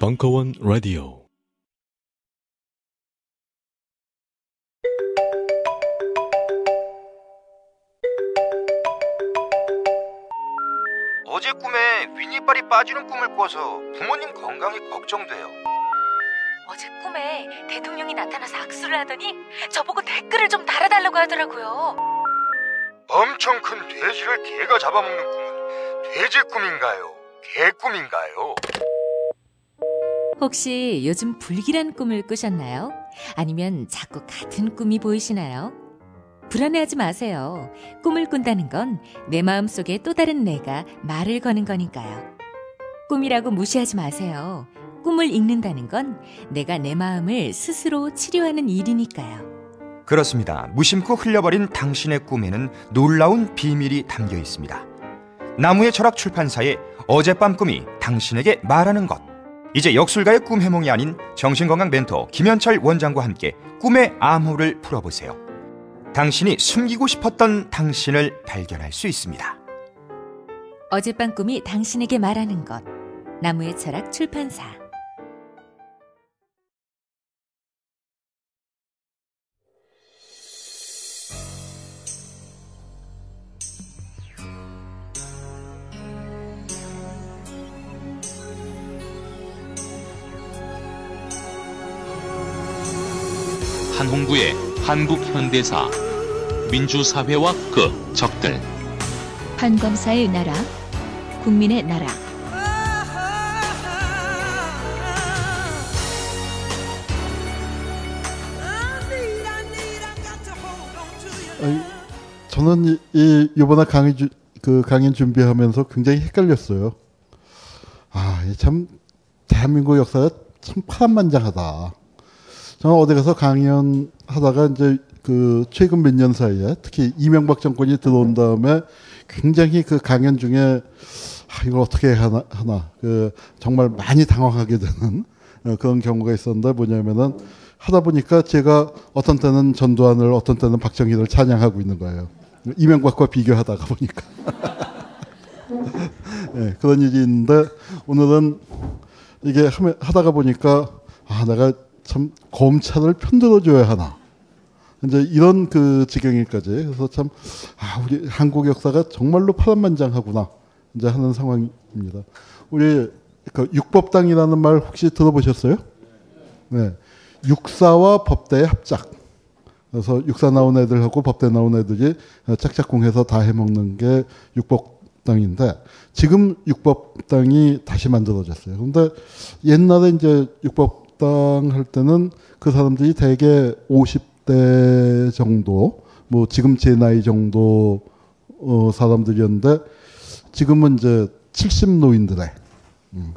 벙커원 라디오 어제 꿈에 윗니빨이 빠지는 꿈을 꿔서 부모님 건강이 걱정돼요. 어제 꿈에 대통령이 나타나서 악수를 하더니 저보고 댓글을 좀 달아달라고 하더라고요. 엄청 큰 돼지를 개가 잡아먹는 꿈. 돼지 꿈인가요? 개 꿈인가요? 혹시 요즘 불길한 꿈을 꾸셨나요? 아니면 자꾸 같은 꿈이 보이시나요? 불안해하지 마세요. 꿈을 꾼다는 건 내 마음속에 또 다른 내가 말을 거는 거니까요. 꿈이라고 무시하지 마세요. 꿈을 읽는다는 건 내가 내 마음을 스스로 치료하는 일이니까요. 그렇습니다. 무심코 흘려버린 당신의 꿈에는 놀라운 비밀이 담겨 있습니다. 나무의 철학 출판사의 어젯밤 꿈이 당신에게 말하는 것. 이제 역술가의 꿈 해몽이 아닌 정신건강 멘토 김현철 원장과 함께 꿈의 암호를 풀어보세요. 당신이 숨기고 싶었던 당신을 발견할 수 있습니다. 어젯밤 꿈이 당신에게 말하는 것. 나무의 철학 출판사. 한홍구의 한국현대사, 민주사회와 그 적들, 판검사의 나라, 국민의 나라. 저는 이번에 강연 준비하면서 굉장히 헷갈렸어요. 참 대한민국 역사가 참 파란만장하다. 저는 어디 가서 강연하다가 이제 그 최근 몇 년 사이에 특히 이명박 정권이 들어온 다음에 굉장히 그 강연 중에 이걸 어떻게 하나 그 정말 많이 당황하게 되는 그런 경우가 있었는데 뭐냐면은 하다 보니까 제가 어떤 때는 전두환을 어떤 때는 박정희를 찬양하고 있는 거예요. 이명박과 비교하다가 보니까 네, 그런 일이 있는데 오늘은 이게 하다가 보니까 내가 참 검찰을 편들어줘야 하나 이제 이런 그 지경일까지 그래서 참 우리 한국 역사가 정말로 파란만장하구나 이제 하는 상황입니다. 우리 그 육법당이라는 말 혹시 들어보셨어요? 네, 육사와 법대의 합작. 그래서 육사 나온 애들하고 법대 나온 애들이 짝짝꿍해서 다 해먹는 게 육법당인데 지금 육법당이 다시 만들어졌어요. 그런데 옛날에 이제 육법 할 때는 그 사람들이 대개 50대 정도, 뭐 지금 제 나이 정도 사람들이었는데 지금은 이제 70노인들의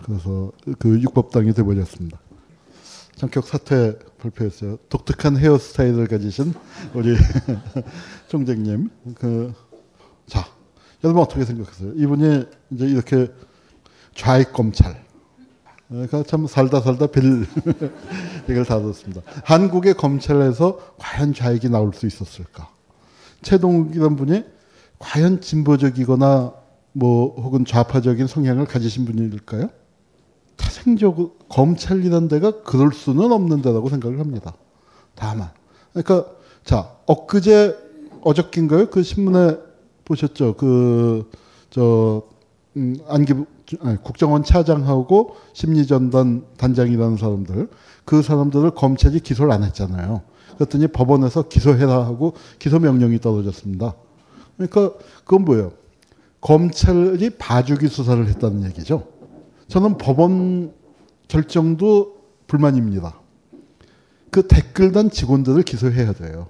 그래서 그 육법당이 되어버렸습니다. 전격 사퇴 발표했어요. 독특한 헤어스타일을 가지신 우리 총장님. 자, 여러분 어떻게 생각하세요? 이분이 이제 이렇게 좌익 검찰. 그러니까 참 살다 별 얘기를 다 들었습니다. 한국의 검찰에서 과연 좌익이 나올 수 있었을까? 최동욱이라는 분이 과연 진보적이거나 뭐 혹은 좌파적인 성향을 가지신 분일까요? 태생적으로 검찰이라는 데가 그럴 수는 없는 데라고 생각을 합니다. 다만 그러니까 자 어저께인가요? 그 신문에 보셨죠? 국정원 차장하고 심리전단 단장이라는 사람들, 그 사람들을 검찰이 기소를 안 했잖아요. 그랬더니 법원에서 기소해라 하고 기소 명령이 떨어졌습니다. 그러니까 그건 뭐예요? 검찰이 봐주기 수사를 했다는 얘기죠. 저는 법원 결정도 불만입니다. 그 댓글단 직원들을 기소해야 돼요.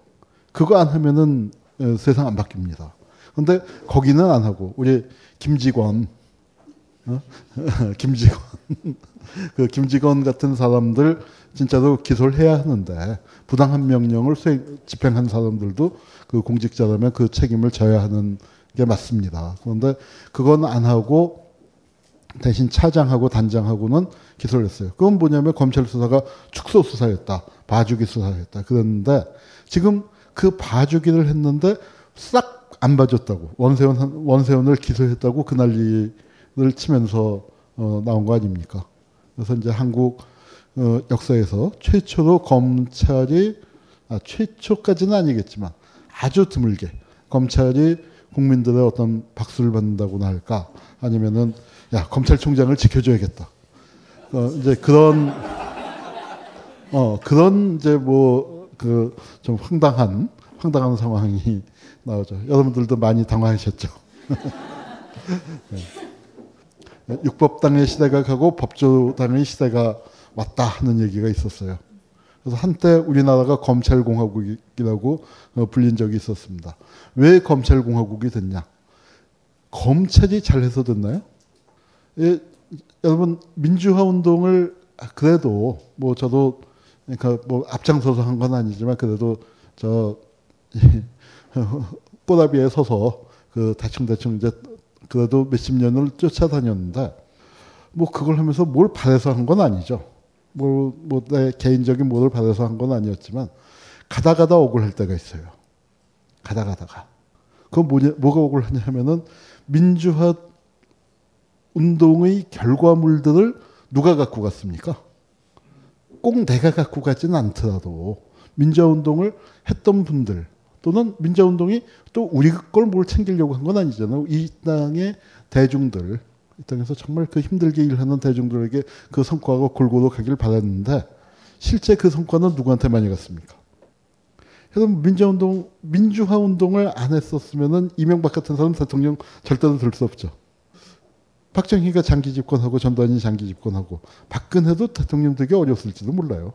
그거 안 하면은 세상 안 바뀝니다. 근데 거기는 안 하고 우리 김직원 그 김직원 같은 사람들 진짜로 기소를 해야 하는데 부당한 명령을 집행한 사람들도 그 공직자라면 그 책임을 져야 하는 게 맞습니다. 그런데 그건 안 하고 대신 차장하고 단장하고는 기소를 했어요. 그건 뭐냐면 검찰 수사가 축소 수사였다, 봐주기 수사였다 그랬는데 지금 그 봐주기를 했는데 싹 안 봐줬다고 원세훈을 기소했다고 그 난리를 치면서 나온 거 아닙니까? 그래서 이제 한국 역사에서 최초로 검찰이 최초까지는 아니겠지만 아주 드물게 검찰이 국민들의 어떤 박수를 받는다고나 할까 아니면은 야 검찰총장을 지켜줘야겠다 이제 그런 그런 이제 뭐 그 좀 황당한 상황이 나오죠. 여러분들도 많이 당황하셨죠. 네. 육법당의 시대가 가고 법조당의 시대가 왔다 하는 얘기가 있었어요. 그래서 한때 우리나라가 검찰공화국이라고 불린 적이 있었습니다. 왜 검찰공화국이 됐냐? 검찰이 잘해서 됐나요? 예, 여러분 민주화 운동을 그래도 뭐 저도 그러니까 뭐 앞장서서 한 건 아니지만 그래도 저 꼬라비에 서서 그 대충 이제 그래도 몇십 년을 쫓아다녔는데 뭐 그걸 하면서 뭘 바래서 한 건 아니죠. 뭐 내 개인적인 뭐를 바래서 한 건 아니었지만 가다가다 억울할 때가 있어요. 가다가다가 그건 뭐가 억울하냐 하면은 민주화 운동의 결과물들을 누가 갖고 갔습니까? 꼭 내가 갖고 가지는 않더라도 민주화운동을 했던 분들 또는 민주화운동이 또 우리 걸 뭘 챙기려고 한 건 아니잖아요. 이 땅의 대중들, 이 땅에서 정말 그 힘들게 일하는 대중들에게 그 성과가 골고루 가길 바랐는데 실제 그 성과는 누구한테 많이 갔습니까? 그래서 민주화운동을 안 했었으면은 이명박 같은 사람 대통령 절대로 될 수 없죠. 박정희가 장기 집권하고 전두환이 장기 집권하고 박근혜도 대통령 되기 어려웠을지도 몰라요.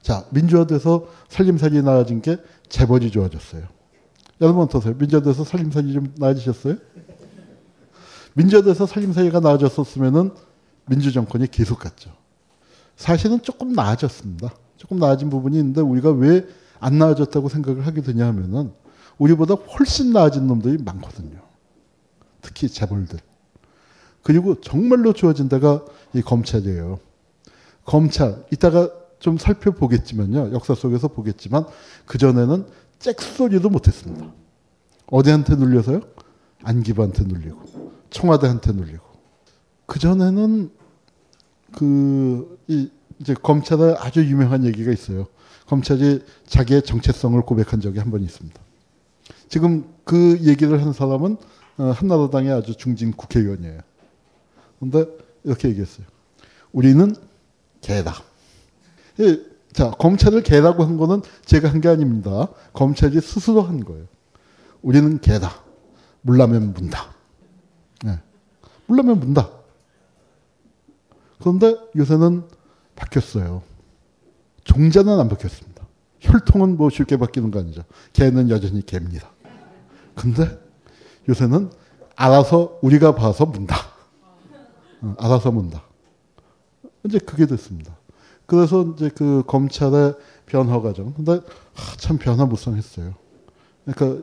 자, 민주화돼서 살림살이 나아진 게 재벌이 좋아졌어요. 여러분 어떠세요? 민주화돼서 살림살이 좀 나아지셨어요? 민주화돼서 살림살이가 나아졌었으면은 민주정권이 계속 갔죠. 사실은 조금 나아졌습니다. 조금 나아진 부분이 있는데 우리가 왜 안 나아졌다고 생각을 하게 되냐 하면은 우리보다 훨씬 나아진 놈들이 많거든요. 특히 재벌들. 그리고 정말로 좋아진 데가 이 검찰이에요. 검찰, 이따가 좀 살펴보겠지만요. 역사 속에서 보겠지만 그전에는 잭소리도 못했습니다. 어디한테 눌려서요? 안기부한테 눌리고 청와대한테 눌리고 그전에는 이제 검찰의 아주 유명한 얘기가 있어요. 검찰이 자기의 정체성을 고백한 적이 한 번 있습니다. 지금 그 얘기를 한 사람은 한나라당의 아주 중진 국회의원이에요. 그런데 이렇게 얘기했어요. 우리는 개다. 예, 자, 검찰을 개라고 한 거는 제가 한 게 아닙니다. 검찰이 스스로 한 거예요. 우리는 개다. 물라면 문다. 예, 물라면 문다. 그런데 요새는 바뀌었어요. 종자는 안 바뀌었습니다. 혈통은 뭐 쉽게 바뀌는 거 아니죠. 개는 여전히 개입니다. 근데 요새는 알아서 우리가 봐서 문다. 알아서 문다. 이제 그게 됐습니다. 그래서 이제 그 검찰의 변화 과정. 근데 참 변화무쌍했어요. 그러니까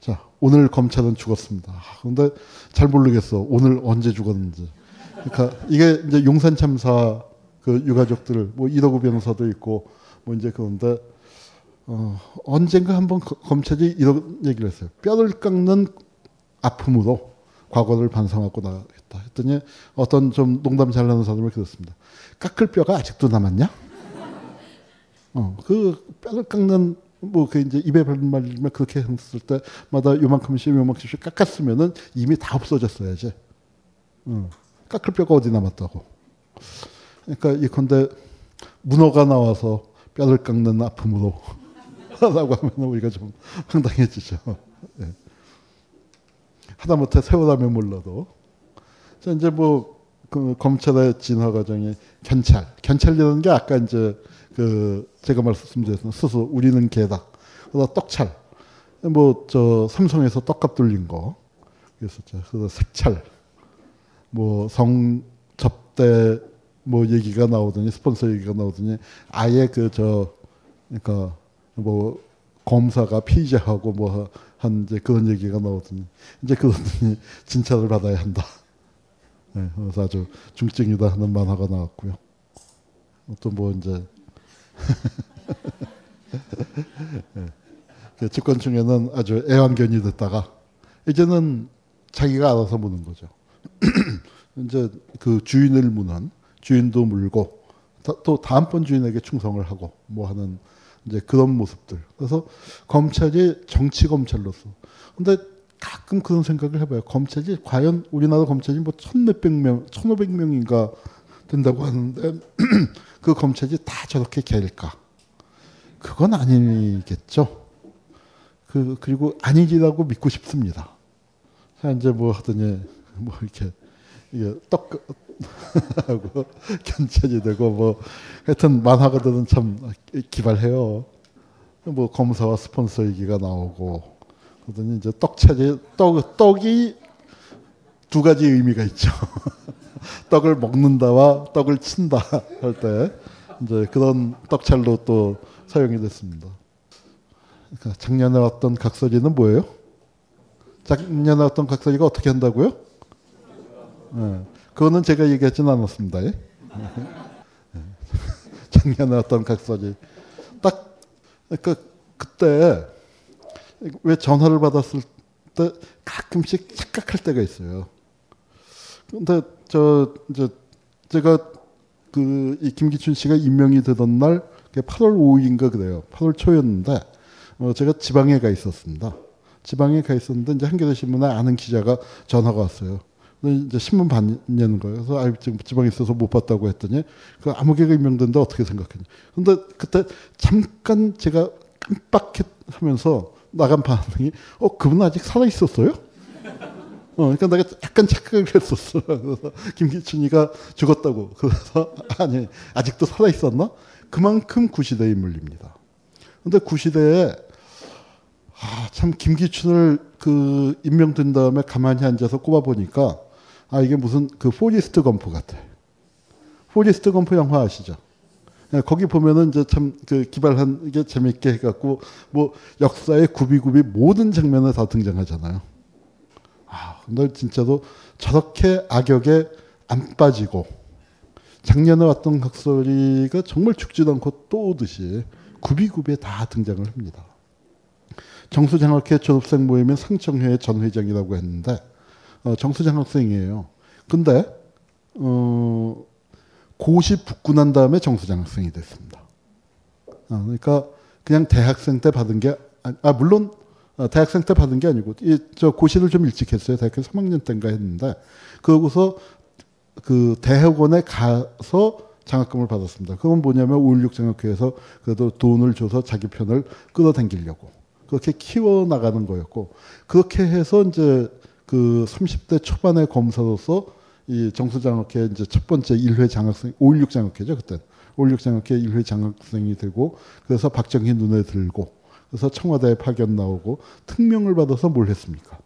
자, 오늘 검찰은 죽었습니다. 근데 잘 모르겠어. 오늘 언제 죽었는지. 그러니까 이게 이제 용산 참사 그 유가족들 뭐 이덕우 변호사도 있고 뭐 이제 그런데 언젠가 한번 검찰이 이런 얘기를 했어요. 뼈를 깎는 아픔으로 과거를 반성하고 나가겠다 했더니 어떤 좀 농담 잘하는 사람을 그랬습니다. 깎을 뼈가 아직도 남았냐? 그 뼈를 깎는 뭐 그 이제 입에 바른 말이면 그렇게 했을 때마다 요만큼씩 깎았으면은 이미 다 없어졌어야지. 깎을 뼈가 어디 남았다고? 그러니까 예컨대 문어가 나와서 뼈를 깎는 아픔으로. 라고 하면 우리가 좀 황당해지죠. 예. 하다못해 세월하면 몰라도. 자, 이제 뭐, 그 검찰의 진화 과정이 견찰이라는 게 아까 이제 그 제가 말씀드렸던 스스로 우리는 개다. 그러다 떡찰. 뭐, 저 삼성에서 떡값 돌린 거. 그랬었죠. 그래서 색찰. 뭐, 성접대 뭐 얘기가 나오더니 스폰서 얘기가 나오더니 아예 그러니까 뭐 검사가 피의자하고 뭐 한 이제 그런 얘기가 나오더니 이제 그러더니 진찰을 받아야 한다. 네, 그래서 아주 중증이다 하는 만화가 나왔고요. 또 뭐 이제 네, 집권 중에는 아주 애완견이 됐다가 이제는 자기가 알아서 무는 거죠. 이제 그 주인을 무는, 주인도 물고 또 다음번 주인에게 충성을 하고 뭐 하는 이제 그런 모습들. 그래서 검찰이 정치 검찰로서. 근데 가끔 그런 생각을 해봐요. 검찰이 과연 우리나라 검찰이 뭐 1,400명, 1,500명인가 된다고 하는데 그 검찰이 다 저렇게 개일까? 그건 아니겠죠. 그리고 아니라고 믿고 싶습니다. 자, 이제 뭐 하더니 뭐 이렇게 이게 떡 하고 견찰이 되고 뭐 하여튼 만화가들은 참 기발해요. 뭐 검사와 스폰서 얘기가 나오고 그러더니 이제 떡이 두 가지 의미가 있죠. 떡을 먹는다와 떡을 친다 할 때 이제 그런 떡찰로 또 사용이 됐습니다. 그러니까 작년에 왔던 각설이는 뭐예요? 작년에 왔던 각설이가 어떻게 한다고요? 네. 그거는 제가 얘기하진 않았습니다. 예? 작년에 왔던 각설이 딱 그때 왜 전화를 받았을 때 가끔씩 착각할 때가 있어요. 근데 제가 이 김기춘 씨가 임명이 되던 날 8월 5일인가 그래요. 8월 초였는데 제가 지방에 가 있었습니다. 지방에 가 있었는데 이제 한겨레신문에 아는 기자가 전화가 왔어요. 이제 신문 봤냐는 거예요. 그래서 지금 지방에 있어서 못 봤다고 했더니 그 아무개가 임명된다 어떻게 생각했냐. 근데 그때 잠깐 제가 깜빡하면서 나간 반응이 그분 아직 살아 있었어요? 그러니까 내가 약간 착각을 했었어. 그래서 김기춘이가 죽었다고. 그래서 아니 아직도 살아 있었나? 그만큼 구시대의 인물입니다. 근데 구시대에 참 김기춘을 그 임명된 다음에 가만히 앉아서 꼽아보니까 이게 무슨 그 포레스트 검프 같아. 포레스트 검프 영화 아시죠? 거기 보면은 이제 참 그 기발한 게 재밌게 해갖고 뭐 역사의 굽이굽이 모든 장면에 다 등장하잖아요. 근데 진짜로 저렇게 악역에 안 빠지고 작년에 왔던 각설이가 정말 죽지도 않고 또 오듯이 굽이굽이에 다 등장을 합니다. 정수장학회 졸업생 모임의 상청회의 전 회장이라고 했는데 정수장학생이에요. 근데 고시 복군한 다음에 정수장학생이 됐습니다. 그러니까 그냥 대학생 때 받은 게 물론 대학생 때 받은 게 아니고 저 고시를 좀 일찍 했어요. 대학교 3학년 때인가 했는데 그러고서 그 대학원에 가서 장학금을 받았습니다. 그건 뭐냐면 5.16 장학회에서 그래도 돈을 줘서 자기 편을 끌어당기려고 그렇게 키워 나가는 거였고 그렇게 해서 이제 그 30대 초반의 검사로서 이 정수장학회 이제 첫 번째 1회 장학생 5.16 장학회죠 그때 5.16 장학회 1회 장학생이 되고 그래서 박정희 눈에 들고. 그래서 청와대에 파견 나오고 특명을 받아서 뭘 했습니까?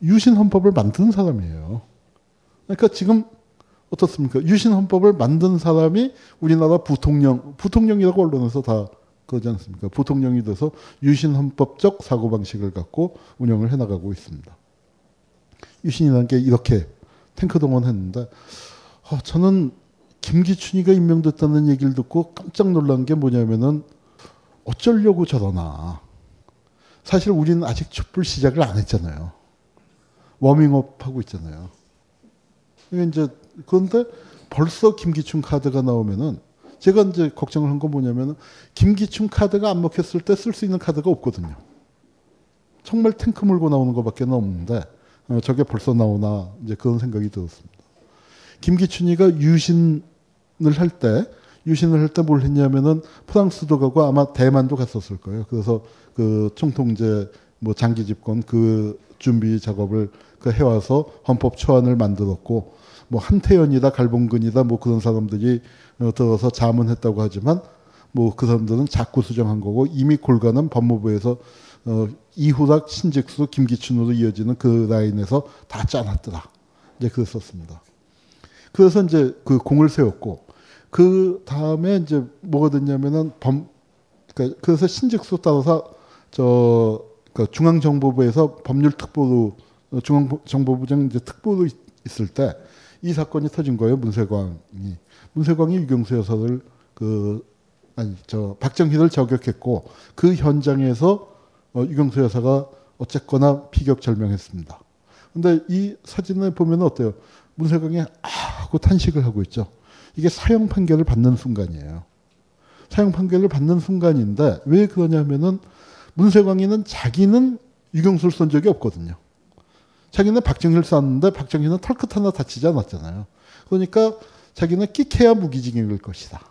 유신헌법을 만든 사람이에요. 그러니까 지금 어떻습니까? 유신헌법을 만든 사람이 우리나라 부통령이라고 언론에서 다 그러지 않습니까? 부통령이 돼서 유신헌법적 사고방식을 갖고 운영을 해나가고 있습니다. 유신이라는 게 이렇게 탱크 동원했는데 저는 김기춘이가 임명됐다는 얘기를 듣고 깜짝 놀란 게 뭐냐면은 어쩌려고 저러나. 사실 우리는 아직 촛불 시작을 안 했잖아요. 워밍업 하고 있잖아요. 이제 그런데 벌써 김기춘 카드가 나오면은 제가 이제 걱정을 한 건 뭐냐면은 김기춘 카드가 안 먹혔을 때 쓸 수 있는 카드가 없거든요. 정말 탱크 몰고 나오는 것밖에 없는데 저게 벌써 나오나 이제 그런 생각이 들었습니다. 김기춘이가 유신을 할 때 뭘 했냐면은 프랑스도 가고 아마 대만도 갔었을 거예요. 그래서 그 총통제 뭐 장기 집권 그 준비 작업을 그 해와서 헌법 초안을 만들었고 뭐 한태연이다 갈봉근이다 뭐 그런 사람들이 들어서 자문했다고 하지만 뭐 그 사람들은 자꾸 수정한 거고 이미 골간은 법무부에서 이후락 신직수 김기춘으로 이어지는 그 라인에서 다 짜놨더라. 이제 그랬었습니다. 그래서 이제 그 공을 세웠고 그 다음에 이제 뭐가 됐냐면은 그래서 신직수 따라서 그러니까 중앙정보부에서 법률특보로 중앙정보부장 이제 특보로 있을 때 이 사건이 터진 거예요. 문세광이 유경수 여사를 박정희를 저격했고 그 현장에서 유경수 여사가 어쨌거나 피격절명했습니다. 그런데 이 사진을 보면 어때요? 문세광이 하고 탄식을 하고 있죠. 이게 사형 판결을 받는 순간이에요. 사형 판결을 받는 순간인데 왜 그러냐면은 문세광이는 자기는 유경수를 쏜 적이 없거든요. 자기는 박정희를 쐈는데 박정희는 털끝 하나 다치지 않았잖아요. 그러니까 자기는 끽해야 무기징역일 것이다.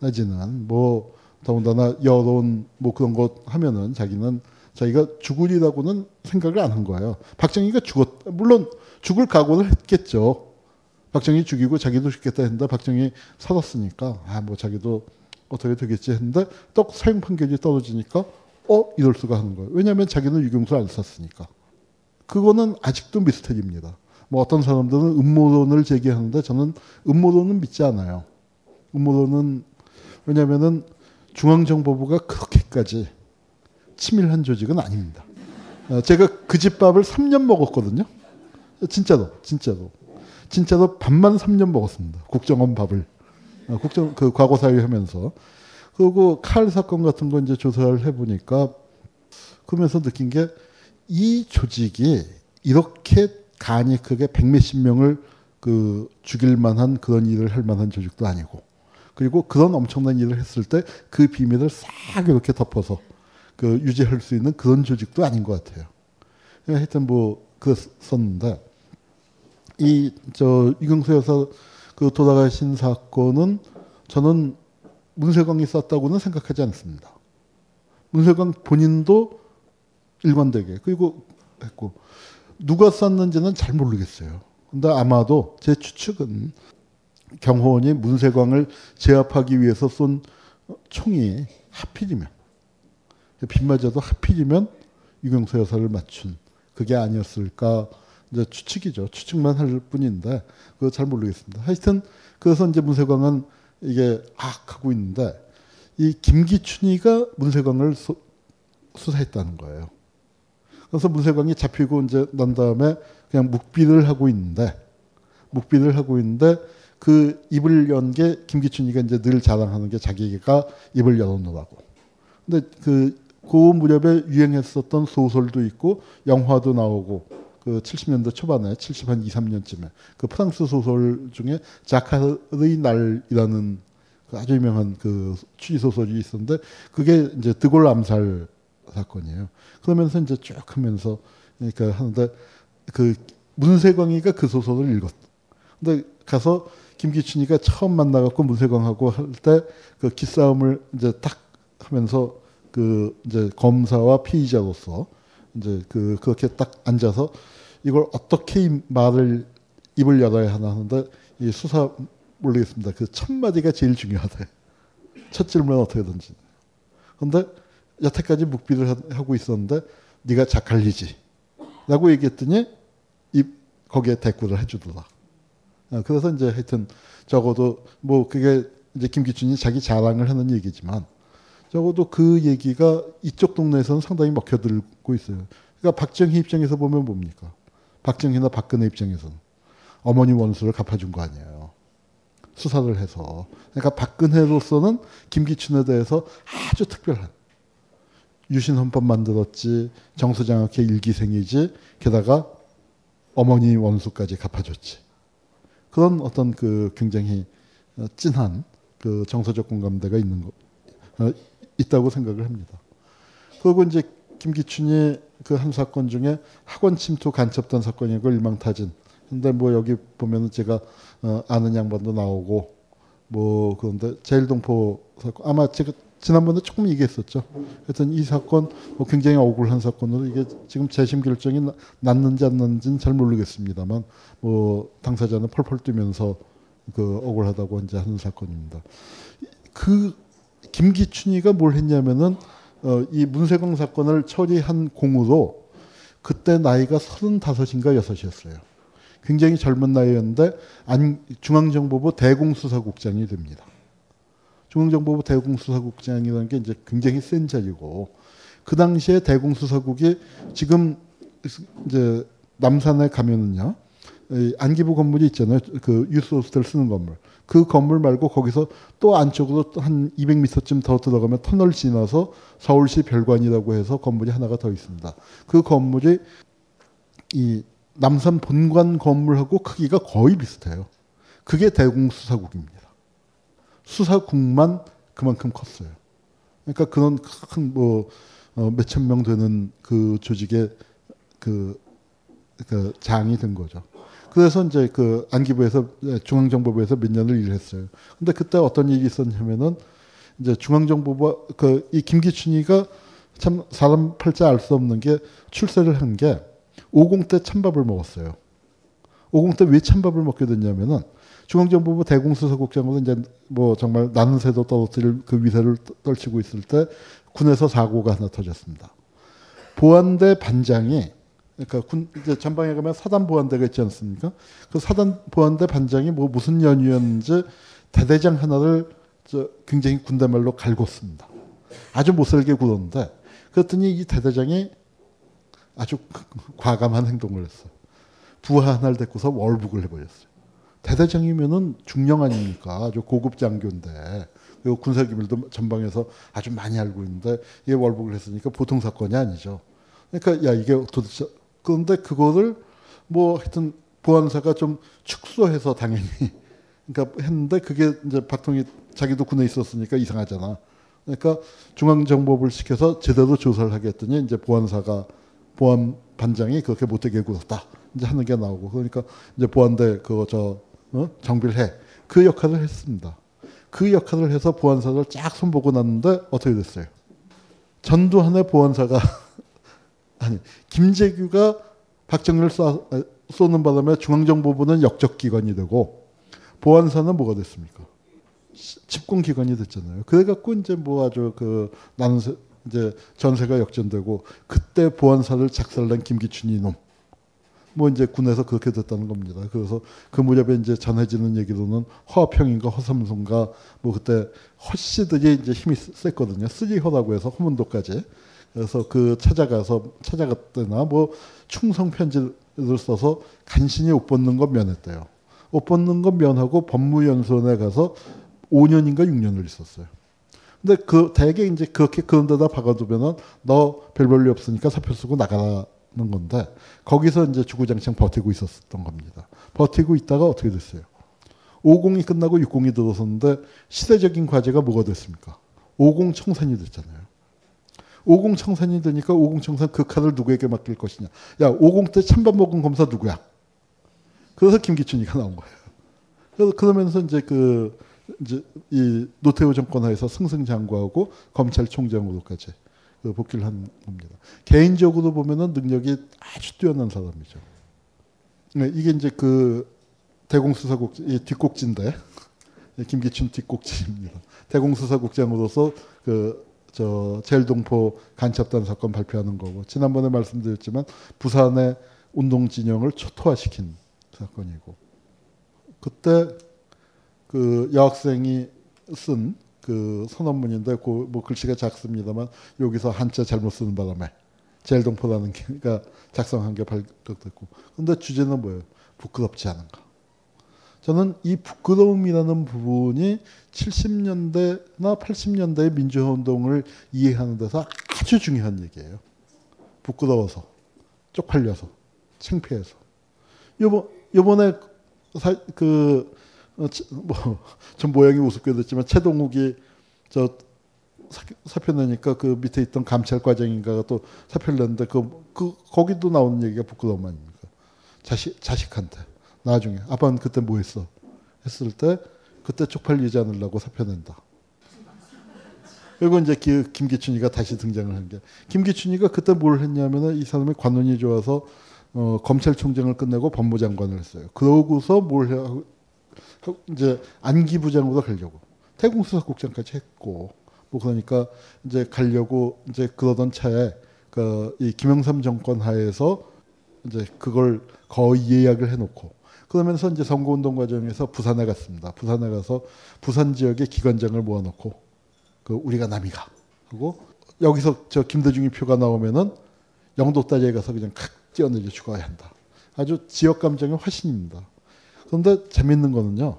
내지는 뭐 더군다나 여론 뭐 그런 것 하면은 자기가 죽으리라고는 생각을 안 한 거예요. 박정희가 죽었, 물론 죽을 각오를 했겠죠. 박정희 죽이고 자기도 죽겠다 했는데 박정희 살았으니까 아 뭐 자기도 어떻게 되겠지 했는데 또 사형 판결이 떨어지니까 이럴 수가 하는 거예요. 왜냐하면 자기는 유경수를 안 쐈으니까. 그거는 아직도 미스터리입니다. 뭐 어떤 사람들은 음모론을 제기하는데 저는 음모론은 믿지 않아요. 음모론은 왜냐하면은 중앙정보부가 그렇게까지 치밀한 조직은 아닙니다. 제가 그 집 밥을 3년 먹었거든요. 진짜로 밥만 3년 먹었습니다. 국정원 밥을. 그 과거사위 하면서. 그리고 칼 사건 같은 거 이제 조사를 해보니까 그러면서 느낀 게 이 조직이 이렇게 간이 크게 백몇십 명을 그 죽일 만한 그런 일을 할 만한 조직도 아니고 그리고 그런 엄청난 일을 했을 때 그 비밀을 싹 이렇게 덮어서 그 유지할 수 있는 그런 조직도 아닌 것 같아요. 하여튼 뭐 그랬었는데 이 저 유경수 여사 그 돌아가신 사건은 저는 문세광이 쐈다고는 생각하지 않습니다. 문세광 본인도 일관되게 그리고 했고 누가 쐈는지는 잘 모르겠어요. 근데 아마도 제 추측은 경호원이 문세광을 제압하기 위해서 쏜 총이 하필이면 빗 맞아도 하필이면 유경수 여사를 맞춘 그게 아니었을까 이제 추측이죠. 추측만 할 뿐인데 그거 잘 모르겠습니다. 하여튼 그래서 이제 문세광은 이게 하고 있는데 이 김기춘이가 문세광을 수사했다는 거예요. 그래서 문세광이 잡히고 이제 난 다음에 그냥 묵비를 하고 있는데 그 입을 연 게 김기춘이가 이제 늘 자랑하는 게 자기가 입을 열어놓으라고. 근데 그 무렵에 유행했었던 소설도 있고 영화도 나오고 그 70년대 초반에 70한 2, 3년쯤에 그 프랑스 소설 중에 자카르의 날이라는 그 아주 유명한 그 추리 소설이 있었는데 그게 이제 드골 암살 사건이에요. 그러면서 이제 쭉 하면서 그러니까 하는데 그 문세광이가 그 소설을 읽었. 근데 가서 김기춘이가 처음 만나갖고 문세광하고 할 때 그 기싸움을 이제 딱 하면서 그 이제 검사와 피의자로서 이제 그렇게 딱 앉아서 이걸 어떻게 말을 입을 열어야 하나 하는데 이 수사 모르겠습니다. 그 첫 마디가 제일 중요하대. 첫 질문 어떻게 던지. 근데 여태까지 묵비를 하고 있었는데 네가 자칼리지라고 얘기했더니 거기에 대꾸를 해주더라. 그래서 이제 하여튼 적어도 뭐 그게 이제 김기춘이 자기 자랑을 하는 얘기지만 적어도 그 얘기가 이쪽 동네에서는 상당히 먹혀들고 있어요. 그러니까 박정희 입장에서 보면 뭡니까? 박정희나 박근혜 입장에서는 어머니 원수를 갚아준 거 아니에요. 수사를 해서. 그러니까 박근혜로서는 김기춘에 대해서 아주 특별한 유신헌법 만들었지, 정수장학회 일기생이지, 게다가 어머니 원수까지 갚아줬지. 그런 어떤 그 굉장히 찐한 그 정서적 공감대가 있는 있다고 생각을 합니다. 그리고 이제 김기춘이 그 한 사건 중에 학원 침투 간첩단 사건이고 일망타진. 근데 뭐 여기 보면은 제가 아는 양반도 나오고 뭐 그런데 제일동포 사건 아마 제가 지난번에 조금 얘기했었죠. 하여튼 이 사건 뭐 굉장히 억울한 사건으로 이게 지금 재심 결정이 났는지 안 났는지는 잘 모르겠습니다만 뭐 당사자는 펄펄 뛰면서 그 억울하다고 이제 하는 사건입니다. 그 김기춘이가 뭘 했냐면은 이 문세광 사건을 처리한 공으로 그때 나이가 35인가 6이었어요. 굉장히 젊은 나이였는데 중앙정보부 대공수사국장이 됩니다. 중앙정보부 대공수사국장이라는 게 이제 굉장히 센 자리고 그 당시에 대공수사국이 지금 이제 남산에 가면은요 안기부 건물이 있잖아요. 그 유스 호스텔 쓰는 건물. 그 건물 말고 거기서 또 안쪽으로 한 200m쯤 더 들어가면 터널 지나서 서울시 별관이라고 해서 건물이 하나가 더 있습니다. 그 건물이 이 남산 본관 건물하고 크기가 거의 비슷해요. 그게 대공수사국입니다. 수사국만 그만큼 컸어요. 그러니까 그런 큰 뭐 몇천 명 되는 그 조직의 그 장이 된 거죠. 그래서 이제 그 안기부에서 중앙정보부에서 몇 년을 일했어요. 근데 그때 어떤 일이 있었냐면은 이제 중앙정보부 그 이 김기춘이가 참 사람 팔자 알 수 없는 게 출세를 한 게 50대 찬밥을 먹었어요. 50대 왜 찬밥을 먹게 됐냐면은 중앙정보부 대공수사국장으로 이제 뭐 정말 나는 새도 떨어뜨릴 그 위세를 떨치고 있을 때 군에서 사고가 하나 터졌습니다. 보안대 반장이 그러니까 군 이제 전방에 가면 사단 보안대가 있지 않습니까? 그 사단 보안대 반장이 뭐 무슨 연유였는지 대대장 하나를 저 굉장히 군대말로 갈궜습니다. 아주 못살게 굴었는데 그랬더니 이 대대장이 아주 과감한 행동을 했어요. 부하 하나를 데리고서 월북을 해버렸어요. 대대장이면은 중령 아닙니까? 아주 고급 장교인데 그리고 군사기밀도 전방에서 아주 많이 알고 있는데 이게 월북을 했으니까 보통 사건이 아니죠. 그러니까 야 이게 도대체 그런데 그거를 뭐 하여튼 보안사가 좀 축소해서 당연히 그러니까 했는데 그게 이제 박통이 자기도 군에 있었으니까 이상하잖아. 그러니까 중앙정보부를 시켜서 제대로 조사를 하게 했더니 이제 보안사가 보안 반장이 그렇게 못되게 굴었다. 이제 하는 게 나오고 그러니까 이제 보안대 그거 정비를 해. 그 역할을 했습니다. 그 역할을 해서 보안사를 쫙 손보고 났는데 어떻게 됐어요? 전두환의 보안사가 아니 김재규가 박정희를 쏘는 바람에 중앙정보부는 역적기관이 되고 보안사는 뭐가 됐습니까? 집권기관이 됐잖아요. 그래갖고 이제 뭐 아주 그 나는 이제 전세가 역전되고 그때 보안사를 작살낸 김기춘이 놈. 뭐 이제 군에서 그렇게 됐다는 겁니다. 그래서 그 무렵에 이제 전해지는 얘기로는 허화평인가 허삼손가 뭐 그때 허씨들이 이제 힘이 셌거든요. 쓰리허라고 해서 호문도까지. 그래서 그 찾아갔대나 뭐 충성 편지를 써서 간신히 옷 벗는 건 면했대요. 옷 벗는 건 면하고 법무연수원에 가서 5년인가 6년을 있었어요. 근데 그 대개 이제 그렇게 그런 데다 박아두면은 너 별 볼일 없으니까 사표 쓰고 나가라는 건데 거기서 이제 주구장창 버티고 있었던 겁니다. 버티고 있다가 어떻게 됐어요? 50이 끝나고 60이 들어섰는데 시대적인 과제가 뭐가 됐습니까? 50 청산이 됐잖아요. 50 청산이 되니까 50 청산 그 칼을 누구에게 맡길 것이냐. 야, 50 때 찬밥 먹은 검사 누구야? 그래서 김기춘이가 나온 거예요. 그래서 그러면서 이제 이 노태우 정권 하에서 승승장구하고 검찰총장으로까지 복귀를 한 겁니다. 개인적으로 보면은 능력이 아주 뛰어난 사람이죠. 이게 이제 그 대공수사국 뒷꼭지인데 김기춘 뒷꼭지입니다. 대공수사국장으로서 제일동포 간첩단 사건 발표하는 거고 지난번에 말씀드렸지만 부산의 운동진영을 초토화시킨 사건이고 그때 그 여학생이 쓴 그 선언문인데 그 뭐 글씨가 작습니다만 여기서 한자 잘못 쓰는 바람에 제일동포라는 게가 작성한 게 발각됐고 근데 주제는 뭐예요? 부끄럽지 않은가. 저는 이 부끄러움이라는 부분이 70년대나 80년대의 민주화운동을 이해하는 데서 아주 중요한 얘기예요. 부끄러워서, 쪽팔려서, 창피해서. 요번에 좀 모양이 우습게 됐지만 최동욱이 사표 내니까 그 밑에 있던 감찰과장인가가 또 사표를 냈는데 거기도 나오는 얘기가 부끄러움 아닙니까? 자식한테. 나중에 아빠는 그때 뭐 했어? 했을 때 그때 쪽팔리지 않으려고 사표 낸다. 그리고 이제 김기춘이가 다시 등장을 한 게 김기춘이가 그때 뭘 했냐면 이 사람이 관운이 좋아서 검찰총장을 끝내고 법무장관을 했어요. 그러고서 뭘 하고 이제 안기부장으로 가려고 대공수사국장까지 했고 뭐 그러니까 이제 가려고 이제 그러던 차에 이 김영삼 정권 하에서 이제 그걸 거의 예약을 해놓고 그러면서 이제 선거운동 과정에서 부산에 갔습니다. 부산에 가서 부산 지역의 기관장을 모아놓고 우리가 남이가 하고 여기서 김대중이 표가 나오면은 영도 따지에 가서 그냥 칵 뛰어내려 죽어야 한다. 아주 지역 감정의 화신입니다. 그런데 재밌는 거는요,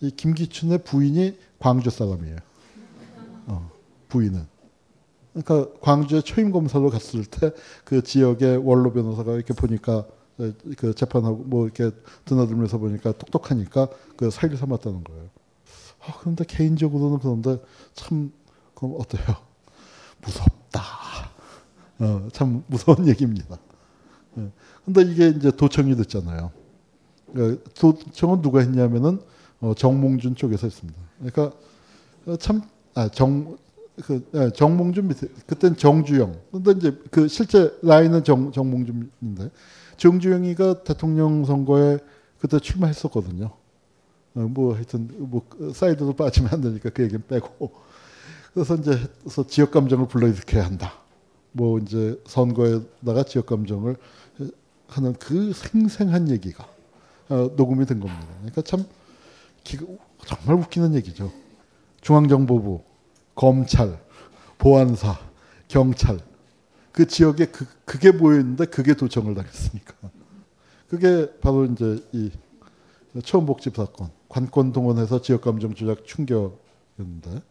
이 김기춘의 부인이 광주 사람이에요. 부인은. 그러니까 광주에 초임 검사로 갔을 때 그 지역의 원로 변호사가 이렇게 보니까 그 재판하고 뭐 이렇게 드나들면서 보니까 똑똑하니까 그 사위를 삼았다는 거예요. 그런데 개인적으로는 그런데 참 그럼 어때요? 무섭다. 참 무서운 얘기입니다. 근데 이게 이제 도청이 됐잖아요. 도청은 누가 했냐면은 정몽준 쪽에서 했습니다. 그러니까 참 정몽준 밑에 그땐 정주영. 근데 이제 그 실제 라인은 정몽준인데 정주영이가 대통령 선거에 그때 출마했었거든요. 뭐 하여튼 뭐 사이드도 빠지면 안 되니까 그 얘기는 빼고. 그래서 이제 지역 감정을 불러일으켜야 한다. 뭐 이제 선거에다가 지역 감정을 하는 그 생생한 얘기가 녹음이 된 겁니다. 그러니까 참 정말 웃기는 얘기죠. 중앙정보부, 검찰, 보안사, 경찰 그 지역에 그게 모여있는데 그게 도청을 당했으니까 그게 바로 이제 이 초원복집 사건 관권 동원해서 지역 감정 조작 충격이었는데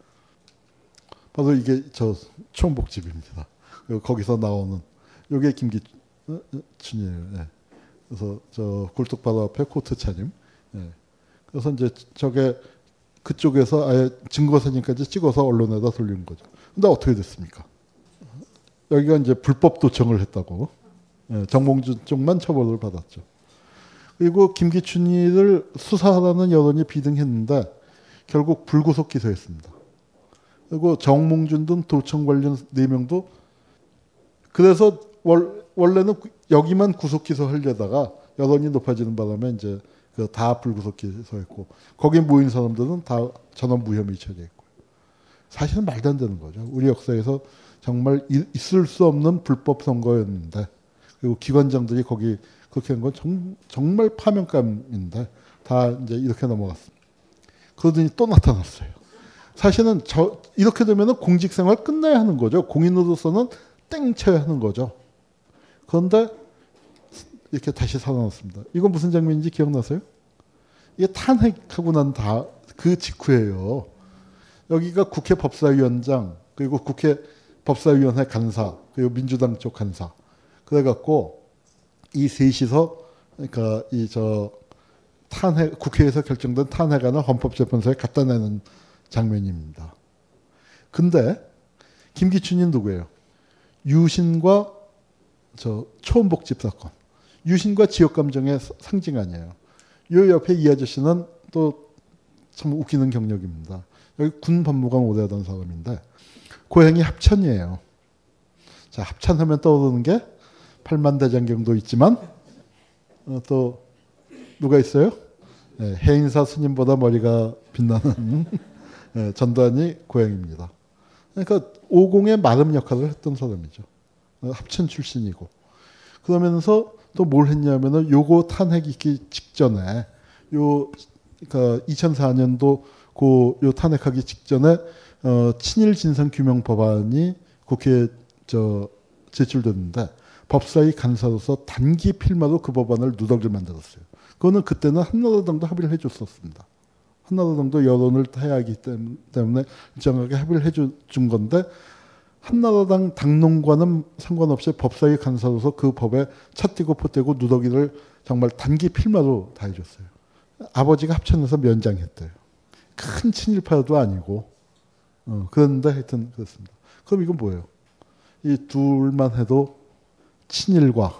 바로 이게 저 초원복집입니다. 거기서 나오는 요게 김기춘이에요. 예. 그래서 저 굴뚝바다 앞에 코트 차림. 예. 그래서 이제 저게 그쪽에서 아예 증거사진까지 찍어서 언론에다 돌린 거죠. 근데 어떻게 됐습니까? 여기가 이제 불법 도청을 했다고. 예. 정몽준 쪽만 처벌을 받았죠. 그리고 김기춘이를 수사하라는 여론이 비등했는데 결국 불구속 기소했습니다. 그리고 정몽준 등 도청 관련 4명도 그래서 원래는 여기만 구속 기소하려다가 여론이 높아지는 바람에 이제 그 다 불구속 기소했고 거기에 모인 사람들은 다 전원 무혐의 처리했고 사실은 말도 안 되는 거죠. 우리 역사에서 정말 있을 수 없는 불법 선거였는데 그리고 기관장들이 거기 그렇게 한 건 정말 파면감인데 다 이제 이렇게 넘어갔습니다. 그러더니 또 나타났어요. 사실은 이렇게 되면은 공직생활 끝나야 하는 거죠. 공인으로서는 땡쳐야 하는 거죠. 그런데 이렇게 다시 살아났습니다. 이건 무슨 장면인지 기억나세요? 이게 탄핵하고 난 다 그 직후예요. 여기가 국회 법사위원장 그리고 국회 법사위원회 간사 그리고 민주당 쪽 간사 그래갖고 이 셋이서 그러니까 이 저 탄핵 국회에서 결정된 탄핵안을 헌법재판소에 갖다 내는 장면입니다. 근데 김기춘이 누구예요? 유신과 저 초원복집 사건. 유신과 지역감정의 상징 아니에요. 요 옆에 이 아저씨는 또 참 웃기는 경력입니다. 여기 군 법무관 오래 하던 사람인데 고향이 합천이에요. 자, 합천하면 떠오르는 게 팔만대장경도 있지만 또 누가 있어요? 네, 해인사 스님보다 머리가 빛나는 네, 전두환이 고향입니다. 그러니까 오공의 마름 역할을 했던 사람이죠. 합천 출신이고. 그러면서 또 뭘 했냐면은 요거 탄핵 있기 직전에 요 그러니까 2004년도 요 탄핵하기 직전에 친일 진상 규명 법안이 국회에 제출됐는데 법사위 간사로서 단기 필마로 그 법안을 누더기를 만들었어요. 그거는 그때는 한나라당도 합의를 해줬었습니다. 한나라당도 여론을 타야 하기 때문에 일정하게 합의를 해준 건데 한나라당 당론과는 상관없이 법사위 간사로서 그 법에 차띄고 포띄고 누더기를 정말 단기 필마로 다 해줬어요. 아버지가 합천에서 면장했대요. 큰 친일파도 아니고 그런데 하여튼 그렇습니다. 그럼 이건 뭐예요? 이 둘만 해도 친일과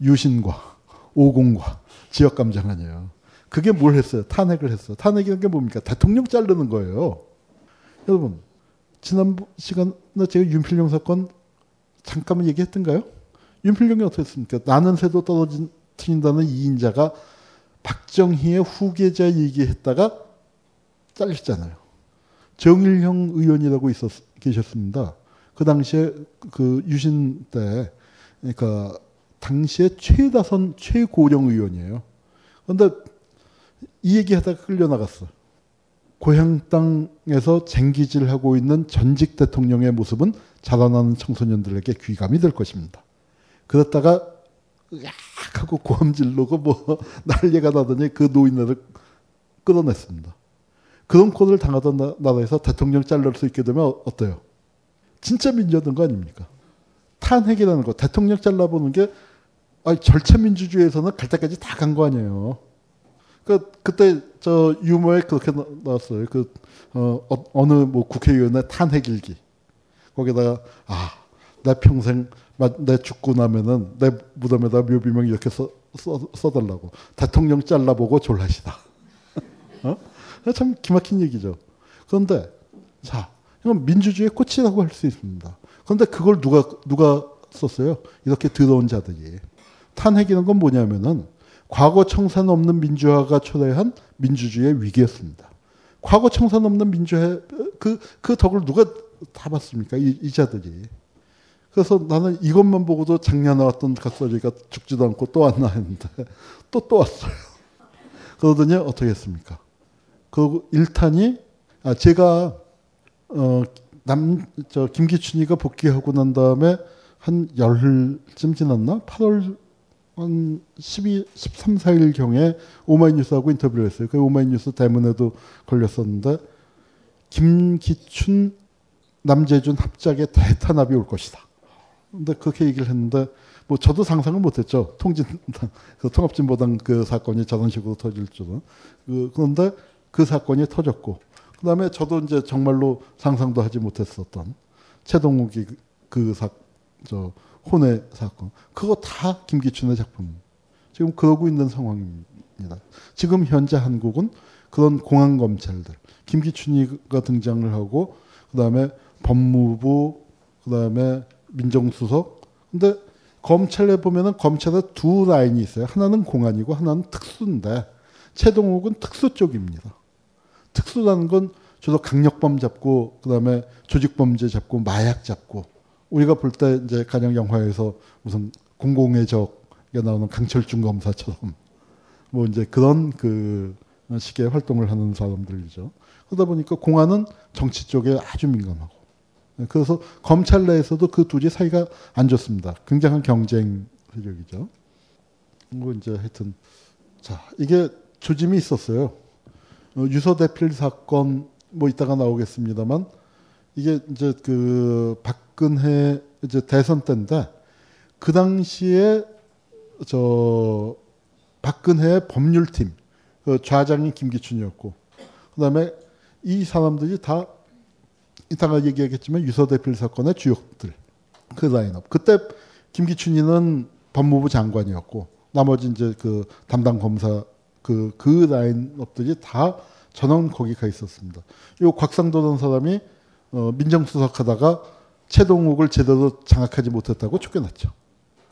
유신과 오공과 지역감정 아니에요. 그게 뭘 했어요? 탄핵을 했어요. 탄핵이라는 게 뭡니까? 대통령 자르는 거예요. 여러분, 지난 시간에 제가 윤필용 사건 잠깐만 얘기했던가요? 윤필용이 어떻게 했습니까? 나는 새도 떨어뜨린다는 2인자가 박정희의 후계자 얘기했다가 잘렸잖아요. 정일형 의원이라고 계셨습니다. 그 당시에 그 유신 때, 그러니까 당시에 최다선 최고령 의원이에요. 그런데 이 얘기하다가 끌려나갔어. 고향 땅에서 쟁기질하고 있는 전직 대통령의 모습은 자라나는 청소년들에게 귀감이 될 것입니다. 그랬다가 약 자꾸 고함 지르고 뭐 난리가 나더니 그 노인네를 끌어냈습니다. 그런 꼴을 당하던 나라에서 대통령 자를 수 있게 되면 어때요? 진짜 민주화된 거 아닙니까? 탄핵이라는 거, 대통령 잘라보는 게 아니, 절차 민주주의에서는 갈 때까지 다 간 거 아니에요. 그러니까 그때 저 유머에 그렇게 나왔어요. 그 어느 뭐 국회의원의 탄핵 일기. 거기다가 내 평생 내 죽고 나면은 내 무덤에다 묘비명 이렇게 써달라고. 대통령 잘라보고 졸라시다. 어? 참 기막힌 얘기죠. 그런데 자, 이건 민주주의의 꽃이라고 할 수 있습니다. 그런데 그걸 누가 썼어요? 이렇게 더러운 자들이. 탄핵이라는 건 뭐냐면은 과거 청산 없는 민주화가 초래한 민주주의의 위기였습니다. 과거 청산 없는 민주화 그 덕을 누가 다 봤습니까? 이 자들이. 그래서 나는 이것만 보고도 작년에 왔던 각설이가 죽지도 않고 또 왔나 했는데 또 왔어요. 그러더니 어떻게 했습니까? 그리고 1탄이 제가 김기춘이가 복귀하고 난 다음에 한 열흘쯤 지났나? 8월 한 13, 14일경에 오마이뉴스하고 인터뷰를 했어요. 그 오마이뉴스 대문에도 걸렸었는데 김기춘, 남재준 합작의 대탄압이 올 것이다. 근데 그렇게 얘기를 했는데 뭐 저도 상상은 못했죠. 통합진보당 그 사건이 저런 식으로 터질 줄은. 그런데 그 사건이 터졌고 그 다음에 저도 이제 정말로 상상도 하지 못했었던 최동욱이 저 혼외 사건. 그거 다 김기춘의 작품. 지금 그러고 있는 상황입니다. 지금 현재 한국은 그런 공안검찰들. 김기춘이가 등장을 하고 그다음에 법무부, 그다음에 민정수석. 근데 검찰에 보면은 검찰에 두 라인이 있어요. 하나는 공안이고 하나는 특수인데 최동욱은 특수 쪽입니다. 특수라는 건 주로 강력범 잡고 그다음에 조직범죄 잡고 마약 잡고 우리가 볼 때 이제 가령 영화에서 무슨 공공의 적에 나오는 강철중 검사처럼 뭐 이제 그런 그 식의 활동을 하는 사람들이죠. 그러다 보니까 공안은 정치 쪽에 아주 민감하고. 그래서 검찰 내에서도 그 둘이 사이가 안 좋습니다. 굉장한 경쟁 세력이죠. 뭐 이제 하여튼 자, 이게 조짐이 있었어요. 유서대필 사건 뭐 이따가 나오겠습니다만 이게 이제 그 박근혜 이제 대선 때인데 그 당시에 저 박근혜의 법률팀 그 좌장이 김기춘이었고 그다음에 이 사람들이 다 이따가 얘기하겠지만 유서대필 사건의 주역들 그 라인업. 그때 김기춘이는 법무부 장관이었고 나머지 이제 그 담당 검사 그 라인업들이 다 전원 거기 가 있었습니다. 요 곽상도라는 사람이 민정수석하다가 최동욱을 제대로 장악하지 못했다고 쫓겨났죠.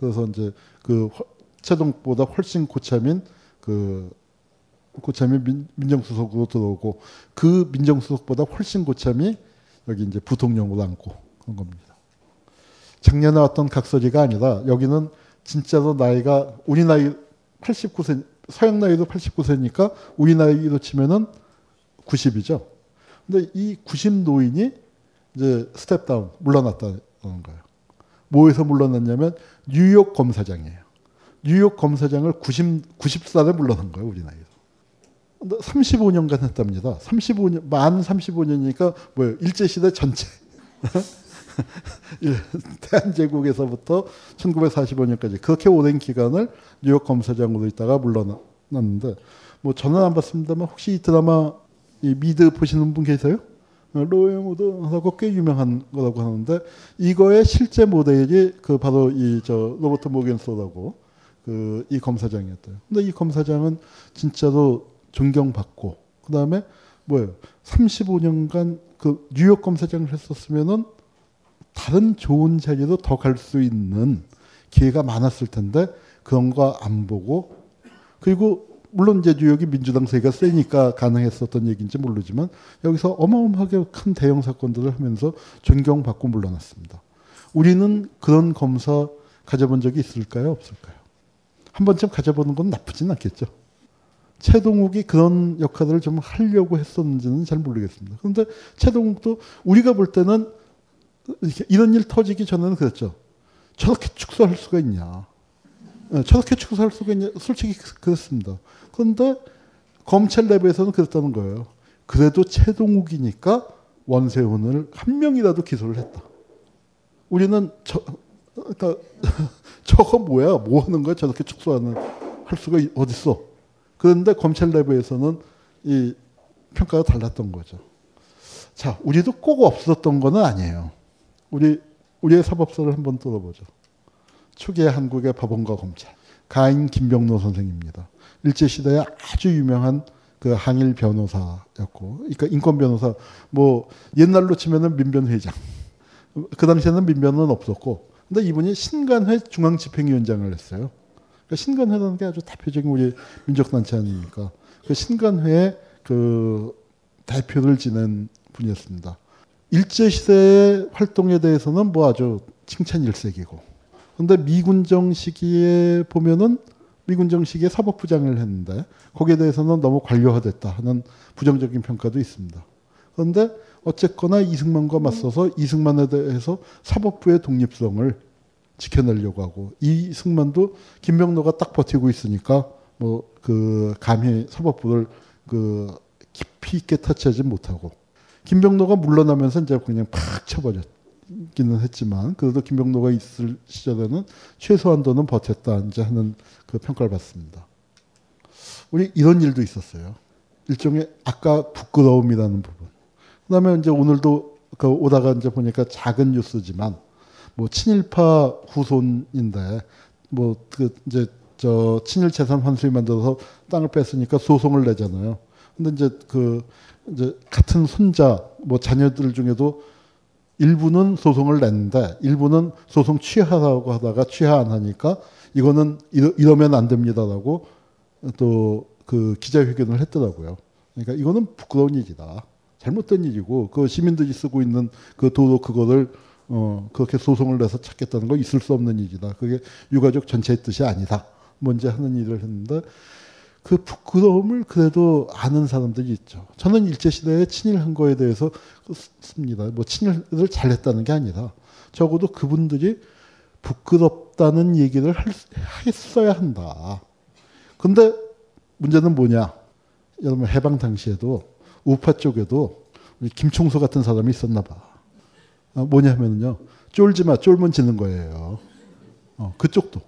그래서 이제 그 최동욱보다 훨씬 고참이 민정수석으로 들어오고 그 민정수석보다 훨씬 고참이 여기 이제 부통령으로 앉고 그런 겁니다. 작년에 왔던 각설이가 아니라 여기는 진짜로 나이가 우리 나이 89세, 서양 나이도 89세니까 우리 나이로 치면은 90이죠. 근데 이 90 노인이 이제 스텝다운, 물러났다는 거예요. 뭐에서 물러났냐면 뉴욕 검사장이에요. 뉴욕 검사장을 90살에 물러난 거예요, 우리 나이에서. 35년간 했답니다. 35년, 만 35년이니까 뭐예요? 일제시대 전체. 대한제국에서부터 1945년까지 그렇게 오랜 기간을 뉴욕 검사장으로 있다가 물러났는데 뭐 저는 안 봤습니다만 혹시 이 드라마 이 미드 보시는 분 계세요? 로에모드라고 꽤 유명한 거라고 하는데 이거의 실제 모델이 그 바로 이 저 로버트 모겐소라고 그 이 검사장이었대요. 근데 이 검사장은 진짜로 존경받고 그다음에 뭐예요? 35년간 그 뉴욕 검사장을 했었으면은 다른 좋은 자리로 더 갈 수 있는 기회가 많았을 텐데 그런 거 안 보고 그리고 물론 이제 뉴욕이 민주당 세가 세니까 가능했었던 얘기인지 모르지만 여기서 어마어마하게 큰 대형 사건들을 하면서 존경받고 물러났습니다. 우리는 그런 검사 가져본 적이 있을까요? 없을까요? 한 번쯤 가져보는 건 나쁘진 않겠죠. 최동욱이 그런 역할을 좀 하려고 했었는지는 잘 모르겠습니다. 그런데 최동욱도 우리가 볼 때는 이런 일 터지기 전에는 그랬죠. 저렇게 축소할 수가 있냐. 천석회 축살 속에 솔직히 그랬습니다. 그런데 검찰 내부에서는 그랬다는 거예요. 그래도 최동욱이니까 원세훈을 한 명이라도 기소를 했다. 우리는 그러니까 저거 뭐야? 뭐 하는 거야? 저렇게 축소하는 할 수가 어딨어? 그런데 검찰 내부에서는 이 평가가 달랐던 거죠. 자, 우리도 꼭 없었던 건 아니에요. 우리의 사법서를 한번 들어보죠. 초기의 한국의 법원과 검찰. 가인 김병로 선생입니다. 일제시대에 아주 유명한 그 항일 변호사였고, 그러니까 인권 변호사, 뭐 옛날로 치면은 민변 회장. 그 당시에는 민변은 없었고, 근데 이분이 신간회 중앙집행위원장을 했어요. 그러니까 신간회라는 게 아주 대표적인 우리 민족단체 아닙니까? 그 신간회의 그 대표를 지낸 분이었습니다. 일제시대의 활동에 대해서는 뭐 아주 칭찬일색이고, 근데 미군정 시기에 보면은 미군정 시기에 사법부장을 했는데 거기에 대해서는 너무 관료화됐다 하는 부정적인 평가도 있습니다. 그런데 어쨌거나 이승만과 맞서서 이승만에 대해서 사법부의 독립성을 지켜내려고 하고, 이승만도 김병로가 딱 버티고 있으니까 뭐 그 감히 사법부를 그 깊이 있게 터치하지 못하고, 김병로가 물러나면서 이제 그냥 팍 쳐버렸기는 했지만, 그래도 김병로가 있을 시절에는 최소한도는 버텼다 이제 하는 그 평가를 받습니다. 우리 이런 일도 있었어요. 일종의 아까 부끄러움이라는 부분. 그다음에 이제 오늘도 그 오다가 이제 보니까 작은 뉴스지만 뭐 친일파 후손인데 뭐 그 이제 저 친일 재산 환수위 만들어서 땅을 뺐으니까 소송을 내잖아요. 근데 이제 그 이제 같은 손자 뭐 자녀들 중에도 일부는 소송을 냈는데 일부는 소송 취하라고 하다가 취하 안 하니까 이거는 이러면 안 됩니다라고 또 그 기자회견을 했더라고요. 그러니까 이거는 부끄러운 일이다. 잘못된 일이고, 그 시민들이 쓰고 있는 그 도로 그거를 그렇게 소송을 내서 찾겠다는 거 있을 수 없는 일이다. 그게 유가족 전체의 뜻이 아니다. 뭔지 하는 일을 했는데 그 부끄러움을 그래도 아는 사람들이 있죠. 저는 일제시대에 친일한 거에 대해서 씁니다. 뭐 친일을 잘했다는 게 아니라 적어도 그분들이 부끄럽다는 얘기를 했어야 한다. 근데 문제는 뭐냐. 여러분 해방 당시에도 우파 쪽에도 우리 김총수 같은 사람이 있었나 봐. 뭐냐면요. 쫄지 마. 쫄면 지는 거예요. 그쪽도.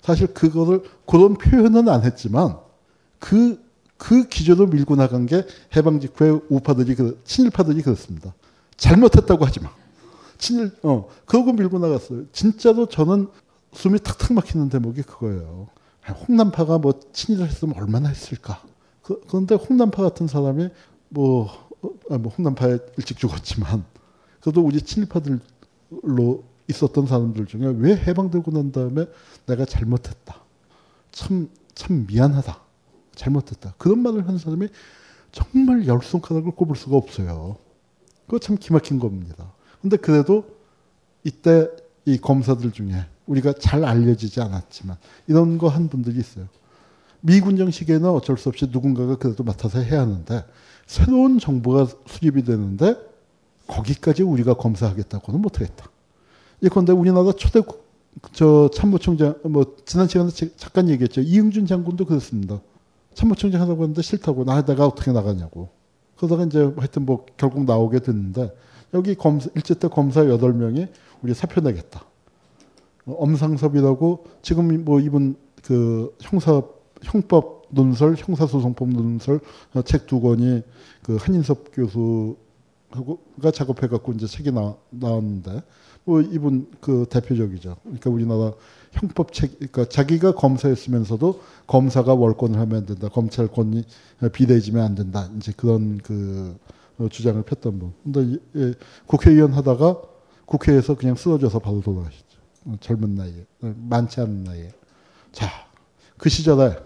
사실 그거를, 그런 표현은 안 했지만 그 기조로 밀고 나간 게 해방 직후에 우파들이, 친일파들이 그렇습니다. 잘못했다고 하지 마. 그러고 밀고 나갔어요. 진짜로 저는 숨이 탁탁 막히는 대목이 그거예요. 홍남파가 뭐 친일을 했으면 얼마나 했을까. 그런데 홍남파 같은 사람이 뭐 홍남파에 일찍 죽었지만 그래도 우리 친일파들로 있었던 사람들 중에 왜 해방되고 난 다음에 내가 잘못했다. 참 미안하다. 잘못했다. 그런 말을 하는 사람이 정말 열 손가락을 꼽을 수가 없어요. 그거 참 기막힌 겁니다. 근데 그래도 이때 이 검사들 중에 우리가 잘 알려지지 않았지만 이런 거 한 분들이 있어요. 미군정 시기에는 어쩔 수 없이 누군가가 그래도 맡아서 해야 하는데 새로운 정보가 수립이 되는데 거기까지 우리가 검사하겠다고는 못하겠다. 예컨대 우리나라 초대 참모총장, 뭐 지난 시간에 잠깐 얘기했죠. 이응준 장군도 그랬습니다. 참모총장 하라고 했는데 싫다고, 내가 어떻게 나가냐고. 그러다가 이제 하여튼 뭐 결국 나오게 됐는데 여기 일제 때 검사 8명이 우리 사표 내겠다. 엄상섭이라고 지금 뭐 이분 그 형법 논설, 형사소송법 논설 책 2권이 그 한인섭 교수가 작업해갖고 이제 책이 나왔는데 뭐 이분 그 대표적이죠. 그러니까 우리나라 형법 책, 그러니까 자기가 검사였으면서도 검사가 월권을 하면 안 된다, 검찰권이 비대해지면 안 된다, 이제 그런 그 주장을 폈던 분. 근데 국회의원 하다가 국회에서 그냥 쓰러져서 바로 돌아가셨죠. 젊은 나이에, 많지 않은 나이에. 자, 그 시절에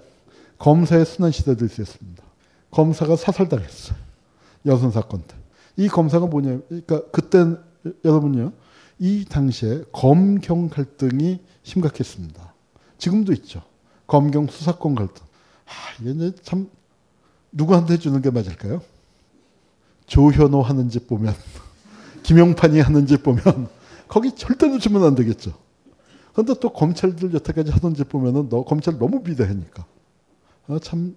검사의 순환 시대도 있었습니다. 검사가 사살당했어요. 여순 사건 때. 이 검사가 뭐냐면, 그러니까 그때 여러분요, 이 당시에 검경 갈등이 심각했습니다. 지금도 있죠. 검경 수사권 갈등. 이게 참 누구한테 주는 게 맞을까요? 조현호 하는 집 보면, 김용판이 하는 집 보면 거기 절대로 주면 안 되겠죠. 그런데 또 검찰들 여태까지 하던 짓 보면은 검찰 너무 비대하니까. 참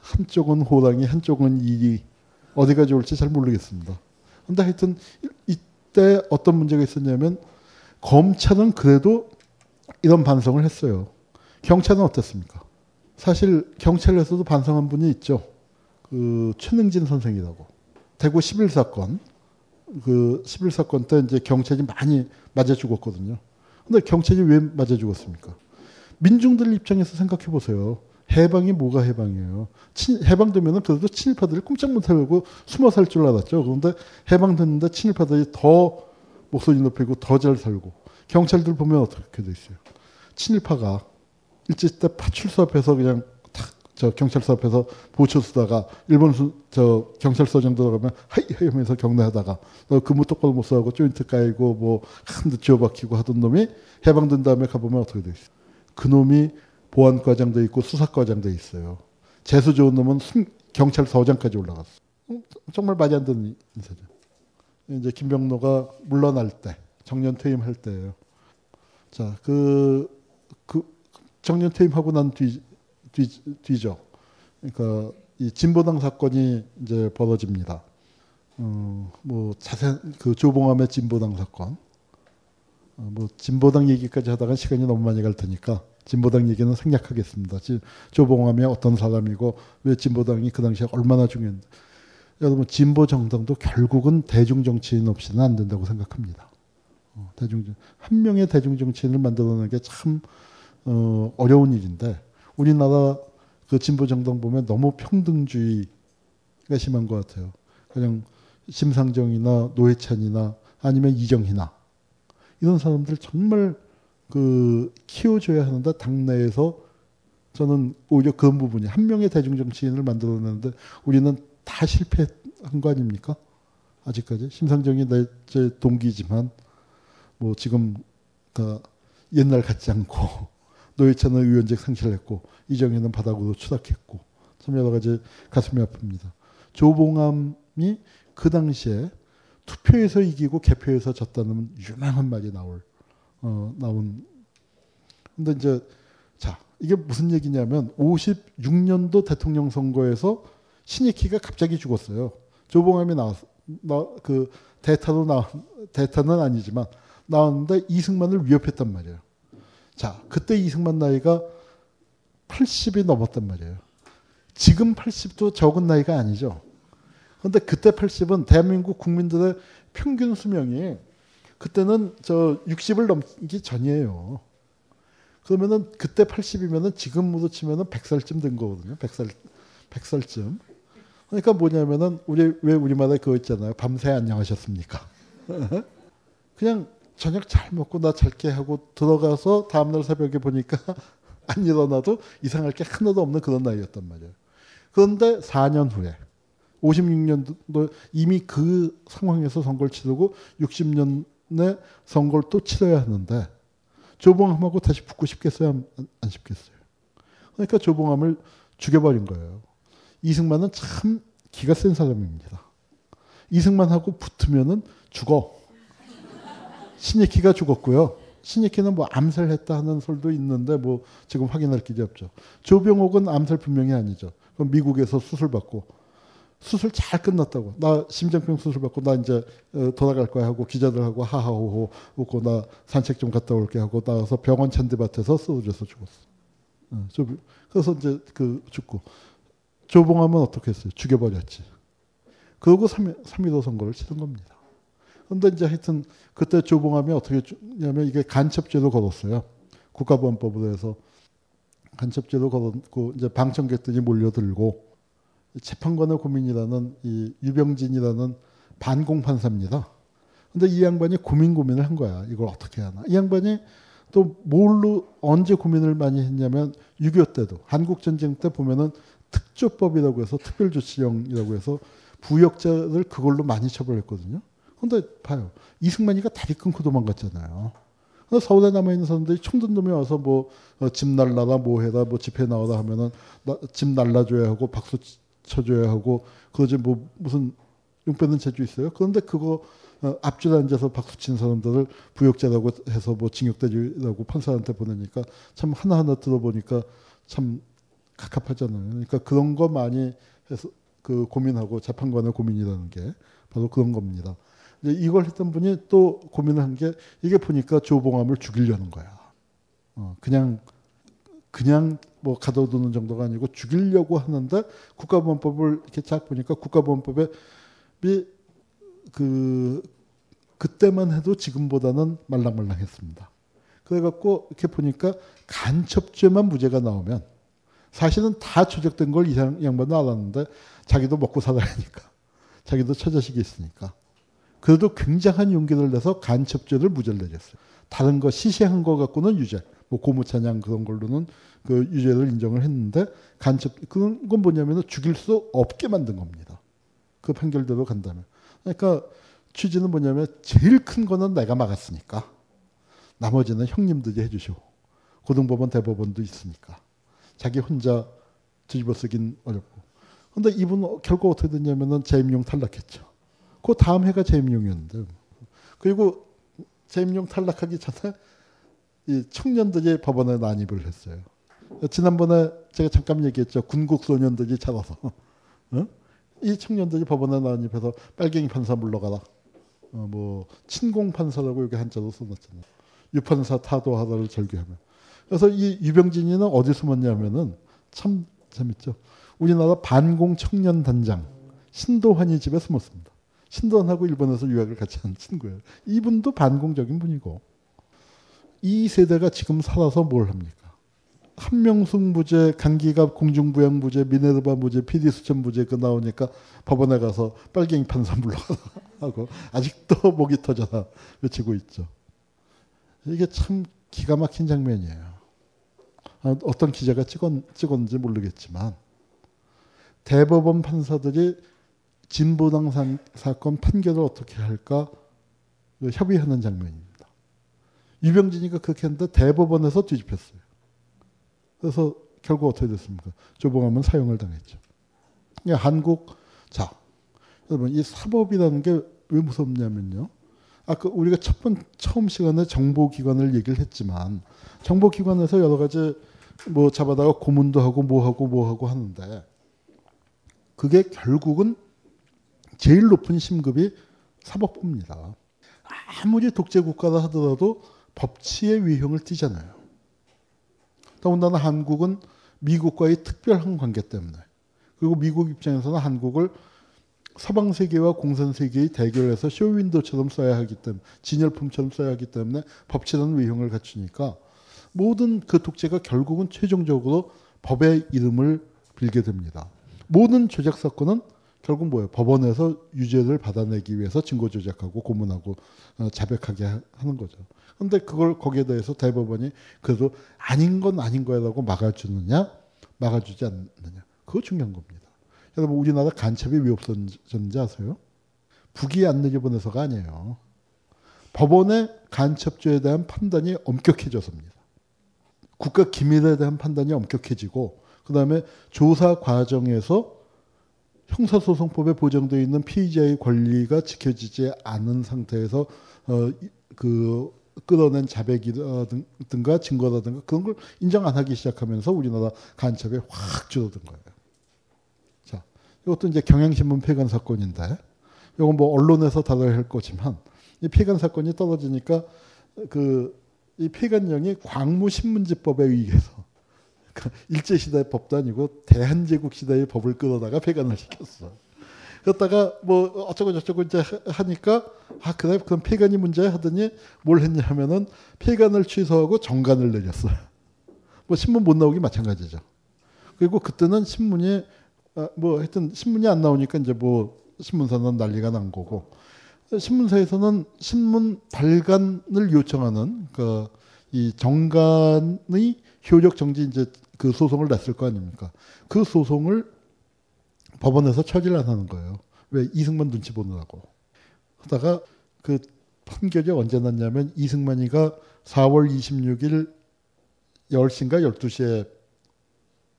한쪽은 호랑이, 한쪽은 이기. 어디가 좋을지 잘 모르겠습니다. 근데 하여튼 이때 어떤 문제가 있었냐면 검찰은 그래도 이런 반성을 했어요. 경찰은 어땠습니까? 사실 경찰에서도 반성한 분이 있죠. 그 최능진 선생이라고. 대구 11사건. 그 11사건 때 이제 경찰이 많이 맞아 죽었거든요. 근데 경찰이 왜 맞아 죽었습니까? 민중들 입장에서 생각해 보세요. 해방이 뭐가 해방이에요? 해방되면은 그래도 친일파들이 꼼짝 못하고 숨어 살 줄 알았죠. 그런데 해방됐는데 친일파들이 더 목소리 높이고 더 잘 살고. 경찰들 보면 어떻게 돼 있어요? 친일파가 일제 때 파출소 앞에서 그냥 탁 저 경찰서 앞에서 보초 쓰다가 일본 저 경찰서장 들어가면 하이하이 하면서 경례하다가 너 근무 똑바로 못 서고 조인트 까이고 뭐 한두 쥐어박히고 하던 놈이 해방된 다음에 가보면 어떻게 돼 있어요? 그놈이 보안과장도 있고 수사과장도 있어요. 재수 좋은 놈은 경찰서장까지 올라갔어. 정말 말이 안 되는 인사죠. 이제 김병로가 물러날 때, 정년 퇴임할 때예요. 자, 그 정년 퇴임하고 난 뒤죠. 그러니까 이 진보당 사건이 이제 벌어집니다. 뭐 자세한 그 조봉암의 진보당 사건. 뭐 진보당 얘기까지 하다가 시간이 너무 많이 갈 테니까. 진보당 얘기는 생략하겠습니다. 조봉암이 어떤 사람이고 왜 진보당이 그 당시에 얼마나 중요했는데. 여러분 진보 정당도 결국은 대중 정치인 없이는 안 된다고 생각합니다. 한 명의 대중 정치인을 만들어내는 게 참 어려운 일인데 우리나라 그 진보 정당 보면 너무 평등주의가 심한 것 같아요. 그냥 심상정이나 노회찬이나 아니면 이정희나 이런 사람들 정말 그 키워줘야 하는데 당내에서 저는 오히려 그런 부분이 한 명의 대중정치인을 만들어내는데 우리는 다 실패한 거 아닙니까? 아직까지 심상정이 제 동기지만 뭐 지금 옛날 같지 않고 노회찬은 의원직 상실했고 이정희는 바닥으로 추락했고 참 여러 가지 가슴이 아픕니다. 조봉암이 그 당시에 투표에서 이기고 개표에서 졌다는 유명한 말이 나온. 근데 이제, 자, 이게 무슨 얘기냐면, 56년도 대통령 선거에서 신익희가 갑자기 죽었어요. 조봉암이 대타는 아니지만, 나왔는데 이승만을 위협했단 말이에요. 자, 그때 이승만 나이가 80이 넘었단 말이에요. 지금 80도 적은 나이가 아니죠. 근데 그때 80은 대한민국 국민들의 평균 수명이 그때는 저 60을 넘기 전이에요. 그러면은 그때 80이면은 지금으로 치면은 100살쯤 된 거거든요. 100살쯤. 그러니까 뭐냐면은 우리마다 그거 있잖아요. 밤새 안녕하셨습니까? 그냥 저녁 잘 먹고 나 잘게 하고 들어가서 다음날 새벽에 보니까 안 일어나도 이상할 게 하나도 없는 그런 나이였단 말이에요. 그런데 4년 후에 56년도 이미 그 상황에서 선거를 치르고 60년 내 선거를 또 치러야 하는데 조봉암하고 다시 붙고 싶겠어요? 안 싶겠어요? 그러니까 조봉암을 죽여버린 거예요. 이승만은 참 기가 센 사람입니다. 이승만하고 붙으면은 죽어. 신익희가 죽었고요. 신익희는 뭐 암살했다 하는 설도 있는데 뭐 지금 확인할 길이 없죠. 조병옥은 암살 분명히 아니죠. 그럼 미국에서 수술받고 수술 잘 끝났다고. 나 심장병 수술 받고 나 이제 돌아갈 거야 하고 기자들하고 하하호호 웃고 나 산책 좀 갔다 올게 하고 나와서 병원 잔디밭에서 쓰러져서 죽었어. 그래서 이제 죽고. 조봉암은 어떻게 했어요? 죽여버렸지. 그러고 3.15 선거를 치른 겁니다. 근데 이제 하여튼 그때 조봉암이 어떻게 했냐면 이게 간첩죄로 걸었어요. 국가보안법으로 해서 간첩죄로 걸었고 이제 방청객들이 몰려들고 재판관의 고민이라는 이 유병진이라는 반공판사입니다. 근데 이 양반이 고민을 한 거야. 이걸 어떻게 하나. 이 양반이 또 뭘로 언제 고민을 많이 했냐면 6.25 때도 한국전쟁 때 보면은 특조법이라고 해서 특별조치령이라고 해서 부역자를 그걸로 많이 처벌했거든요. 근데 봐요. 이승만이가 다리 끊고 도망갔잖아요. 서울에 남아있는 사람들이 총든 놈이 와서 뭐 집 날라라 뭐 해라 뭐 집회 나와라 하면은 집 날라줘야 하고 박수 쳐줘야 하고 그러지 뭐 무슨 용빼는 재주 있어요. 그런데 그거 앞줄 앉아서 박수친 사람들을 부역자라고 해서 뭐 징역대지라고 판사한테 보내니까 참 하나하나 들어보니까 참 갑갑하잖아요. 그러니까 그런 거 많이 해서 그 고민하고 재판관의 고민이라는 게 바로 그런 겁니다. 이제 이걸 했던 분이 또 고민을 한 게 이게 보니까 조봉암을 죽이려는 거야. 그냥 뭐 가둬두는 정도가 아니고 죽이려고 하는데 국가보안법을 이렇게 쫙 보니까 국가보안법에 그때만 해도 지금보다는 말랑말랑했습니다. 그래갖고 이렇게 보니까 간첩죄만 무죄가 나오면 사실은 다 조작된 걸 이 양반은 알았는데 자기도 먹고 살아야 하니까 자기도 처자식이 있으니까 그래도 굉장한 용기를 내서 간첩죄를 무죄를 내렸어요. 다른 거 시시한 거 갖고는 유죄, 뭐 고무찬양 그런 걸로는 그 유죄를 인정을 했는데 간첩 그런 건 뭐냐면은 죽일 수 없게 만든 겁니다. 그 판결대로 간다면. 그러니까 취지는 뭐냐면 제일 큰 거는 내가 막았으니까 나머지는 형님들이 해주시오. 고등법원 대법원도 있으니까 자기 혼자 뒤집어 쓰긴 어렵고. 근데 이분 결과 어떻게 됐냐면은 재임용 탈락했죠. 그 다음 해가 재임용이었는데. 그리고 재임용 탈락하기 전에 이 청년들이 법원에 난입을 했어요. 지난번에 제가 잠깐 얘기했죠. 군국 소년들이 찾아서. 응? 이 청년들이 법원에 난입해서 빨갱이 판사 물러가라. 뭐 친공 판사라고 여기 한자로 써놨잖아요. 유판사 타도하다를 절규하면. 그래서 이 유병진이는 어디 숨었냐면은 참 재밌죠. 우리나라 반공 청년 단장 신도환이 집에 숨었습니다. 신도환하고 일본에서 유학을 같이 한 친구예요. 이분도 반공적인 분이고. 이 세대가 지금 살아서 뭘 합니까? 한명숙 무죄, 강기갑 공중부양 무죄, 미네르바 무죄, PD수첩 무죄 그 나오니까 법원에 가서 빨갱이 판사 물러가라 하고 아직도 목이 터져라 외치고 있죠. 이게 참 기가 막힌 장면이에요. 어떤 기자가 찍었는지 모르겠지만 대법원 판사들이 진보당 사건 판결을 어떻게 할까 협의하는 장면입니다. 유병진이가 그렇게 했는데 대법원에서 뒤집혔어요. 그래서 결국 어떻게 됐습니까? 조봉암은 사형을 당했죠. 그러니까 한국, 자, 여러분 이 사법이라는 게 왜 무섭냐면요. 아까 우리가 처음 시간에 정보기관을 얘기를 했지만 정보기관에서 여러 가지 뭐 잡아다가 고문도 하고 뭐하고 하는데 그게 결국은 제일 높은 심급이 사법부입니다. 아무리 독재국가라 하더라도 법치의 위형을 띠잖아요. 더군다나 한국은 미국과의 특별한 관계 때문에 그리고 미국 입장에서는 한국을 서방세계와 공산세계의 대결에서 쇼윈도처럼 써야 하기 때문에 진열품처럼 써야 하기 때문에 법치라는 위형을 갖추니까 모든 그 독재가 결국은 최종적으로 법의 이름을 빌게 됩니다. 모든 조작사건은 결국 뭐예요? 법원에서 유죄를 받아내기 위해서 증거 조작하고 고문하고 자백하게 하는 거죠. 그런데 그걸 거기에 대해서 대법원이 그래도 아닌 건 아닌 거라고 막아주느냐, 막아주지 않느냐. 그거 중요한 겁니다. 여러분 우리나라 간첩이 왜 없었는지 아세요? 북이 안 내려보내서가 아니에요. 법원의 간첩죄에 대한 판단이 엄격해졌습니다. 국가 기밀에 대한 판단이 엄격해지고 그다음에 조사 과정에서 형사소송법에 보장되어 있는 피의자의 권리가 지켜지지 않은 상태에서 끌어낸 자백이라든가 증거라든가 그런 걸 인정 안 하기 시작하면서 우리나라 간첩이 확 줄어든 거예요. 자, 이것도 이제 경향신문 폐간 사건인데 이건 뭐 언론에서 다뤄야 할 거지만 이 폐간 사건이 떨어지니까 이 폐간령이 광무신문지법에 의해서 일제시대의 법도 아니고 대한제국 시대의 법을 끌어다가 폐간을 시켰어. 그러다가 뭐 어쩌고저쩌고 이제 하니까 그래 그럼 폐간이 문제야 하더니 뭘 했냐 하면은 폐간을 취소하고 정간을 내렸어요. 뭐 신문 못 나오기 마찬가지죠. 그리고 그때는 신문이 뭐 하여튼 신문이 안 나오니까 이제 뭐 신문사는 난리가 난 거고 신문사에서는 신문 발간을 요청하는 그 이 정간의 효력 정지 이제 그 소송을 냈을 거 아닙니까? 그 소송을 법원에서 처리를 안 하는 거예요. 왜? 이승만 눈치 보느라고. 하다가 그 판결이 언제 났냐면 이승만이가 4월 26일 10시인가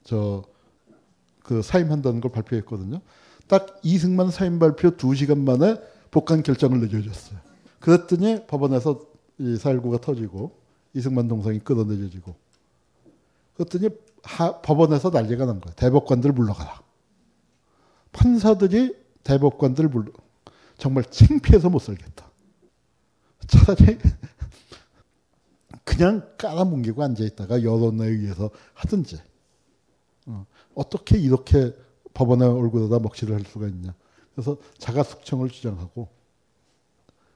12시에 사임한다는 걸 발표했거든요. 딱 이승만 사임 발표 2시간 만에 복강 결정을 내려줬어요. 그랬더니 법원에서 이 4.19가 터지고 이승만 동상이 끌어내려지고 그랬더니 법원에서 난리가 난 거예요. 대법관들 물러가라. 판사들이 대법관들 정말 창피해서 못 살겠다. 차라리 그냥 깔아뭉개고 앉아있다가 여론에 의해서 하든지. 어떻게 이렇게 법원의 얼굴에다 먹칠을 할 수가 있냐. 그래서 자가숙청을 주장하고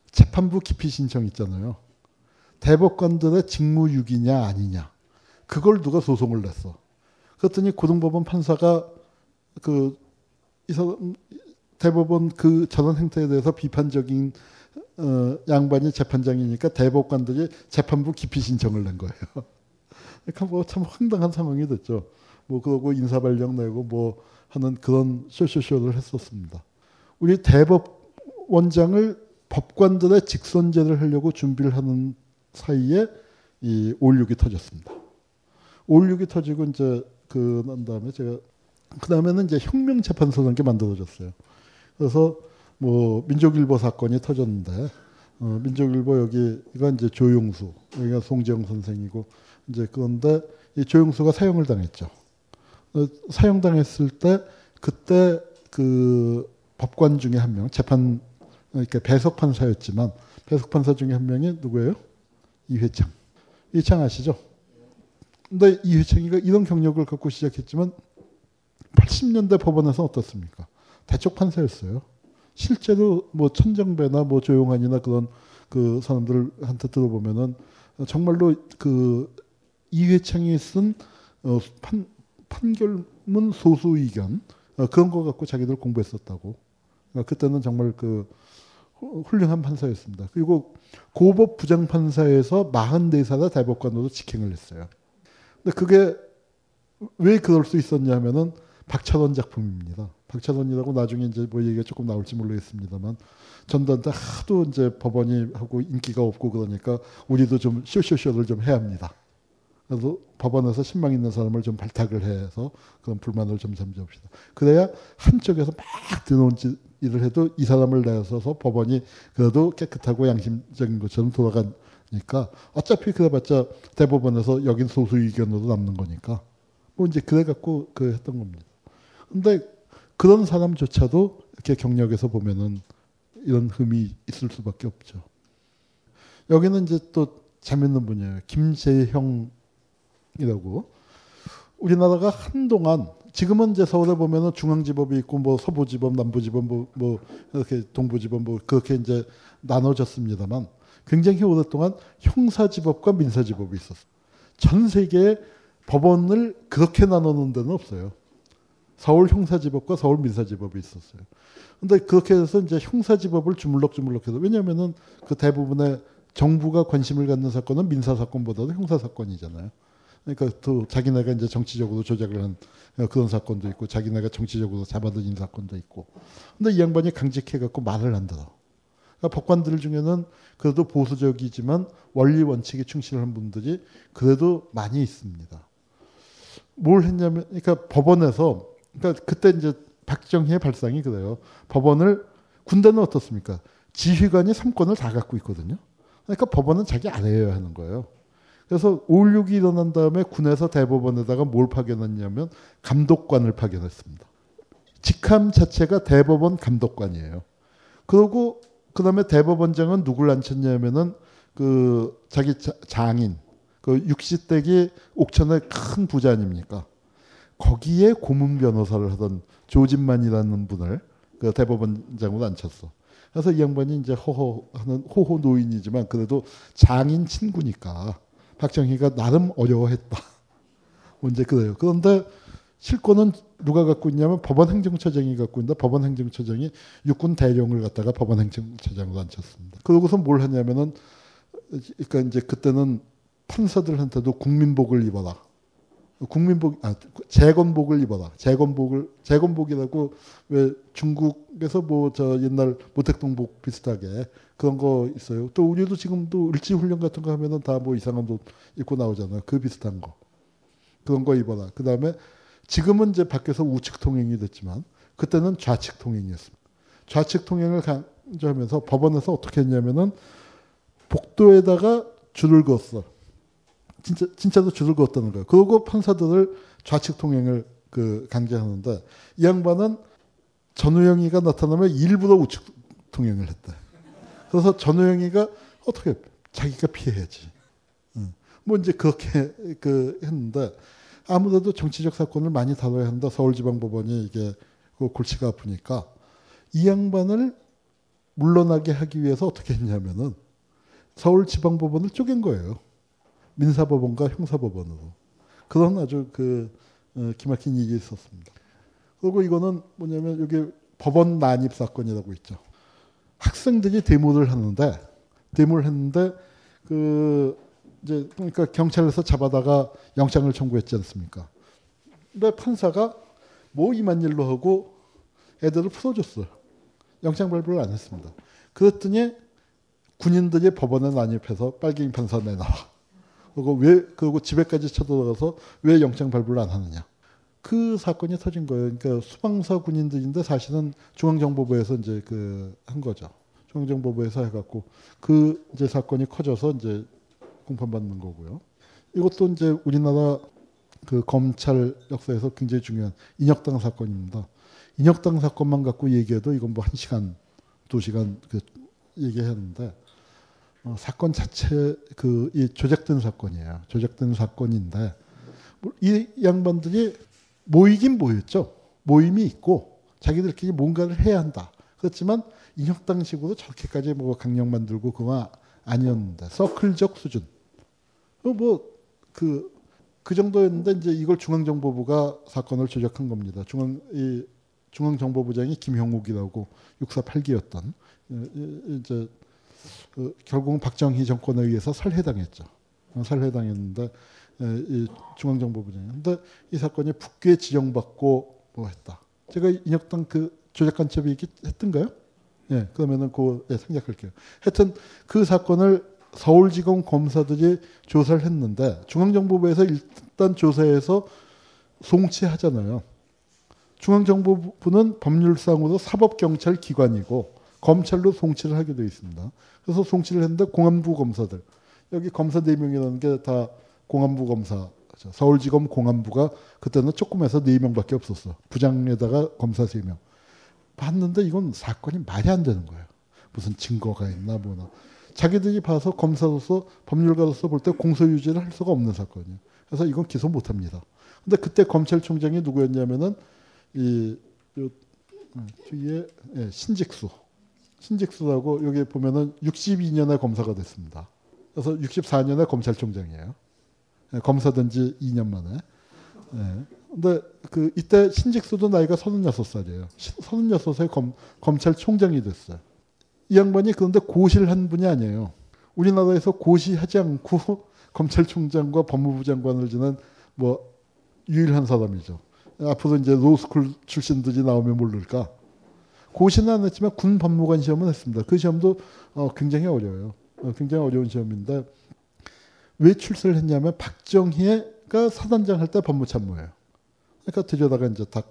재판부 기피 신청 있잖아요. 대법관들의 직무유기냐 아니냐. 그걸 누가 소송을 냈어. 그랬더니 고등법원 판사가 대법원 그 저런 행태에 대해서 비판적인 양반이 재판장이니까 대법관들이 재판부 기피 신청을 낸 거예요. 그러니까 뭐 참 황당한 상황이 됐죠. 뭐 그러고 인사발령 내고 뭐 하는 그런 쇼쇼쇼를 했었습니다. 우리 대법원장을 법관들의 직선제를 하려고 준비를 하는 사이에 이 5.16이 터졌습니다. 5.16이 터지고 이제 그런 다음에 그다음에는 이제 혁명재판소라는 게 만들어졌어요. 그래서 뭐 민족일보 사건이 터졌는데 민족일보 여기가 이제 조용수, 여기가 송재영 선생이고 이제 그런데 이 조용수가 사형을 당했죠. 사형당했을 때 그때 그 법관 중에 한 명, 그러니까 배석판사였지만 배석판사 중에 한 명이 누구예요? 이회창. 이회창 아시죠? 근데 이회창이가 이런 경력을 갖고 시작했지만 80년대 법원에서는 어떻습니까? 대쪽 판사였어요. 실제로 뭐 천정배나 뭐 조용한이나 그런 그 사람들한테 들어보면은 정말로 그 이회창이 쓴 판결문 소수 의견 그런 거 갖고 자기들 공부했었다고. 그러니까 그때는 정말 그 훌륭한 판사였습니다. 그리고 고법 부장판사에서 44살의 대법관으로 직행을 했어요. 근데 그게 왜 그럴 수 있었냐면은 박철원 작품입니다. 박철원이라고 나중에 이제 뭐 얘기가 조금 나올지 모르겠습니다만 전두환 때 하도 이제 법원이 하고 인기가 없고 그러니까 우리도 좀 쇼쇼쇼를 좀 해야 합니다. 그래서 법원에서 신망 있는 사람을 좀 발탁을 해서 그런 불만을 좀 잠재웁시다. 그래야 한쪽에서 막 드러운 일을 해도 이 사람을 내서서 법원이 그래도 깨끗하고 양심적인 것처럼 돌아가니까 어차피 그래봤자 대법원에서 여긴 소수 의견으로 남는 거니까 뭐 이제 그래갖고 그 했던 겁니다. 근데 그런 사람조차도 이렇게 경력에서 보면은 이런 흠이 있을 수밖에 없죠. 여기는 이제 또 재밌는 분이에요. 김재형이라고. 우리나라가 한동안 지금은 이제 서울에 보면은 중앙지법이 있고 뭐 서부지법, 남부지법, 뭐 이렇게 동부지법 뭐 그렇게 이제 나눠졌습니다만 굉장히 오랫동안 형사지법과 민사지법이 있었어요. 전 세계에 법원을 그렇게 나누는 데는 없어요. 서울 형사지법과 서울 민사지법이 있었어요. 근데 그렇게 해서 이제 형사지법을 주물럭주물럭해서 왜냐하면은 그 대부분의 정부가 관심을 갖는 사건은 민사사건보다도 형사사건이잖아요. 그러니까 또 자기네가 이제 정치적으로 조작을 한 그런 사건도 있고 자기네가 정치적으로 잡아들인 사건도 있고. 근데 이 양반이 강직해갖고 말을 안 들어. 그러니까 법관들 중에는 그래도 보수적이지만 원리 원칙에 충실한 분들이 그래도 많이 있습니다. 뭘 했냐면, 그러니까 법원에서, 그러니까 그때 이제 박정희의 발상이 그래요. 법원을, 군대는 어떻습니까? 지휘관이 3권을 다 갖고 있거든요. 그러니까 법원은 자기 아래여야 하는 거예요. 그래서 5.16이 일어난 다음에 군에서 대법원에다가 뭘 파견했냐면 감독관을 파견했습니다. 직함 자체가 대법원 감독관이에요. 그러고, 그 다음에 대법원장은 누굴 앉혔냐면은 그 자기 장인, 그 육시댁이 옥천의 큰 부자 아닙니까? 거기에 고문 변호사를 하던 조진만이라는 분을 그 대법원장으로 앉혔어. 그래서 이 양반이 이제 허허하는 호호 노인이지만 그래도 장인 친구니까 박정희가 나름 어려워했다. 언제 그래요. 그런데 실권은 누가 갖고 있냐면 법원 행정처장이 갖고 있는데 법원 행정처장이 육군 대령을 갖다가 법원 행정처장으로 앉혔습니다. 그러고서 뭘 하냐면은 그러니까 이제 그때는 판사들한테도 국민복을 입어라. 재건복을 입어라. 재건복이라고 왜 중국에서 뭐 저 옛날 모택동복 비슷하게 그런 거 있어요. 또 우리도 지금도 을지훈련 같은 거 하면은 다 뭐 이상한 옷 입고 나오잖아요. 그 비슷한 거. 그런 거 입어라. 그 다음에 지금은 이제 밖에서 우측 통행이 됐지만 그때는 좌측 통행이었습니다. 좌측 통행을 강조하면서 법원에서 어떻게 했냐면은 복도에다가 줄을 그었어. 진짜로 줄을 그었다는 거예요. 그리고 판사들을 좌측 통행을 강제하는데 이 양반은 전우영이가 나타나면 일부러 우측 통행을 했다. 그래서 전우영이가 어떻게 자기가 피해야지. 뭐 이제 그렇게 했는데 아무래도 정치적 사건을 많이 다뤄야 한다. 서울지방법원이 이게 골치가 아프니까 이 양반을 물러나게 하기 위해서 어떻게 했냐면은 서울지방법원을 쪼갠 거예요. 민사법원과 형사법원으로. 그런 아주 기막힌 일이 있었습니다. 그리고 이거는 뭐냐면 여기 법원 난입 사건이라고 있죠. 학생들이 데모를 하는데 이제 그러니까 경찰에서 잡아다가 영장을 청구했지 않습니까? 근데 판사가 뭐 이만 일로 하고 애들을 풀어줬어요. 영장 발부를 안 했습니다. 그랬더니 군인들이 법원에 난입해서 빨갱이 판사 내놔. 그리고 집에까지 쳐들어가서 왜 영장 발부를 안 하느냐. 그 사건이 터진 거예요. 그러니까 수방사 군인들인데 사실은 중앙정보부에서 이제 한 거죠. 중앙정보부에서 해갖고 그 이제 사건이 커져서 이제 공판받는 거고요. 이것도 이제 우리나라 검찰 역사에서 굉장히 중요한 인혁당 사건입니다. 인혁당 사건만 갖고 얘기해도 이건 뭐 1시간, 2시간 얘기해야 하는데 사건 자체 이 조작된 사건이에요. 조작된 사건인데 이 양반들이 모이긴 모였죠. 모임이 있고 자기들끼리 뭔가를 해야 한다. 그렇지만 인혁당식으로 저렇게까지 뭐 강령 만들고 그거 아니었는데 서클적 수준. 그 정도였는데 이제 이걸 중앙정보부가 사건을 조작한 겁니다. 중앙정보부장이 김형욱이라고 648기였던 이제 결국은 박정희 정권에 의해서 살해당했죠. 살해당했는데 이 중앙정보부장이. 근데 이 사건이 북괴 지정받고 뭐 했다. 제가 인혁당 조작간첩이 했던가요? 예, 그러면은 생략할게요. 하여튼 그 사건을 서울지검 검사들이 조사를 했는데 중앙정보부에서 일단 조사해서 송치하잖아요. 중앙정보부는 법률상으로 사법경찰기관이고 검찰로 송치를 하게 되어 있습니다. 그래서 송치를 했는데 공안부 검사들, 여기 검사 4명이라는 게 다 공안부 검사, 서울지검 공안부가 그때는 조그매서 4명밖에 없었어. 부장에다가 검사 3명. 봤는데 이건 사건이 말이 안 되는 거예요. 무슨 증거가 있나 뭐나. 자기들이 봐서 검사로서 법률가로서 볼 때 공소유지를 할 수가 없는 사건이에요. 그래서 이건 기소 못합니다. 근데 그때 검찰총장이 누구였냐면은 뒤에 신직수라고 여기 보면은 62년에 검사가 됐습니다. 그래서 64년에 검찰총장이에요. 검사된 지 2년 만에. 네. 근데 이때 신직수도 나이가 36살이에요. 36에 검찰총장이 됐어요. 이 양반이 그런데 고시를 한 분이 아니에요. 우리나라에서 고시하지 않고 검찰총장과 법무부 장관을 지낸 뭐 유일한 사람이죠. 앞으로 이제 로스쿨 출신들이 나오면 모를까. 고시는 안 했지만 군 법무관 시험은 했습니다. 그 시험도 굉장히 어려워요. 굉장히 어려운 시험인데 왜 출세를 했냐면 박정희가 사단장 할 때 법무참모예요. 그러니까 들여다가 이제 딱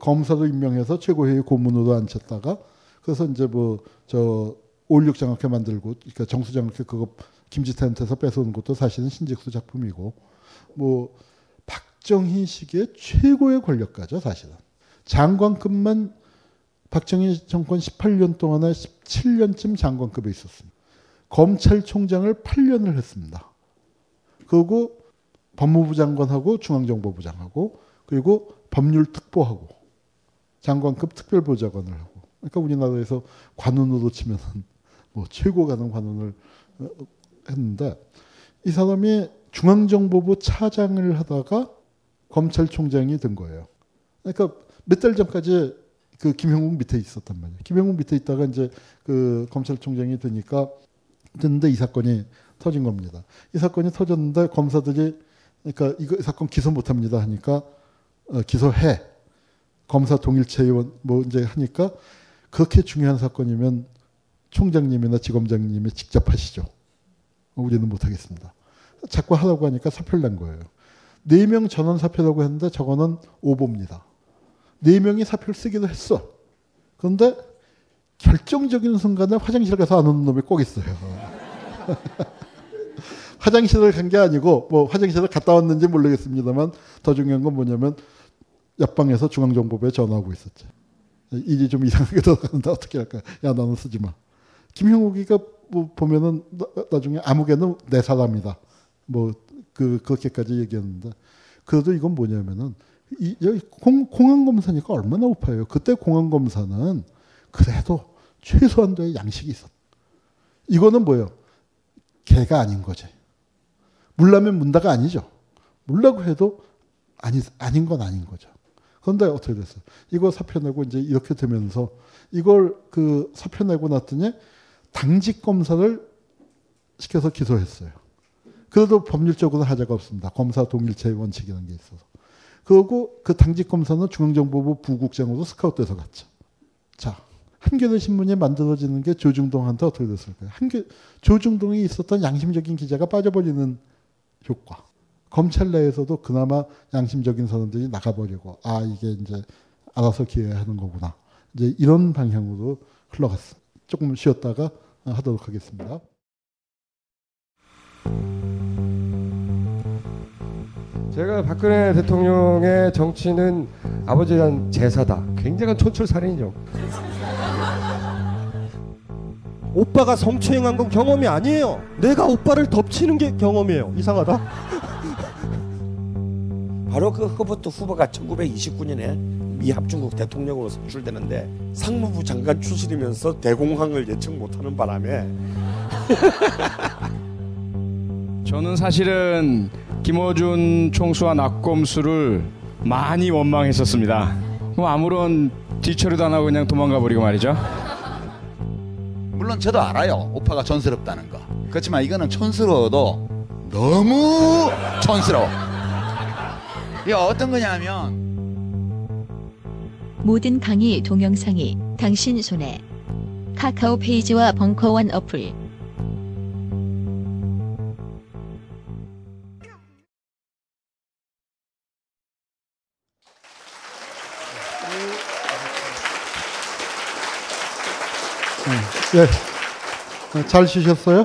검사로 임명해서 최고회의 고문으로 앉혔다가 그래서 이제 뭐 저 5.16 장학회 만들고 그러니까 정수 장학회 그거 김지태한테서 뺏어온 것도 사실은 신직수 작품이고 뭐 박정희 시기의 최고의 권력가죠. 사실은 장관급만 박정희 정권 18년 동안에 17년쯤 장관급에 있었습니다. 검찰총장을 8년을 했습니다. 그리고 법무부 장관하고 중앙정보부장하고 그리고 법률특보하고 장관급 특별보좌관을 하고. 그러니까 우리나라에서 관원으로 치면 뭐 최고 가는 관원을 했는데 이 사람이 중앙정보부 차장을 하다가 검찰총장이 된 거예요. 그러니까 몇 달 전까지 김형욱 밑에 있었단 말이에요. 김형욱 밑에 있다가 이제 검찰총장이 됐는데 이 사건이 터진 겁니다. 이 사건이 터졌는데 검사들이 그러니까 이 사건 기소 못 합니다 하니까 기소해. 검사 동일체의원 뭐 이제 하니까 그렇게 중요한 사건이면 총장님이나 지검장님이 직접 하시죠. 우리는 못 하겠습니다. 자꾸 하라고 하니까 사표를 낸 거예요. 4명 전원 사표라고 했는데 저거는 오보입니다. 4명이 사표를 쓰기도 했어. 그런데 결정적인 순간에 화장실 가서 안 오는 놈이 꼭 있어요. 화장실을 간 게 아니고 뭐 화장실을 갔다 왔는지 모르겠습니다만 더 중요한 건 뭐냐면 옆방에서 중앙정보부에 전화하고 있었지. 일이 좀 이상하게 돌아가는데 어떻게 할까? 야, 나는 쓰지 마. 김형욱이가 뭐 보면은 나중에 아무개는 내 사람이다. 뭐 그렇게까지 얘기했는데 그래도 이건 뭐냐면은 공안 검사니까 얼마나 우파예요. 그때 공안 검사는 그래도 최소한도의 양식이 있었다. 이거는 뭐예요? 개가 아닌 거지. 물라면 문다가 아니죠. 물라고 해도 아닌 건 아닌 거죠. 그런데 어떻게 됐어요? 이거 사표 내고 이제 이렇게 되면서 이걸 그 사표 내고 났더니 당직 검사를 시켜서 기소했어요. 그래도 법률적으로는 하자가 없습니다. 검사 동일체의 원칙이라는 게 있어서. 그리고 그 당직 검사는 중앙정보부 부국장으로 스카웃돼서 갔죠. 자, 한겨레신문이 만들어지는 게 조중동한테 어떻게 됐을까요? 조중동이 있었던 양심적인 기자가 빠져버리는 효과. 검찰 내에서도 그나마 양심적인 사람들이 나가버리고, 아, 이게 이제 알아서 기회하는 거구나. 이제 이런 방향으로 흘러갔습니다. 조금 쉬었다가 하도록 하겠습니다. 제가 박근혜 대통령의 정치는 아버지에 대한 제사다. 굉장한 촌철살인이죠. 오빠가 성추행한 건 경험이 아니에요. 내가 오빠를 덮치는 게 경험이에요. 이상하다. 바로 그 허버트 후보가 1929년에 미합중국 대통령으로 선출되는데 상무부 장관 출신이면서 대공황을 예측 못하는 바람에 저는 사실은 김어준 총수와 낙검수를 많이 원망했었습니다. 그럼 아무런 뒤처리도 안 하고 그냥 도망가 버리고 말이죠. 물론 저도 알아요. 오빠가 촌스럽다는 거. 그렇지만 이거는 촌스러워도 너무 촌스러워. 이게 어떤 거냐면 모든 강의 동영상이 당신 손에 카카오 페이지와 벙커원 어플 예, 잘 쉬셨어요?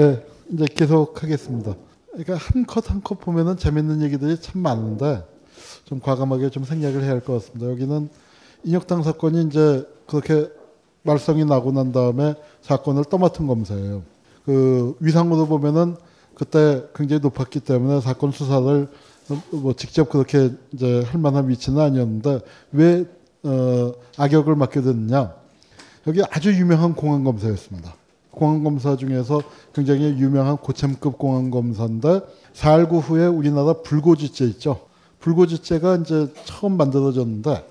예, 이제 계속하겠습니다. 그러니까 한 컷 한 컷 보면은 재밌는 얘기들이 참 많은데 좀 과감하게 좀 생략을 해야 할 것 같습니다. 여기는 인혁당 사건이 이제 그렇게 말썽이 나고 난 다음에 사건을 떠맡은 검사예요. 그 위상으로 보면은 그때 굉장히 높았기 때문에 사건 수사를 뭐 직접 그렇게 이제 할 만한 위치는 아니었는데 왜 악역을 맡게 됐느냐? 여기 아주 유명한 공안검사였습니다. 공안검사 중에서 굉장히 유명한 고참급 공안검사인데 4.19 후에 우리나라 불고지죄 있죠. 불고지죄가 이제 처음 만들어졌는데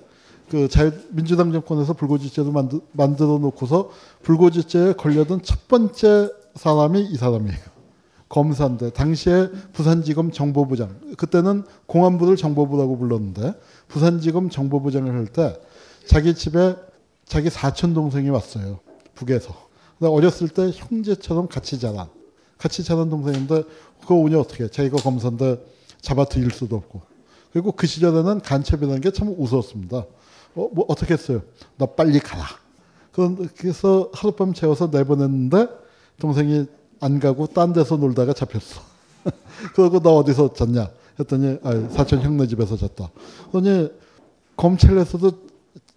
그 민주당 정권에서 불고지죄도 만들어 놓고서 불고지죄에 걸려든 첫 번째 사람이 이 사람이에요. 검사인데 당시에 부산지검 정보부장, 그때는 공안부를 정보부라고 불렀는데 부산지검 정보부장을 할 때 자기 집에 자기 사촌 동생이 왔어요. 북에서. 근데 어렸을 때 형제처럼 같이 자란 동생인데 그거 오냐 어떻게 해. 자기가 검사인데 잡아들일 수도 없고. 그리고 그 시절에는 간첩이라는 게 참 우스웠습니다. 뭐 어떻게 했어요? 나 빨리 가라. 그래서 하룻밤 재워서 내보냈는데 동생이 안 가고 딴 데서 놀다가 잡혔어. 그러고 너 어디서 잤냐? 했더니 사촌 형네 집에서 잤다. 그러니 검찰에서도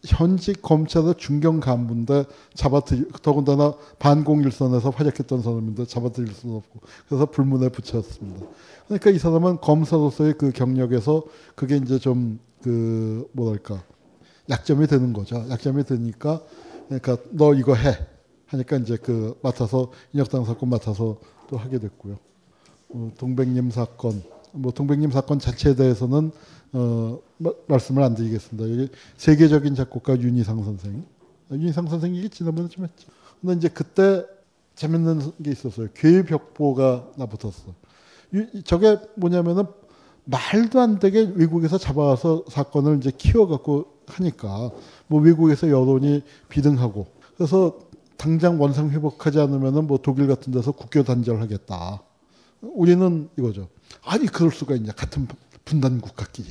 현직 검찰의 중경 간부인데 더군다나 반공일선에서 활약했던 사람인데 잡아들일 수는 없고 그래서 불문에 붙였습니다. 그러니까 이 사람은 검사로서의 그 경력에서 그게 이제 좀 그 뭐랄까 약점이 되는 거죠. 약점이 되니까 그러니까 너 이거 해 하니까 이제 그 맡아서 인혁당 사건 맡아서 또 하게 됐고요. 동백님 사건 자체에 대해서는 말씀을 안 드리겠습니다. 여기 세계적인 작곡가 윤이상 선생 얘기 지난번에 좀 했죠. 근데 이제 그때 재밌는 게 있었어요. 괴벽보가 나붙었어. 저게 뭐냐면은 말도 안 되게 외국에서 잡아와서 사건을 이제 키워갖고 하니까 뭐 외국에서 여론이 비등하고 그래서 당장 원상 회복하지 않으면은 뭐 독일 같은 데서 국교 단절하겠다. 우리는 이거죠. 아니 그럴 수가 있냐 같은 분단 국가끼리.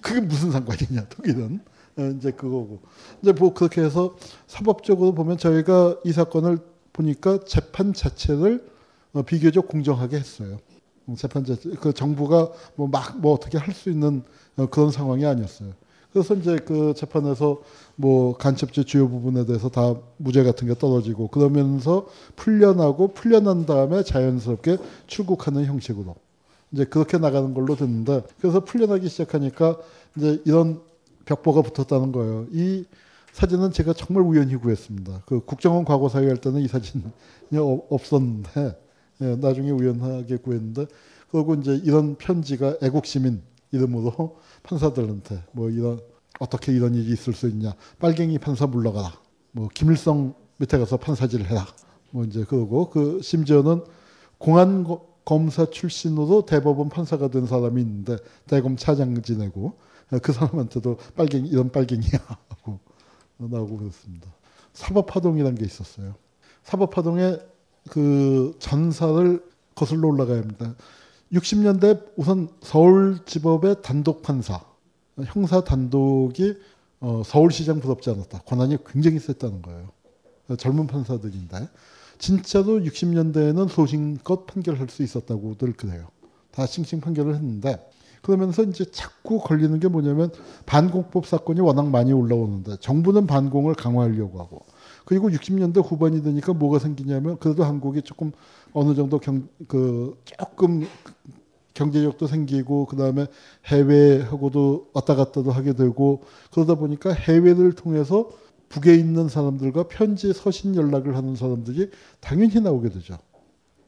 그게 무슨 상관이냐 독일은. 이제 그거고. 이제 뭐 그렇게 해서 사법적으로 보면 저희가 이 사건을 보니까 재판 자체를 비교적 공정하게 했어요. 재판 자체, 그 정부가 뭐 막 뭐 어떻게 할 수 있는 그런 상황이 아니었어요. 그래서 이제 그 재판에서 뭐 간첩죄 주요 부분에 대해서 다 무죄 같은 게 떨어지고 그러면서 풀려나고 풀려난 다음에 자연스럽게 출국하는 형식으로 이제 그렇게 나가는 걸로 됐는데, 그래서 풀려나기 시작하니까 이제 이런 벽보가 붙었다는 거예요. 이 사진은 제가 정말 우연히 구했습니다. 그 국정원 과거사위 할 때는 이 사진이 없었는데, 예, 나중에 우연하게 구했는데, 그리고 이제 이런 편지가 애국시민 이름으로 판사들한테 뭐 이런 어떻게 이런 일이 있을 수 있냐, 빨갱이 판사 물러가라, 뭐 김일성 밑에 가서 판사질 해라, 뭐 이제 그러고, 그 심지어는 공안 검사 출신으로 대법원 판사가 된 사람이 있는데 대검 차장 지내고 그 사람한테도 빨갱이, 이런 빨갱이야 하고 나오고 그랬습니다. 사법파동이라는 게 있었어요. 사법파동에 그 전사를 거슬러 올라가야 합니다. 60년대 우선 서울지법의 단독판사, 형사 단독이 서울시장 부럽지 않았다. 권한이 굉장히 셌다는 거예요. 젊은 판사들인데 진짜로 60년대에는 소신껏 판결할 수 있었다고들 그래요. 다 싱싱 판결을 했는데, 그러면서 이제 자꾸 걸리는 게 뭐냐면 반공법 사건이 워낙 많이 올라오는데 정부는 반공을 강화하려고 하고, 그리고 60년대 후반이 되니까 뭐가 생기냐면 그래도 한국이 조금 어느 정도 조금 경제력도 생기고 그다음에 해외하고도 왔다 갔다도 하게 되고, 그러다 보니까 해외를 통해서 북에 있는 사람들과 편지 서신 연락을 하는 사람들이 당연히 나오게 되죠.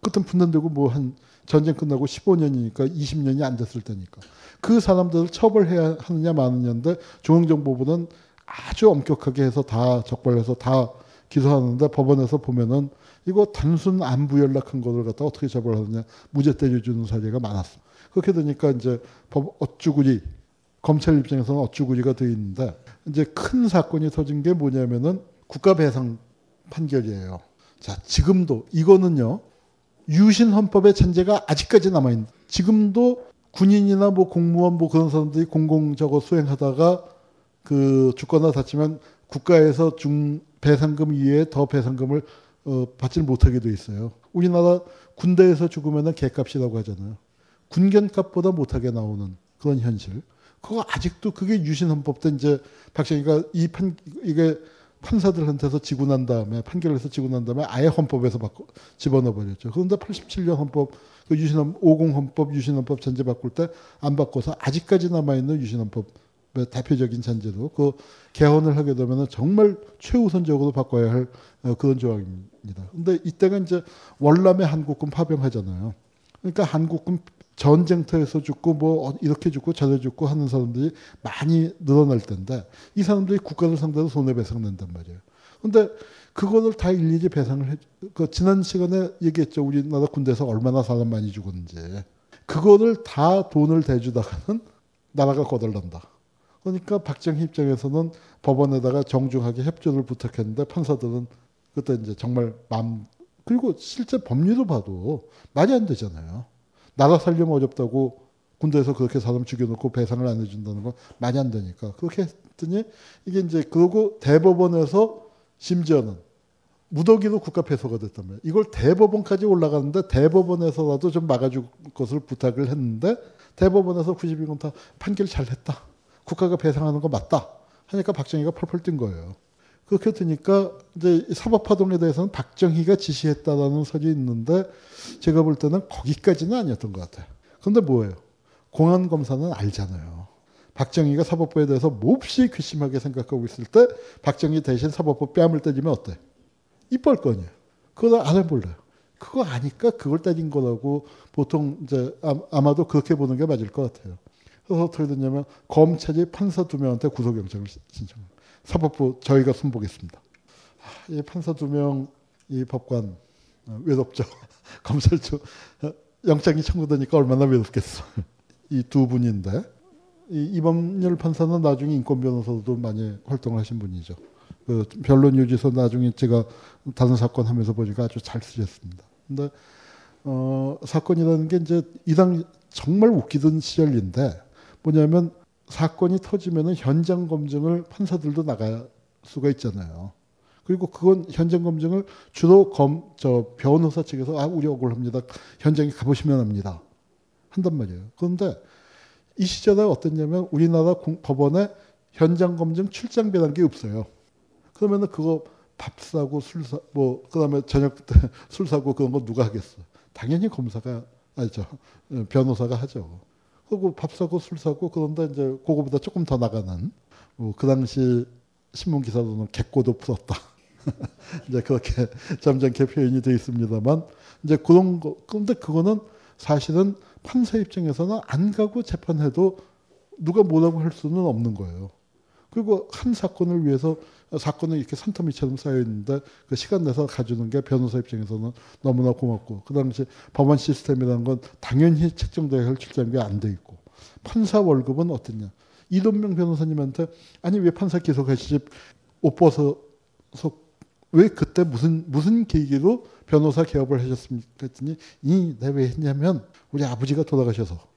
끝은 분단되고 뭐 한 전쟁 끝나고 15년이니까 20년이 안 됐을 때니까 그 사람들을 처벌해야 하느냐 마느냐인데 중앙정보부는 아주 엄격하게 해서 다 적발해서 다 기소하는데, 법원에서 보면은 이거 단순 안부 연락한 거를 갖다 어떻게 처벌하느냐, 무죄 때려주는 사례가 많았습니다. 그렇게 되니까 이제 어쭈구리, 검찰 입장에서는 어쭈구리가 되어 있는데, 이제 큰 사건이 터진 게 뭐냐면은 국가배상 판결이에요. 자, 지금도 이거는요, 유신 헌법의 잔재가 아직까지 남아있는, 지금도 군인이나 뭐 공무원 뭐 그런 사람들이 공공적으로 수행하다가 그 죽거나 다치면 국가에서 배상금 이외에 더 배상금을 받질 못하게 돼 있어요. 우리나라 군대에서 죽으면 개값이라고 하잖아요. 군견값보다 못하게 나오는 그런 현실. 그거 아직도 그게 유신헌법 때 이제 박정희가 이게 판사들한테서 지고 난 다음에, 판결에서 지고 난 다음에 아예 헌법에서 집어넣어 버렸죠. 그런데 87년 헌법, 그 유신헌 50 헌법 유신헌법 전제 바꿀 때 안 바꿔서 아직까지 남아있는 유신헌법 대표적인 잔재로 그 개헌을 하게 되면 정말 최우선적으로 바꿔야 할 그런 조항입니다. 근데 이때가 이제 월남에 한국군 파병하잖아요. 그러니까 한국군 전쟁터에서 죽고 뭐 이렇게 죽고 저래 죽고 하는 사람들이 많이 늘어날 텐데, 이 사람들이 국가를 상대로 손해배상 낸단 말이에요. 근데 그거를 다 일일이 배상을 지난 시간에 얘기했죠. 우리나라 군대에서 얼마나 사람 많이 죽었는지. 그거를 다 돈을 대주다가는 나라가 거덜난다. 그러니까 박정희 입장에서는 법원에다가 정중하게 협조를 부탁했는데, 판사들은 그때 이제 정말 그리고 실제 법률을 봐도 말이 안 되잖아요. 나라 살려면 어렵다고 군대에서 그렇게 사람 죽여놓고 배상을 안 해준다는 건 말이 안 되니까. 그렇게 했더니 이게 이제, 그러고 대법원에서 심지어는 무더기로 국가 패소가 됐단 말이에요. 이걸 대법원까지 올라가는데 대법원에서라도 좀 막아줄 것을 부탁을 했는데, 대법원에서 92건 다 판결 잘했다, 국가가 배상하는 거 맞다 하니까 박정희가 펄펄 뛴 거예요. 그렇게 되니까 이제 사법파동에 대해서는 박정희가 지시했다라는 설이 있는데, 제가 볼 때는 거기까지는 아니었던 것 같아요. 그런데 뭐예요? 공안검사는 알잖아요. 박정희가 사법부에 대해서 몹시 괘씸하게 생각하고 있을 때 박정희 대신 사법부 뺨을 때리면 어때? 이뻐할 거 아니에요. 그걸 안 해볼래요. 그거 아니까 그걸 때린 거라고 보통 이제 아마도 그렇게 보는 게 맞을 것 같아요. 그래서 어떻게 됐냐면 검찰이 판사 2명한테 구속영장을 신청합니다. 사법부 저희가 손보겠습니다. 이 판사 2명, 이 법관 외롭죠. 검찰 쪽 영장이 청구되니까 얼마나 외롭겠어. 이 두 분인데, 이 이범열 판사는 나중에 인권변호사도 많이 활동을 하신 분이죠. 그 변론 유지서 나중에 제가 다른 사건 하면서 보니까 아주 잘 쓰셨습니다. 근데 사건이라는 게 이제 이 당 정말 웃기던 시절인데, 뭐냐면 사건이 터지면 현장 검증을 판사들도 나갈 수가 있잖아요. 그리고 그건 현장 검증을 주로 변호사 측에서 우리 억울합니다. 현장에 가보시면 합니다. 한단 말이에요. 그런데 이 시절에 어땠냐면 우리나라 법원에 현장 검증 출장비라는 게 없어요. 그러면은 그거 밥 사고 술 사, 뭐, 그 다음에 저녁 때 술 사고 그런 거 누가 하겠어? 당연히 변호사가 하죠. 그리고 밥 사고 술 사고 그런데 이제 그거보다 조금 더 나가는, 뭐, 그 당시 신문 기사로는 개꼬도 풀었다. 이제 그렇게 점잖게 표현이 되어 있습니다만, 이제 그런 거, 근데 그거는 사실은 판사 입장에서는 안 가고 재판해도 누가 뭐라고 할 수는 없는 거예요. 그리고 한 사건을 위해서 사건은 이렇게 산더미처럼 쌓여있는데 그 시간 내서 가주는 게 변호사 입장에서는 너무나 고맙고, 그 당시 법원 시스템이라는 건 당연히 책정돼야 할 출장비가 안 돼 있고, 판사 월급은 어땠냐. 이동명 변호사님한테 아니 왜 판사 계속하시지 옷 벗어서 왜 그때 무슨 계기로 변호사 개업을 하셨습니까 했더니 내가 왜 했냐면 우리 아버지가 돌아가셔서.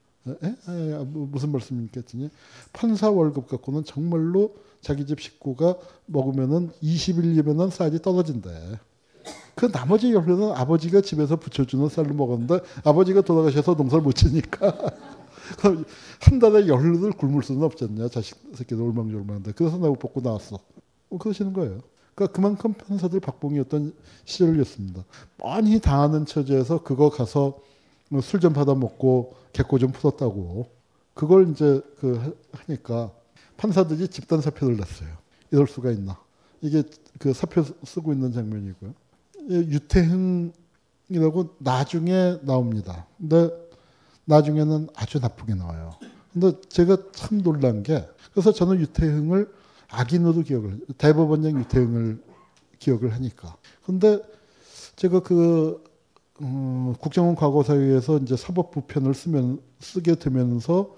무슨 말씀입니까 했더니 판사 월급 갖고는 정말로 자기 집 식구가 먹으면은 20일이면은 쌀이 떨어진대. 그 나머지 열흘은 아버지가 집에서 부쳐주는 쌀로 먹었는데 아버지가 돌아가셔서 농사를 못 지니까 그럼 한 달에 열흘을 굶을 수는 없잖냐. 자식 새끼들 올망졸망한데 그래서 내가 벗고 나왔어. 그러시는 거예요. 그러니까 그만큼 판사들 박봉이었던 시절이었습니다. 많이 당하는 처지에서 그거 가서 술 좀 받아 먹고 개코 좀 풀었다고 그걸 이제 하니까 판사들이 집단 사표를 냈어요. 이럴 수가 있나? 이게 그 사표 쓰고 있는 장면이고요. 유태흥이라고 나중에 나옵니다. 근데 나중에는 아주 나쁘게 나와요. 근데 제가 참 놀란 게 그래서 저는 유태흥을 악인으로 대법원장 유태흥을 기억을 하니까. 근데 제가 국정원 과거사위에서 이제 사법부 편을 쓰게 되면서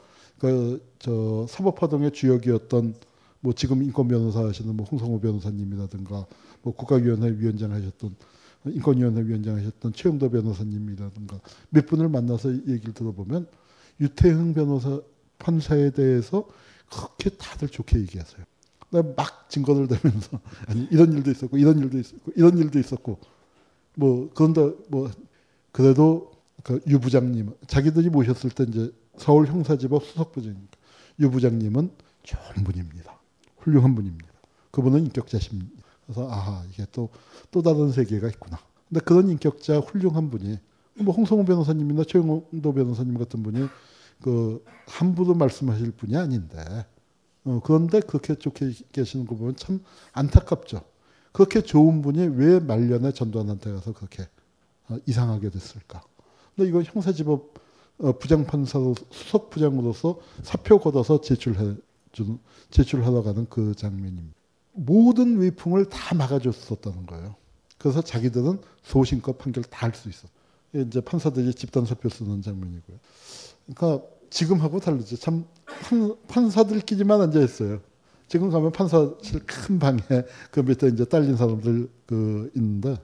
사법화동의 주역이었던 뭐 지금 인권 변호사 하시는 뭐 홍성호 변호사님이라든가 뭐 국가위원회 위원장 하셨던 인권위원회 위원장 하셨던 최영도 변호사님이라든가 몇 분을 만나서 얘기를 들어보면 유태흥 변호사 판사에 대해서 그렇게 다들 좋게 얘기하세요. 막 증거를 대면서 아니 이런 일도 있었고 이런 일도 있었고 이런 일도 있었고 뭐 그런데 뭐 그래도 그 유 부장님 자기들이 모셨을 때 이제 서울 형사지법 수석부장이니까 유 부장님은 좋은 분입니다. 훌륭한 분입니다. 그분은 인격자십니다. 그래서 아하 이게 또 다른 세계가 있구나. 근데 그런 인격자 훌륭한 분이 뭐 홍성호 변호사님이나 최영도 변호사님 같은 분이 그 함부로 말씀하실 분이 아닌데 그런데 그렇게 좋게 계시는 거 보면 참 안타깝죠. 그렇게 좋은 분이 왜 말년에 전두환한테 가서 그렇게 이상하게 됐을까? 근데 이거 형사지법 부장판사로 수석부장으로서 사표 걷어서 제출하러 가는 그 장면입니다. 모든 위풍을 다 막아줬었다는 거예요. 그래서 자기들은 소신껏 판결 다 할 수 있어. 이제 판사들이 집단 사표 쓰는 장면이고요. 그러니까 지금하고 다르죠. 참 판사들끼리만 앉아 있어요. 지금 가면 판사실 큰 방에 그 밑에 이제 딸린 사람들 있는데,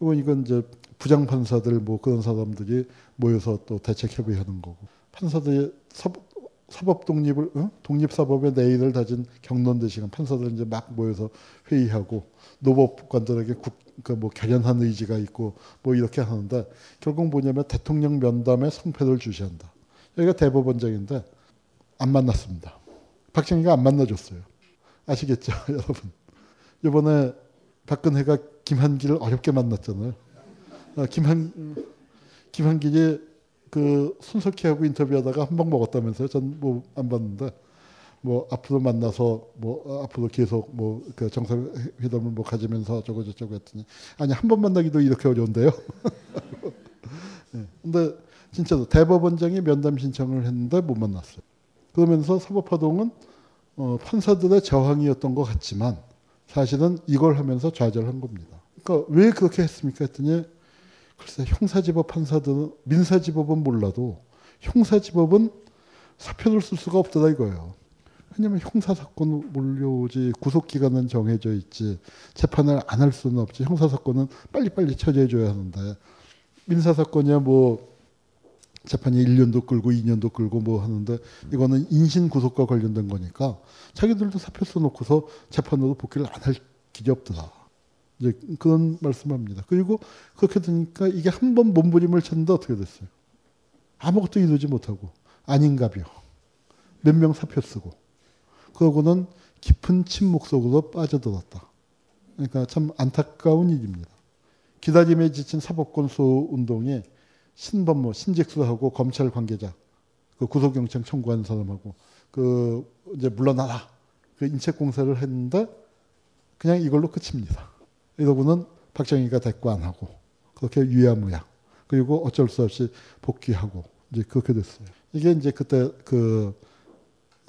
이건 이제 부장 판사들 뭐 그런 사람들이 모여서 또 대책 협의하는 거고, 판사들이 사법 독립을 독립 사법의 내일을 다진 경론대 시간 판사들 이제 막 모여서 회의하고 노법관들에게 결연한 의지가 있고 뭐 이렇게 하는데 결국 뭐냐면 대통령 면담에 성패를 주시한다. 여기가 대법원장인데 안 만났습니다. 박정희가 안 만나줬어요. 아시겠죠, 여러분? 이번에 박근혜가 김한길을 어렵게 만났잖아요. 김한길이 손석희하고 인터뷰하다가 한 방 먹었다면서요? 전 뭐 안 봤는데 뭐 앞으로 만나서 뭐 앞으로 계속 뭐 그 정상회담을 뭐 가지면서 저거 저거 했더니 아니 한 번 만나기도 이렇게 어려운데요. 네. 근데 진짜로 대법원장이 면담 신청을 했는데 못 만났어요. 그러면서 사법화동은 판사들의 저항이었던 것 같지만 사실은 이걸 하면서 좌절한 겁니다. 그러니까 왜 그렇게 했습니까 했더니 글쎄 형사지법 판사들은 민사지법은 몰라도 형사지법은 사표를 쓸 수가 없더라 이거예요. 왜냐하면 형사사건 몰려오지 구속기간은 정해져 있지 재판을 안 할 수는 없지 형사사건은 빨리빨리 처리해줘야 하는데 민사사건이야 뭐 재판이 1년도 끌고 2년도 끌고 뭐 하는데 이거는 인신구속과 관련된 거니까 자기들도 사표 써놓고서 재판으로 복귀를 안 할 길이 없더라. 이제 그런 말씀합니다. 그리고 그렇게 되니까 이게 한 번 몸부림을 쳤는데 어떻게 됐어요? 아무것도 이루지 못하고 아닌가벼. 몇 명 사표 쓰고. 그러고는 깊은 침묵 속으로 빠져들었다. 그러니까 참 안타까운 일입니다. 기다림에 지친 사법권소 운동에 신범모, 신직수하고 검찰 관계자, 그 구속영장 청구한 사람하고, 그, 이제 물러나라. 그 인책공세를 했는데, 그냥 이걸로 끝입니다. 이러고는 박정희가 대꾸 안 하고, 그렇게 유야무야. 그리고 어쩔 수 없이 복귀하고, 이제 그렇게 됐어요. 이게 이제 그때 그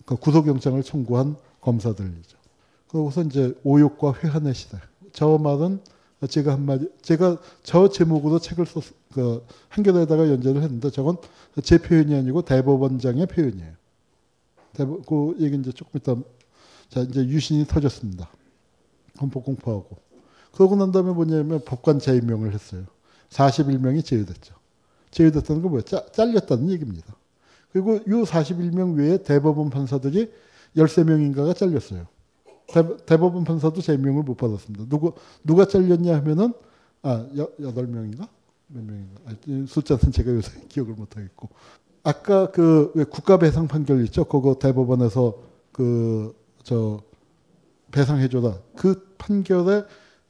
구속영장을 청구한 검사들이죠. 그러고서 이제 오욕과 회한의 시대. 저 말은 제가 한 마디, 제가 저 제목으로 책을 썼, 그, 한겨레에다가 연재를 했는데 저건 제 표현이 아니고 대법원장의 표현이에요. 그 얘기 이제 조금 이따, 자, 이제 유신이 터졌습니다. 헌법 공포하고. 그러고 난 다음에 뭐냐면 법관 재임명을 했어요. 41명이 제외됐죠. 제외됐다는 건 뭐예요? 잘렸다는 얘기입니다. 그리고 이 41명 외에 대법원 판사들이 13명인가가 잘렸어요. 대법원 판사도 재임명을 못 받았습니다. 누가 잘렸냐 하면은, 아, 8명인가? 몇 명인가? 숫자는 제가 요새 기억을 못하겠고. 아까 그, 왜 국가 배상 판결 있죠? 그거 대법원에서 배상해줘라. 그 판결에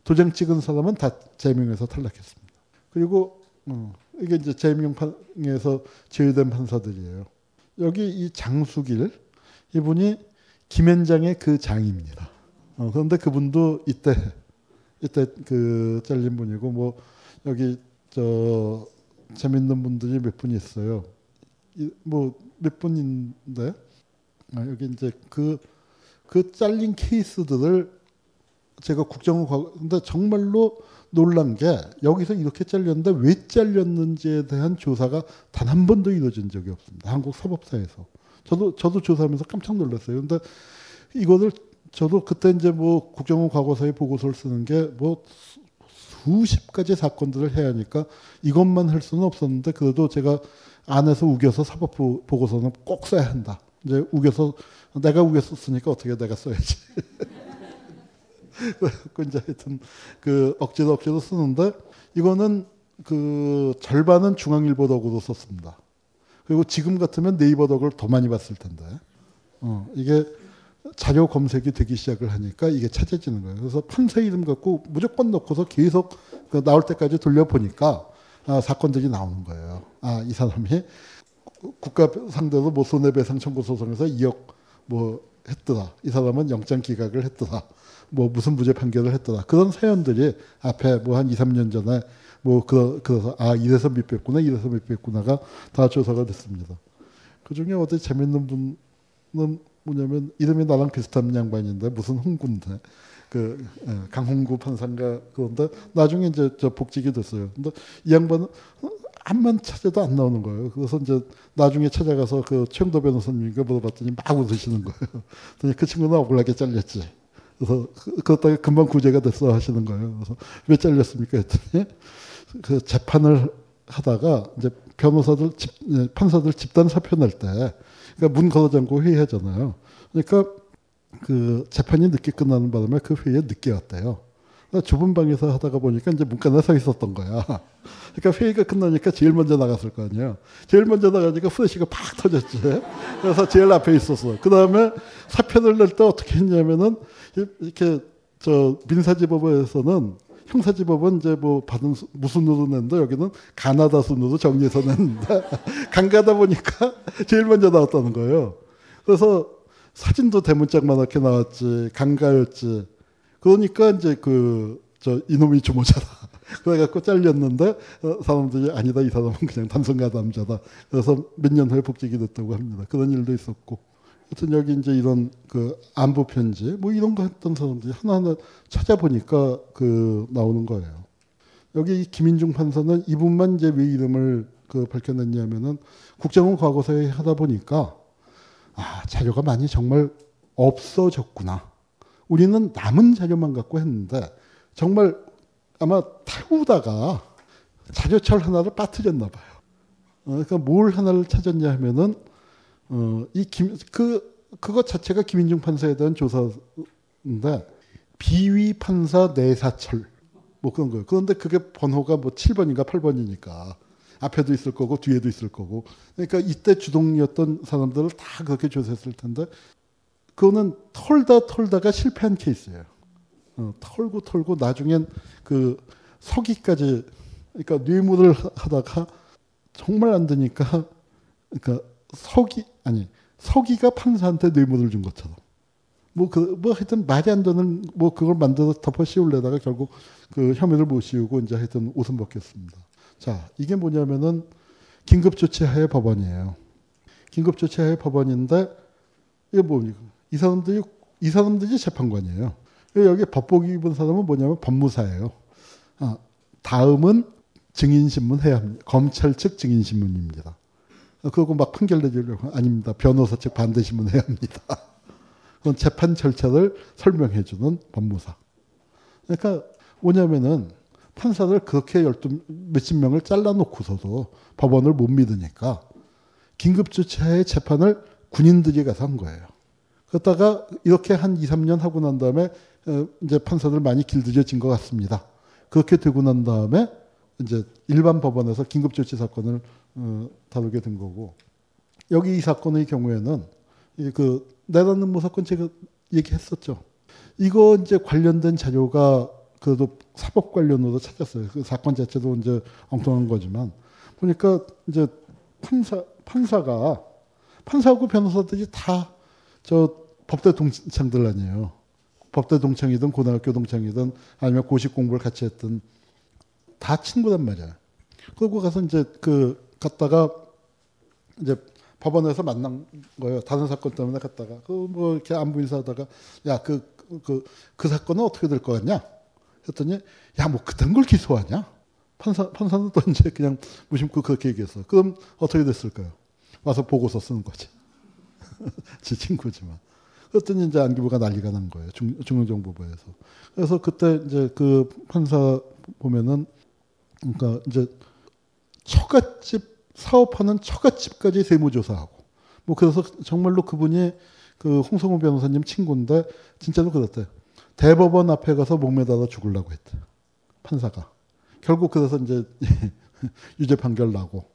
도장 찍은 사람은 다 재임명에서 탈락했습니다. 그리고, 이게 이제 재임명에서 제외된 판사들이에요. 여기 이 장수길, 이분이 김현장의 그 장입니다. 그런데 그분도 이때 그 잘린 분이고, 뭐, 여기, 재밌는 분들이 몇 분 있어요. 뭐, 몇 분인데, 아, 여기 이제 그 잘린 케이스들을 제가 근데 정말로 놀란 게, 여기서 이렇게 잘렸는데 왜 잘렸는지에 대한 조사가 단 한 번도 이루어진 적이 없습니다. 한국 사법사에서. 저도 조사하면서 깜짝 놀랐어요. 근데 이거를 저도 그때 이제 뭐 국정원 과거사의 보고서를 쓰는 게 뭐 수십 가지 사건들을 해야 하니까 이것만 할 수는 없었는데 그래도 제가 안에서 우겨서 사법부 보고서는 꼭 써야 한다. 이제 내가 우겨서 쓰니까 어떻게 내가 써야지. 이제 하여튼 그 억지로 쓰는데 이거는 그 절반은 중앙일보덕으로 썼습니다. 그리고 지금 같으면 네이버 덕을 더 많이 봤을 텐데. 이게 자료 검색이 되기 시작을 하니까 이게 찾아지는 거예요. 그래서 판사 이름 갖고 무조건 넣고서 계속 나올 때까지 돌려보니까 사건들이 나오는 거예요. 아, 이 사람이 국가 상대로 뭐 손해배상 청구 소송에서 2억 뭐 했더라. 이 사람은 영장 기각을 했더라. 뭐 무슨 무죄 판결을 했더라. 그런 사연들이 앞에 뭐 한 2, 3년 전에 뭐, 그래서, 아, 이래서 밑뺐구나, 이래서 밑뺐구나가 다 조사가 됐습니다. 그 중에 어디 재밌는 분은 뭐냐면, 이름이 나랑 비슷한 양반인데, 무슨 홍구인데, 강홍구 판사인가, 그런데, 나중에 이제 복직이 됐어요. 근데 이 양반은 암만 찾아도 안 나오는 거예요. 그래서 이제 나중에 찾아가서 최영도 변호사님께 물어봤더니 막 웃으시는 거예요. 그랬더니 그 친구는 억울하게 잘렸지. 그래서, 그렇다가 금방 구제가 됐어 하시는 거예요. 그래서, 왜 잘렸습니까? 했더니, 그 재판을 하다가 이제 판사들 집단 사표 낼 때, 그러니까 문 걸어 잠그고 회의하잖아요. 그러니까 그 재판이 늦게 끝나는 바람에 그 회의에 늦게 왔대요. 그러니까 좁은 방에서 하다가 보니까 이제 문간에 서 있었던 거야. 그러니까 회의가 끝나니까 제일 먼저 나갔을 거 아니에요. 제일 먼저 나가니까 후레쉬가 팍 터졌지. 그래서 제일 앞에 있었어. 그 다음에 사표를 낼 때 어떻게 했냐면은 이렇게 민사지법에서는 형사지법은 이제 뭐 받은 무순으로 냈는데 여기는 가나다 순으로 정리해서 냈는데 간가다 보니까 제일 먼저 나왔다는 거예요. 그래서 사진도 대문짝만하게 나왔지 간가였지. 그러니까 이제 이놈이 주모자다. 그래갖고 잘렸는데 사람들이 아니다 이 사람은 그냥 단순가담자다. 그래서 몇 년 후에 복직이 됐다고 합니다. 그런 일도 있었고. 하여튼 여기 이제 이런 안보 편지 뭐 이런 거 했던 사람들이 하나하나 찾아보니까 나오는 거예요. 여기 이 김인중 판사는 이분만 이제 왜 이름을 밝혀냈냐면은 국정원 과거사에 하다 보니까 아 자료가 많이 정말 없어졌구나. 우리는 남은 자료만 갖고 했는데 정말 아마 태우다가 자료철 하나를 빠뜨렸나 봐요. 그러니까 뭘 하나를 찾았냐 하면은 그것 자체가 김인중 판사에 대한 조사인데 비위 판사 내사철 뭐 그런 거예요. 그런데 그게 번호가 뭐 7번인가 8번이니까 앞에도 있을 거고 뒤에도 있을 거고 그러니까 이때 주동이었던 사람들을 다 그렇게 조사했을 텐데 그거는 털다가 실패한 케이스예요. 털고 나중엔 그 서기까지 그러니까 뇌물을 하다가 정말 안 되니까 그러니까 서기가 판사한테 뇌물을 준 것처럼 하여튼 말이 안 되는 그걸 만들어서 덮어 씌우려다가 결국 그 혐의를 못 씌우고 이제 하여튼 옷은 벗겼습니다. 자, 이게 뭐냐면은 긴급조치하에 법원이에요. 긴급조치하에 법원인데 이게 뭡니까? 이 사람들이 재판관이에요. 여기 법복 입은 사람은 뭐냐면 법무사예요. 다음은 증인신문 해야 합니다. 검찰 측 증인신문입니다. 그거 막 판결 내주려고 아닙니다. 변호사 측 반대신문 해야 합니다. 그건 재판 절차를 설명해주는 법무사. 그러니까 뭐냐면은 판사를 그렇게 몇십 명을 잘라놓고서도 법원을 못 믿으니까 긴급조치하에 재판을 군인들이 가서 한 거예요. 그러다가 이렇게 한 2, 3년 하고 난 다음에 이제 판사들 많이 길들여진 것 같습니다. 그렇게 되고 난 다음에 이제 일반 법원에서 긴급조치 사건을 다루게 된 거고 여기 이 사건의 경우에는 그 내란음모 사건 제가 얘기했었죠. 이거 이제 관련된 자료가 그래도 사법 관련으로 찾았어요. 그 사건 자체도 이제 엉뚱한 거지만 보니까 이제 판사하고 변호사들이 다 저 법대 동창들 아니에요. 법대 동창이든 고등학교 동창이든 아니면 고시 공부를 같이 했든 다 친구란 말이야. 그러고 가서 이제 갔다가 이제 법원에서 만난 거예요. 다른 사건 때문에 갔다가 이렇게 안부 인사하다가 야 그 사건은 어떻게 될 것 같냐? 했더니 야 뭐 그딴 걸 기소하냐? 판사는 또 이제 그냥 무심코 그렇게 얘기했어. 그럼 어떻게 됐을까요? 와서 보고서 쓰는 거지. 제 친구지만. 그랬더니 이제 안기부가 난리가 난 거예요. 중앙정보부에서. 그래서 그때 이제 그 판사 보면은 그러니까 이제 사업하는 처갓집까지 세무조사하고 그래서 정말로 그분이 그 홍성우 변호사님 친구인데 진짜로 그랬대. 대법원 앞에 가서 목매달아 죽으려고 했대. 판사가. 결국 그래서 이제 유죄 판결 나고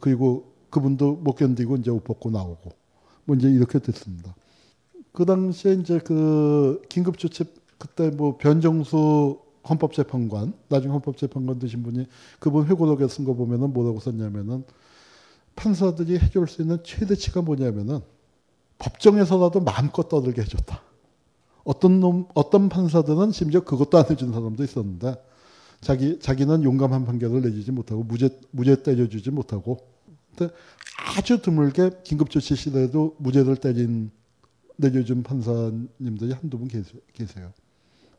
그리고 그분도 못 견디고 이제 옷 벗고 나오고 이제 이렇게 됐습니다. 그 당시에 이제 그 긴급조치 그때 변정수 헌법재판관 나중에 헌법재판관 되신 분이 그분 회고록에 쓴 거 보면은 뭐라고 썼냐면은 판사들이 해줄 수 있는 최대치가 뭐냐면은 법정에서라도 마음껏 떠들게 해줬다. 어떤 판사들은 심지어 그것도 안 해준 사람도 있었는데 자기는 용감한 판결을 내주지 못하고 무죄 때려주지 못하고 근데 아주 드물게 긴급조치 시대에도 무죄를 내려준 판사님들이 한두 분 계세요.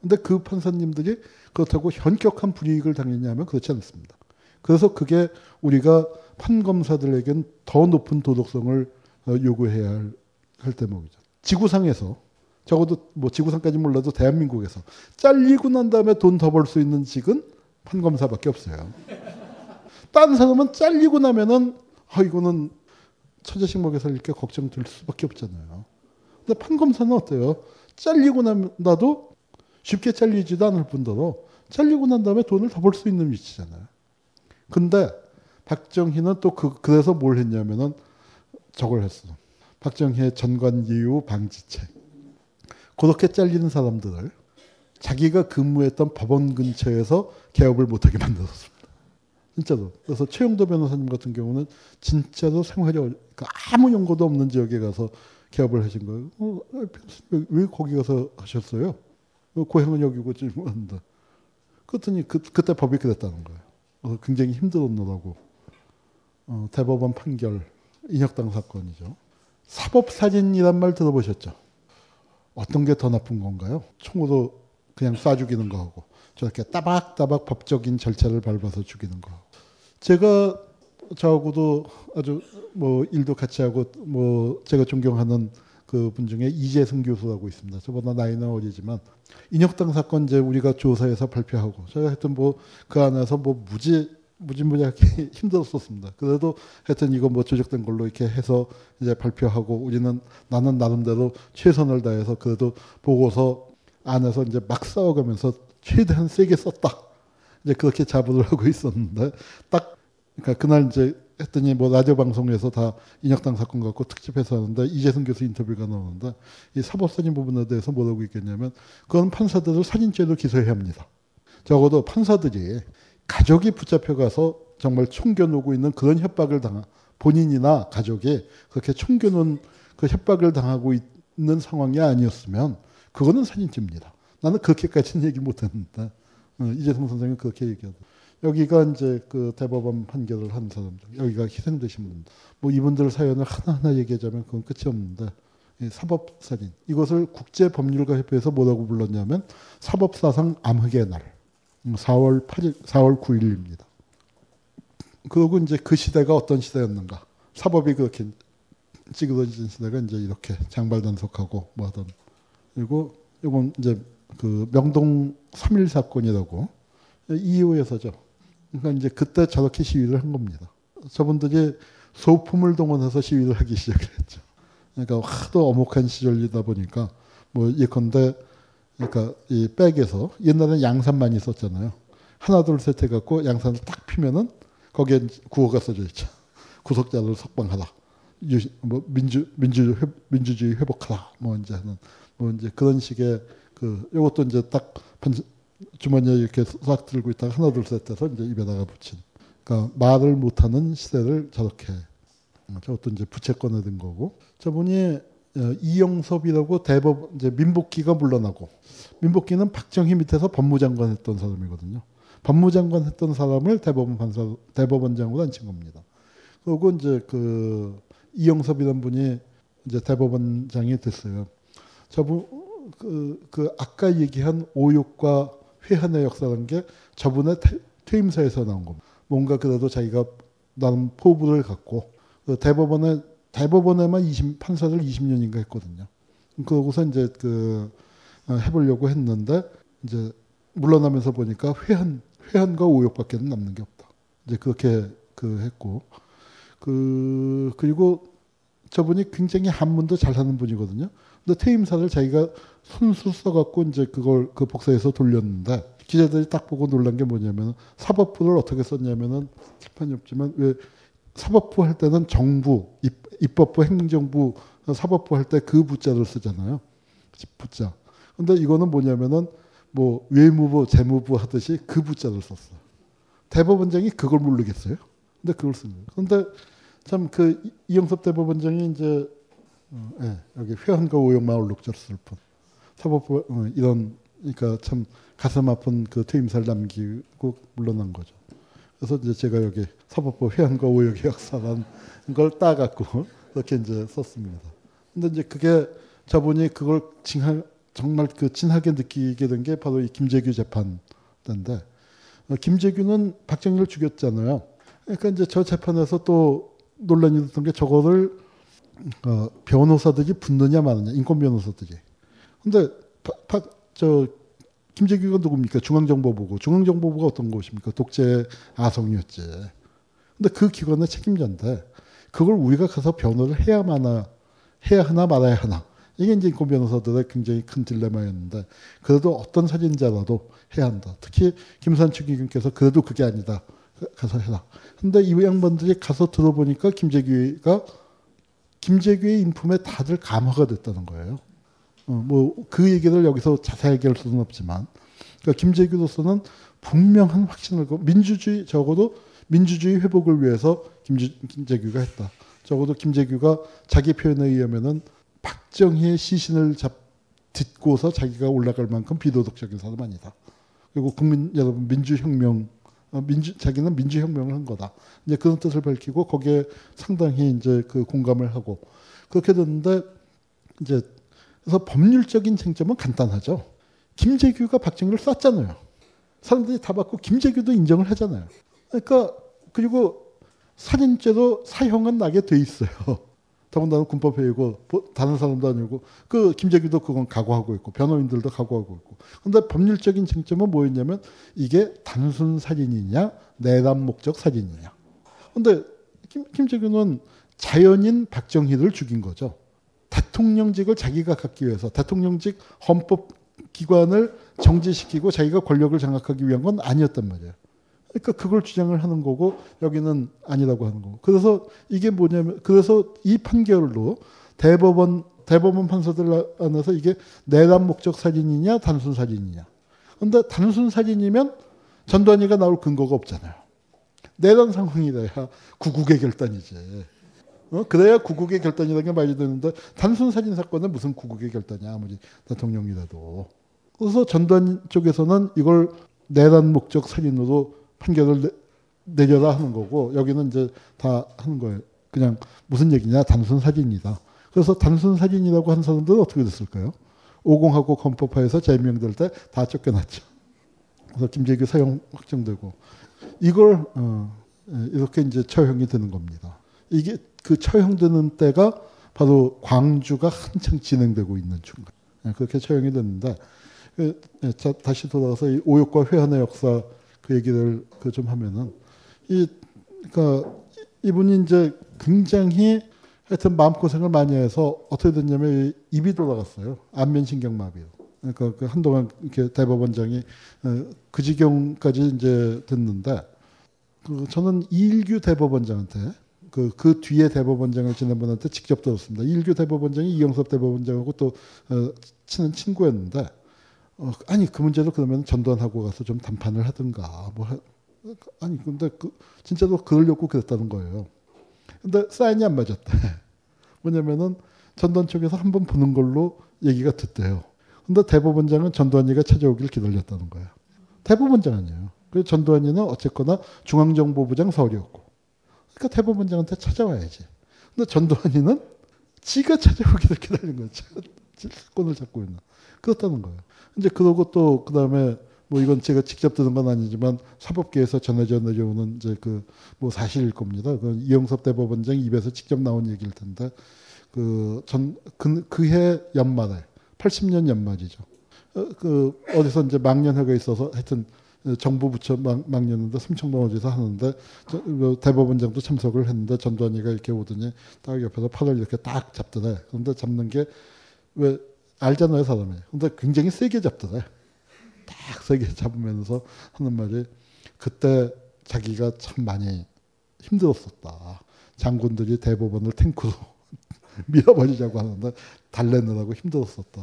근데 그 판사님들이 그렇다고 현격한 불이익을 당했냐면 그렇지 않습니다. 그래서 그게 우리가 판검사들에겐 더 높은 도덕성을 요구해야 할 대목이죠. 지구상에서 적어도 지구상까지 몰라도 대한민국에서 잘리고 난 다음에 돈 더 벌 수 있는 직은 판검사밖에 없어요. 딴 사람은 잘리고 나면은 이거는 처제식 먹여살 이렇게 걱정될 수밖에 없잖아요. 근데 판검사는 어때요? 잘리고 나도 쉽게 잘리지도 않을 뿐더러 잘리고 난 다음에 돈을 더 벌 수 있는 위치잖아요. 근데 박정희는 또 그래서 뭘 했냐면은 저걸 했어. 박정희의 전관예우 방지책. 그렇게 잘리는 사람들을 자기가 근무했던 법원 근처에서 개업을 못하게 만들었습니다. 진짜로. 그래서 최영도 변호사님 같은 경우는 진짜로 생활이 아무 연고도 없는 지역에 가서 개업을 하신 거예요. 왜 거기 가서 하셨어요? 고향은 여기고 질문한다. 그랬더니 그때 법이 그랬다는 거예요. 굉장히 힘들었느라고. 대법원 판결 인혁당 사건이죠. 사법살인이란 말 들어보셨죠? 어떤 게 더 나쁜 건가요? 총으로 그냥 쏴 죽이는 거하고 저렇게 따박따박 법적인 절차를 밟아서 죽이는 거. 제가 저하고도 아주 일도 같이 하고 제가 존경하는 그 분 중에 이재승 교수라고 있습니다. 저보다 나이는 어리지만 인혁당 사건 이제 우리가 조사해서 발표하고 제가 하여튼 그 안에서 무지 무진무진하게 힘들었었습니다. 그래도 하여튼 이거 뭐 조작된 걸로 이렇게 해서 이제 발표하고, 우리는 나는 나름대로 최선을 다해서 그래도 보고서 안에서 이제 막 싸워가면서 최대한 세게 썼다, 이제 그렇게 자부를 하고 있었는데, 딱 그러니까 그날 이제 했더니 뭐 라디오 방송에서 다 인혁당 사건 갖고 특집해서 하는데 이재성 교수 인터뷰가 나오는데 이 사법살인 부분에 대해서 뭐라고 있겠냐면, 그건 판사들을 살인죄로 기소해야 합니다. 적어도 판사들이 가족이 붙잡혀가서 정말 총겨누고 있는 그런 협박을 당한, 본인이나 가족이 그렇게 총겨놓은 그 협박을 당하고 있는 상황이 아니었으면 그거는 살인죄입니다. 나는 그렇게까지는 얘기 못했는데 이재성 선생님은 그렇게 얘기하고, 여기가 이제 그 대법원 판결을 한 사람들, 여기가 희생되신 분들, 뭐 이분들 사연을 하나하나 얘기하자면 그건 끝이 없는데, 사법살인, 이것을 국제법률가협회에서 뭐라고 불렀냐면 사법사상 암흑의 날, 4월 8일, 4월 9일입니다. 그러고 이제 그 시대가 어떤 시대였는가, 사법이 그렇게 찌그러진 시대가 이제 이렇게 장발단속하고 뭐 하던, 그리고 이건 이제 그 명동 3.1 사건이라고 이후에서죠. 그러니까 이제 그때 저렇게 시위를 한 겁니다. 저분들이 소품을 동원해서 시위를 하기 시작을 했죠. 그러니까 하도 엄혹한 시절이다 보니까 뭐 예컨대, 그러니까 이 백에서 옛날에는 양산 많이 썼잖아요. 하나 둘 셋 해갖고 양산을 딱 피면은 거기에 구호가 써져 있죠. 구속자를 석방하라, 뭐 민주주의 회복하라, 뭐 이제 하는 뭐 이제 그런 식의 그, 요것도 이제 딱 주머니에 이렇게 싹 들고 있다가 하나 둘 셋 해서 이제 입에다가 붙인. 그러니까 말을 못하는 시대를 저렇게, 저것도 이제 부채권에 든 거고. 저분이 이영섭이라고 대법, 이제 민복기가 물러나고, 민복기는 박정희 밑에서 법무장관 했던 사람이거든요. 법무장관 했던 사람을 대법원 판사, 대법원장으로 앉힌 겁니다. 그리고 이제 그 이영섭이라는 분이 이제 대법원장이 됐어요. 저분 그 아까 얘기한 오욕과 회한의 역사라는 게 저분의 퇴임사에서 나온 겁니다. 뭔가 그래도 자기가 나름 포부를 갖고, 그 대법원에만 20, 판사를 20년인가 했거든요. 그러고서 이제 그 해보려고 했는데 이제 물러나면서 보니까 회한과 오욕밖에는 남는 게 없다. 이제 그렇게 그 했고, 그리고 저분이 굉장히 한문도 잘하는 분이거든요. 근데 퇴임사를 자기가 손수 써갖고 이제 그걸 그 복사해서 돌렸는데, 기자들이 딱 보고 놀란 게 뭐냐면, 사법부를 어떻게 썼냐면은, 출판이 없지만, 왜 사법부 할 때는 정부, 입법부, 행정부, 사법부 할 때 그 부자를 쓰잖아요. 부자. 근데 이거는 뭐냐면은 뭐 외무부, 재무부 하듯이 그 부자를 썼어. 대법원장이 그걸 모르겠어요. 근데 그걸 씁니다. 근데 참 그 이영섭 대법원장이 이제 여기 회한과 오용만 울룩졌을 뿐, 사법부 이런, 그러니까 참 가슴 아픈 그 퇴임사를 남기고 물러난 거죠. 그래서 이제 제가 여기 사법부 회한과 오욕의 역사라는 걸 따갖고 그렇게 이제 썼습니다. 근데 이제 그게 저분이 그걸 정말 그 진하게 느끼게 된 게 바로 이 김재규 재판 때인데, 김재규는 박정희를 죽였잖아요. 그러니까 이제 저 재판에서 또 논란이 됐던 게, 저거를 변호사들이 붙느냐 마느냐, 인권 변호사들이. 근데 김재규가 누굽니까? 중앙정보부고, 중앙정보부가 어떤 곳입니까? 독재 아성이었지. 근데 그 기관의 책임자인데 그걸 우리가 가서 변호를 해야 하나 말아야 하나, 이게 이제 인권 변호사들의 굉장히 큰 딜레마였는데, 그래도 어떤 살인자라도 해야 한다. 특히 김산춘 기근께서 그래도 그게 아니다, 가서 해라. 근데 이 양반들이 가서 들어보니까 김재규의 인품에 다들 감화가 됐다는 거예요. 뭐 그 얘기를 여기서 자세하게 할 수는 없지만, 그러니까 김재규로서는 분명한 확신을, 민주주의, 적어도 민주주의 회복을 위해서 김재규가 했다. 적어도 김재규가 자기 표현에 의하면은 박정희의 시신을 딛고서 자기가 올라갈 만큼 비도덕적인 사람 아니다. 그리고 국민 여러분, 자기는 민주혁명을 한 거다. 이제 그런 뜻을 밝히고 거기에 상당히 이제 그 공감을 하고 그렇게 됐는데, 이제 그래서 법률적인 쟁점은 간단하죠. 김재규가 박정희를 쐈잖아요. 사람들이 다 받고 김재규도 인정을 하잖아요. 그러니까, 그리고 살인죄로 사형은 나게 돼 있어요. 더군다나 군법회의고 다른 사람도 아니고 그 김재규도 그건 각오하고 있고 변호인들도 각오하고 있고. 그런데 법률적인 쟁점은 뭐였냐면 이게 단순 살인이냐 내란 목적 살인이냐. 그런데 김재규는 자연인 박정희를 죽인 거죠. 대통령직을 자기가 갖기 위해서 대통령직 헌법기관을 정지시키고 자기가 권력을 장악하기 위한 건 아니었단 말이에요. 그러니까 그걸 주장을 하는 거고 여기는 아니라고 하는 거고. 그래서 이게 뭐냐면 그래서 이 판결로 대법원 판사들 안에서 이게 내란 목적 살인이냐 단순 살인이냐. 그런데 단순 살인이면 전두환이가 나올 근거가 없잖아요. 내란 상황이라야 구국의 결단이지. 그래야 구국의 결단이라는 게 말이 되는데 단순 살인 사건은 무슨 구국의 결단이야 아무리 대통령이라도. 그래서 전두환 쪽에서는 이걸 내란 목적 살인으로 판결을 내려라 하는 거고 여기는 이제 다 하는 거예요. 그냥 무슨 얘기냐 단순 살인이다. 그래서 단순 살인이라고 한 사람들은 어떻게 됐을까요? 오공하고 헌법화에서 제명될 때 다 쫓겨났죠. 그래서 김재규 사형 확정되고 이걸 이렇게 이제 처형이 되는 겁니다. 이게 그 처형되는 때가 바로 광주가 한창 진행되고 있는 중간. 그렇게 처형이 됐는데 다시 돌아가서 이 오욕과 회한의 역사 그 얘기를 그 좀 하면은 그러니까 이분이 이제 굉장히 하여튼 마음고생을 많이 해서 어떻게 됐냐면 입이 돌아갔어요. 안면신경마비로. 그러니까 그 한동안 이렇게 대법원장이 그 지경까지 이제 됐는데 그 저는 이일규 대법원장한테 그 뒤에 대법원장을 지낸 분한테 직접 들었습니다. 이일규 대법원장이 이영섭 대법원장하고 또 친한 친구였는데. 아니 그 문제도 그러면 전두환하고 가서 좀 담판을 하든가 뭐 아니 근데 진짜로 그러려고 그랬다는 거예요. 근데 사인이 안 맞았대. 뭐냐면은 전두환 쪽에서 한번 보는 걸로 얘기가 됐대요. 근데 대법원장은 전두환이가 찾아오길 기다렸다는 거예요. 대법원장 아니에요. 그래서 전두환이는 어쨌거나 중앙정보부장 서울이었고 그러니까 대법원장한테 찾아와야지. 근데 전두환이는 지가 찾아오기를 기다린 거예요. 사건을 잡고 있나 그렇다는 거예요. 이제 그러고 또 그다음에 뭐 이건 제가 직접 듣는 건 아니지만 사법계에서 전해져 내려오는 이제 그 뭐 사실일 겁니다. 그 이영섭 대법원장 입에서 직접 나온 얘기일 텐데 그해 연말에 80년 연말이죠. 그 어디서 이제 망년회가 있어서 하여튼 정부 부처 망년인데 삼청동 어디서 하는데 대법원장도 참석을 했는데 전두환이가 이렇게 오더니 딱 옆에서 팔을 이렇게 딱 잡더래. 그런데 잡는 게 왜 알잖아요 사람이. 근데 굉장히 세게 잡더래. 딱 세게 잡으면서 하는 말이 그때 자기가 참 많이 힘들었었다. 장군들이 대법원을 탱크로 밀어버리자고 하는데 달래느라고 힘들었었다.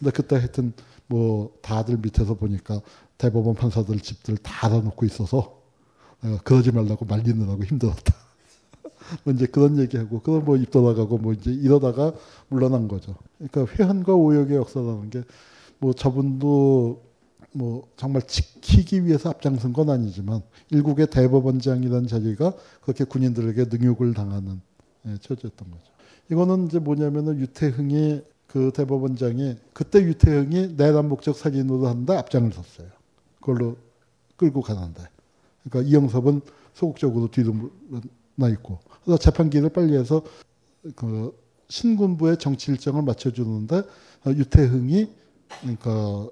근데 그때 하여튼 뭐 다들 밑에서 보니까 대법원 판사들 집들 다 알아놓고 있어서 내가 그러지 말라고 말리느라고 힘들었다. 뭐 이제 그런 얘기하고, 그런 뭐 입 돌아가고, 뭐 이제 이러다가 물러난 거죠. 그러니까 회한과 오역의 역사라는 게 뭐 저분도 뭐 정말 지키기 위해서 앞장선 건 아니지만 일국의 대법원장이라는 자리가 그렇게 군인들에게 능욕을 당하는 처지였던 거죠. 이거는 이제 뭐냐면은 유태흥이 그 대법원장이 그때 유태흥이 내란 목적 살인으로 한데 앞장을 섰어요. 그걸로 끌고 가는데. 그러니까 이영섭은 소극적으로 뒤로 나 있고. 그래서 재판기를 빨리 해서 그 신군부의 정치 일정을 맞춰주는데 유태흥이 그러니까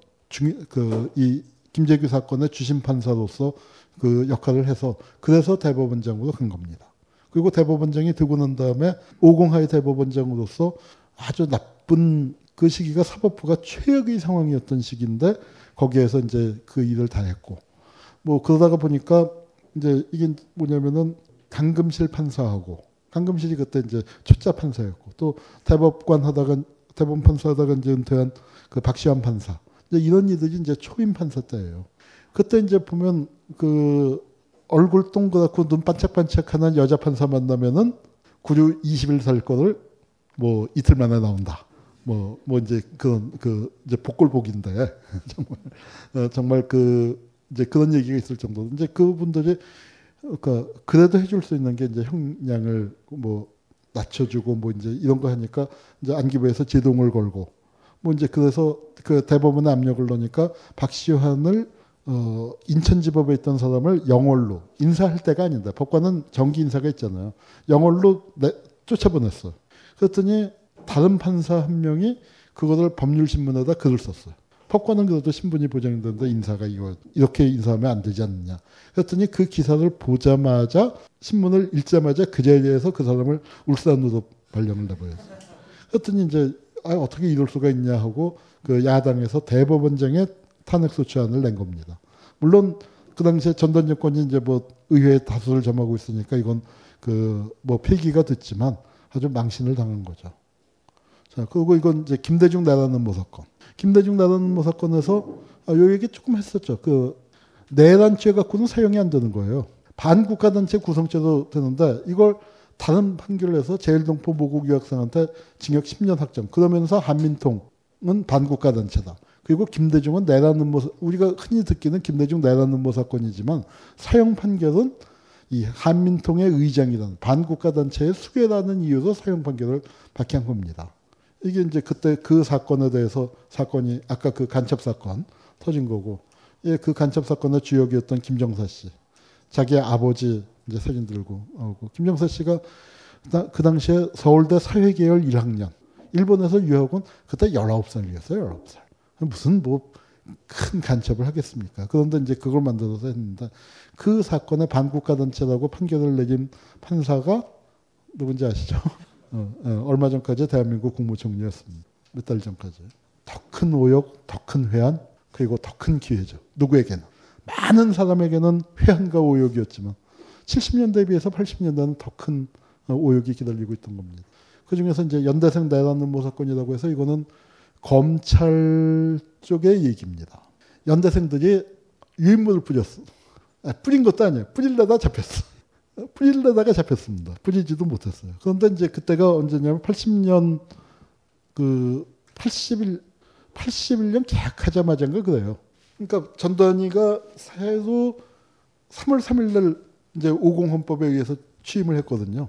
이 김재규 사건의 주심 판사로서 그 역할을 해서 그래서 대법원장으로 간 겁니다. 그리고 대법원장이 되고 난 다음에 오공하의 대법원장으로서 아주 나쁜 그 시기가 사법부가 최악의 상황이었던 시기인데 거기에서 이제 그 일을 다 했고 뭐 그러다가 보니까 이제 이게 뭐냐면은 강금실 판사하고 강금실이 그때 이제 초짜 판사였고 또 대법원 판사 하다가 이제 은퇴한 그 박시환 판사 이제 이런 이들이 이제 초임 판사 때예요. 그때 이제 보면 그 얼굴 동그랗고 눈 반짝반짝하는 여자 판사 만나면은 구류 20일 살 거를 뭐 이틀 만에 나온다. 뭐 이제 그런 그 이제 복골복인데 정말 그 이제 그런 얘기가 있을 정도로 이제 그분들이 그러니까 그래도 해줄 수 있는 게 이제 형량을 뭐 낮춰주고 뭐 이제 이런 거 하니까 이제 안기부에서 제동을 걸고 뭐 이제 그래서 그 대법원에 압력을 넣으니까 박시환을 인천지법에 있던 사람을 영월로 인사할 때가 아닌데 법관은 정기 인사가 있잖아요. 영월로 쫓아보냈어. 그랬더니 다른 판사 한 명이 그것을 법률신문에다 글을 썼어요. 법관은 그래도 신분이 보장되는데 인사가 이렇게 인사하면 안 되지 않느냐. 그랬더니 그 기사를 보자마자 신문을 읽자마자 그 자리에서 그 사람을 울산으로 발령을 내버렸어요. 그랬더니 이제 어떻게 이럴 수가 있냐 하고 그 야당에서 대법원장의 탄핵소추안을 낸 겁니다. 물론 그 당시에 전단 정권이 이제 뭐 의회의 다수를 점하고 있으니까 이건 그 뭐 폐기가 됐지만 아주 망신을 당한 거죠. 자, 그리고 이건 이제 김대중 나라는 뭐 사건. 김대중 나라는 뭐 사건에서 요 얘기 조금 했었죠. 그 내란죄 갖고는 사용이 안 되는 거예요. 반국가단체 구성죄도 되는데 이걸 다른 판결에서 제일동포 모국 유학생한테 징역 10년 확정. 그러면서 한민통은 반국가단체다. 그리고 김대중은 내란 음모, 우리가 흔히 듣기는 김대중 내란 음모 사건이지만 사형 판결은 이 한민통의 의장이라는 반국가단체의 수괴라는 이유로 사형 판결을 받게 한 겁니다. 이게 이제 그때 그 사건에 대해서 사건이 아까 그 간첩 사건 터진 거고, 예, 그 간첩 사건의 주역이었던 김정사 씨, 자기 아버지 이제 사진 들고 오고, 김정사 씨가 그 당시에 서울대 사회계열 1학년, 일본에서 유학 온 그때 19살이었어요, 19살. 무슨 뭐 큰 간첩을 하겠습니까? 그런데 이제 그걸 만들어서 했는데 그 사건의 반국가단체라고 판결을 내린 판사가 누군지 아시죠? 얼마 전까지 대한민국 국무총리였습니다. 몇 달 전까지. 더 큰 오역, 더 큰 회한, 그리고 더 큰 기회죠. 누구에게는. 많은 사람에게는 회한과 오역이었지만 70년대에 비해서 80년대는 더 큰 오역이 기다리고 있던 겁니다. 그중에서 이제 연대생 내란 음모 사건이라고 해서 이거는 검찰 쪽의 얘기입니다. 연대생들이 유인물을 뿌렸어. 뿌린 것도 아니에요. 뿌리려다 잡혔어. 뿌리려다가 잡혔습니다. 뿌리지도 못했어요. 그런데 이제 그때가 언제냐면 81년 계약하자마자인가 그래요. 그러니까 전두환이가 새로 3월 3일날 이제 50헌법에 의해서 취임을 했거든요.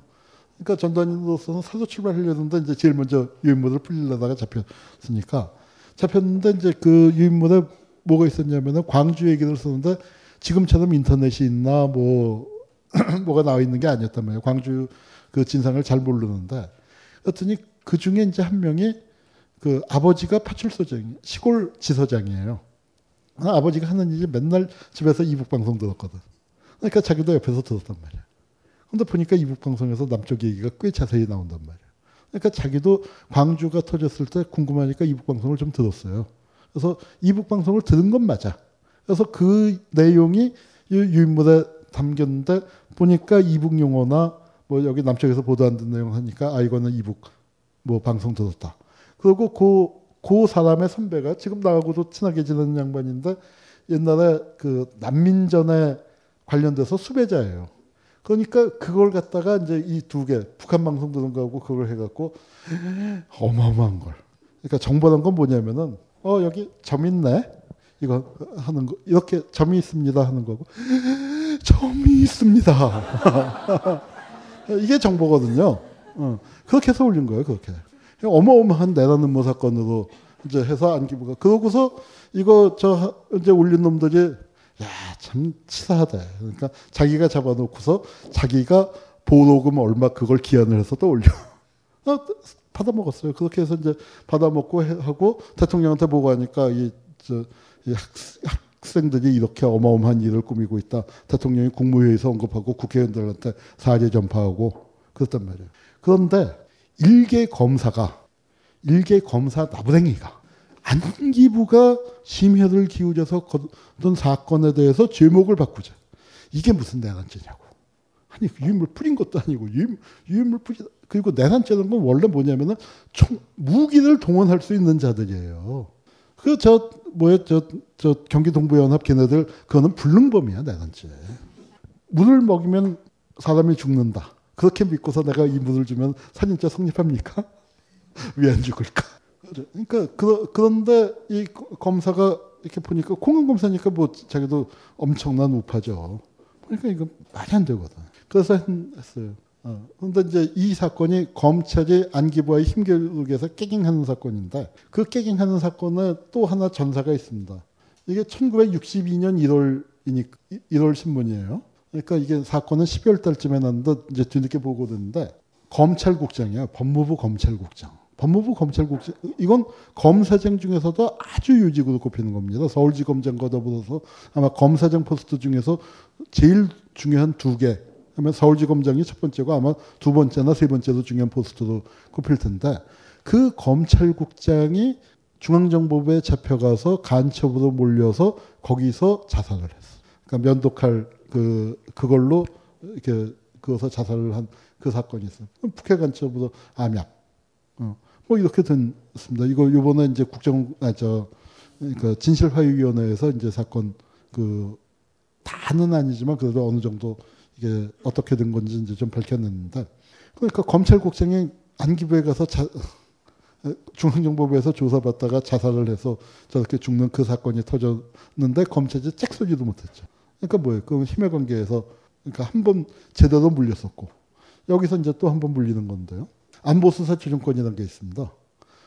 그러니까 전두환으로서는 사도 출발하려는데 이제 제일 먼저 유인물을 풀리려다가 잡혔으니까. 잡혔는데 이제 그 유인물에 뭐가 있었냐면은 광주 얘기를 썼는데 지금처럼 인터넷이 있나 뭐 뭐가 나와 있는 게 아니었단 말이에요. 광주 그 진상을 잘 모르는데. 그랬더니 그 중에 이제 한 명이 그 아버지가 파출소장, 시골 지서장이에요. 아버지가 하는 일이 맨날 집에서 이북방송 들었거든. 그러니까 자기도 옆에서 들었단 말이야. 근데 보니까 이북방송에서 남쪽 얘기가 꽤 자세히 나온단 말이에요. 그러니까 자기도 광주가 터졌을 때 궁금하니까 이북방송을 좀 들었어요. 그래서 이북방송을 들은 건 맞아. 그래서 그 내용이 유인물에 담겼는데 보니까 이북 용어나 뭐 여기 남쪽에서 보도 안 된 내용 하니까 아 이거는 이북 뭐 방송 들었다. 그리고 그 사람의 선배가 지금 나하고도 친하게 지내는 양반인데 옛날에 그 난민전에 관련돼서 수배자예요. 그러니까 그걸 갖다가 이제 이 두 개 북한 방송 들은 거하고 그걸 해갖고 어마어마한 걸. 그러니까 정보란 건 뭐냐면은 여기 점 있네 이거 하는 거 이렇게 점이 있습니다 하는 거고 점이 있습니다. 이게 정보거든요. 그렇게 해서 올린 거예요. 그렇게 어마어마한 내란 음모 사건으로 이제 해서 안기부가 그러고서 이거 저 이제 올린 놈들이 야, 참 치사하다. 그러니까 자기가 잡아놓고서 자기가 보호금 얼마 그걸 기한을 해서 또 올려. 받아먹었어요. 그렇게 해서 이제 받아먹고 하고 대통령한테 보고하니까 이 학생들이 이렇게 어마어마한 일을 꾸미고 있다. 대통령이 국무회의에서 언급하고 국회의원들한테 사례 전파하고 그랬단 말이에요. 그런데 일개 검사 나부랭이가 안기부가 심혈을 기울여서 어떤 사건에 대해서 제목을 바꾸자. 이게 무슨 내란죄냐고. 아니 유인물 뿌린 것도 아니고 유인물 뿌리. 그리고 내란죄는 건 원래 뭐냐면은 무기를 동원할 수 있는 자들이에요. 그 저 경기동부연합 걔네들 그거는 불능범이야 내란죄. 물을 먹이면 사람이 죽는다. 그렇게 믿고서 내가 이 물을 주면 살인죄 성립합니까? 왜 안 죽을까? 그러니까 그런데 이 검사가 이렇게 보니까 공안 검사니까 뭐 자기도 엄청난 우파죠. 그러니까 이거 말이 안 되거든. 그래서 했어요. 그런데 이제 이 사건이 검찰이 안기부와의 힘겨루기에서 깨갱하는 사건인데 그 깨갱하는 사건에 또 하나 전사가 있습니다. 이게 1962년 1월 신문이에요. 그러니까 이게 사건은 12월 달쯤에 났는데 이제 뒤늦게 보고됐는데 검찰국장이에요. 법무부 검찰국장. 법무부 검찰국장, 이건 검사장 중에서도 아주 유직으로 꼽히는 겁니다. 서울지검장과 더불어서 아마 검사장 포스트 중에서 제일 중요한 두 개, 아마 서울지검장이 첫 번째고 아마 두 번째나 세 번째로 중요한 포스트로 꼽힐 텐데, 그 검찰국장이 중앙정보부에 잡혀가서 간첩으로 몰려서 거기서 자살을 했어. 그러니까 면도칼 그걸로 이렇게 그어서 자살을 한 그 사건이 있어. 북해 간첩으로 암약. 뭐 이렇게 됐습니다. 이거 요번에 이제 그러니까 진실화해위원회에서 이제 사건 다는 아니지만 그래도 어느 정도 이게 어떻게 된 건지 이제 좀 밝혔는데, 그러니까 검찰국장이 안기부에 가서 중앙정보부에서 조사받다가 자살을 해서 저렇게 죽는 그 사건이 터졌는데 검찰이 짝소리도 못했죠. 그러니까 뭐예요? 그 힘의 관계에서 그러니까 한 번 제대로 물렸었고 여기서 이제 또 한 번 물리는 건데요. 안보수사조정권이라는 게 있습니다.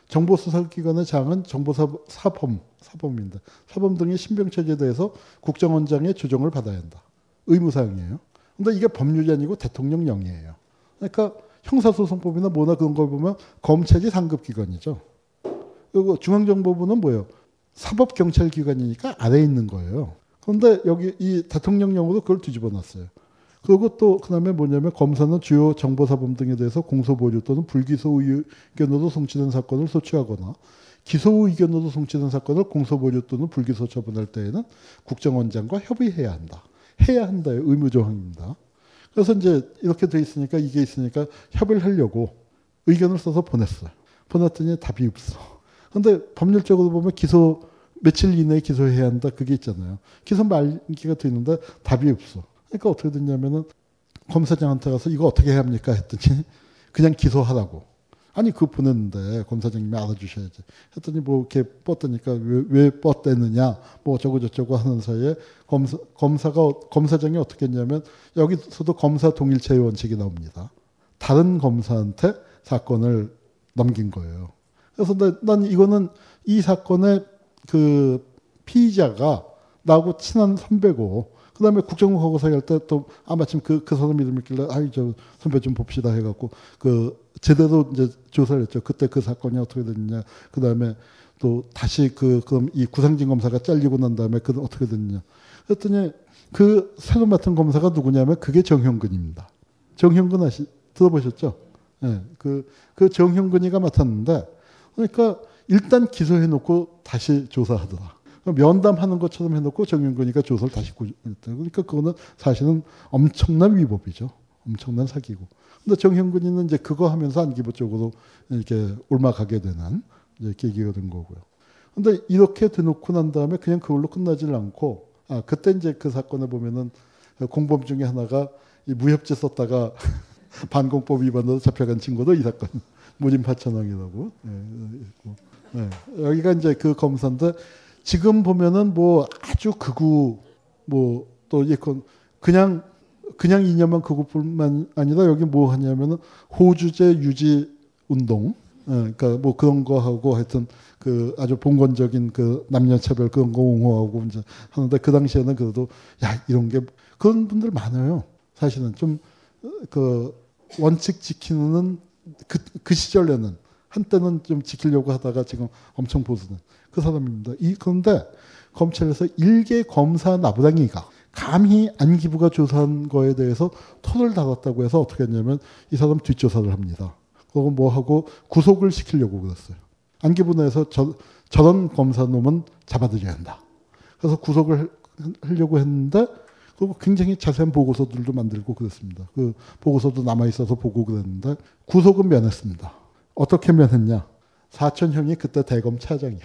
정보수사기관의 장은 사범인데 사범 등의 신병체제에 대해서 국정원장의 조정을 받아야 한다. 의무사항이에요. 근데 이게 법률이 아니고 대통령령이에요. 그러니까 형사소송법이나 뭐나 그런 걸 보면 검찰이 상급기관이죠. 그리고 중앙정보부는 뭐예요? 사법경찰기관이니까 아래에 있는 거예요. 그런데 여기 이 대통령령으로 그걸 뒤집어 놨어요. 그리고 또 그다음에 뭐냐면 검사는 주요 정보사범 등에 대해서 공소보류 또는 불기소 의견으로 송치된 사건을 소추하거나 기소 의견으로 송치된 사건을 공소보류 또는 불기소 처분할 때에는 국정원장과 협의해야 한다. 해야 한다의 의무조항입니다. 그래서 이제 이렇게 돼 있으니까 이게 있으니까 협의를 하려고 의견을 써서 보냈어요. 보냈더니 답이 없어. 근데 법률적으로 보면 기소 며칠 이내에 기소해야 한다. 그게 있잖아요. 기소 말기가 돼 있는데 답이 없어. 그러니까 어떻게 됐냐면은 검사장한테 가서 이거 어떻게 해야 합니까? 했더니 그냥 기소하라고. 아니, 그거 보냈는데 검사장님이 알아주셔야지. 했더니 뭐 이렇게 뻗으니까 왜 뻗대느냐? 뭐 저거저쩌고 하는 사이에 검사장이 어떻게 했냐면 여기서도 검사 동일체의 원칙이 나옵니다. 다른 검사한테 사건을 넘긴 거예요. 그래서 난 이거는 이 사건의 그 피의자가 나하고 친한 선배고 그다음에 국정원하고 사이할 때 또 아마침 그 사람 이름이 있길래 아이 저 선배 좀 봅시다 해갖고 제대로 이제 조사를 했죠. 그때 그 사건이 어떻게 됐냐. 그다음에 또 다시 그럼 이 구상진 검사가 잘리고 난 다음에 그 어떻게 됐냐. 그랬더니 그 새로 맡은 검사가 누구냐면 그게 정형근입니다. 정형근 들어보셨죠? 네, 그 정형근이가 맡았는데 그러니까 일단 기소해놓고 다시 조사하더라. 면담하는 것처럼 해놓고 정형근이가 조사를 다시 그러니까 그거는 사실은 엄청난 위법이죠. 엄청난 사기고. 근데 정형근이는 이제 그거 하면서 안기부 쪽으로 이렇게 올라가게 되는 계기가 된 거고요. 근데 이렇게 드놓고 난 다음에 그냥 그걸로 끝나질 않고, 그때 이제 그 사건에 보면은 공범 중에 하나가 이 무협지 썼다가 반공법 위반으로 잡혀간 친구도 이 사건 무진파천왕이라고. 네. 여기가 이제 그 검사인데 지금 보면은 뭐 아주 극우 뭐또 예컨 그냥 이념한 극우뿐만 아니라 여기 뭐 하냐면은 호주제 유지 운동, 그러니까 뭐 그런 거 하고 하여튼 그 아주 봉건적인 그 남녀차별 그런 거 옹호하고 이제 하는데 그 당시에는 그래도 야 이런 게 그런 분들 많아요. 사실은 좀그 원칙 지키는 그 시절에는 한때는 좀 지키려고 하다가 지금 엄청 보수는 그 사람입니다. 그런데 검찰에서 일개 검사 나부랭이가 감히 안기부가 조사한 거에 대해서 토를 달았다고 해서 어떻게 했냐면 이 사람 뒷조사를 합니다. 그리고 뭐 하고 구속을 시키려고 그랬어요. 안기부 내에서 저런 검사 놈은 잡아들여야 한다. 그래서 구속을 하려고 했는데 그리고 굉장히 자세한 보고서들도 만들고 그랬습니다. 그 보고서도 남아있어서 보고 그랬는데 구속은 면했습니다. 어떻게 면했냐. 사촌형이 그때 대검 차장이야.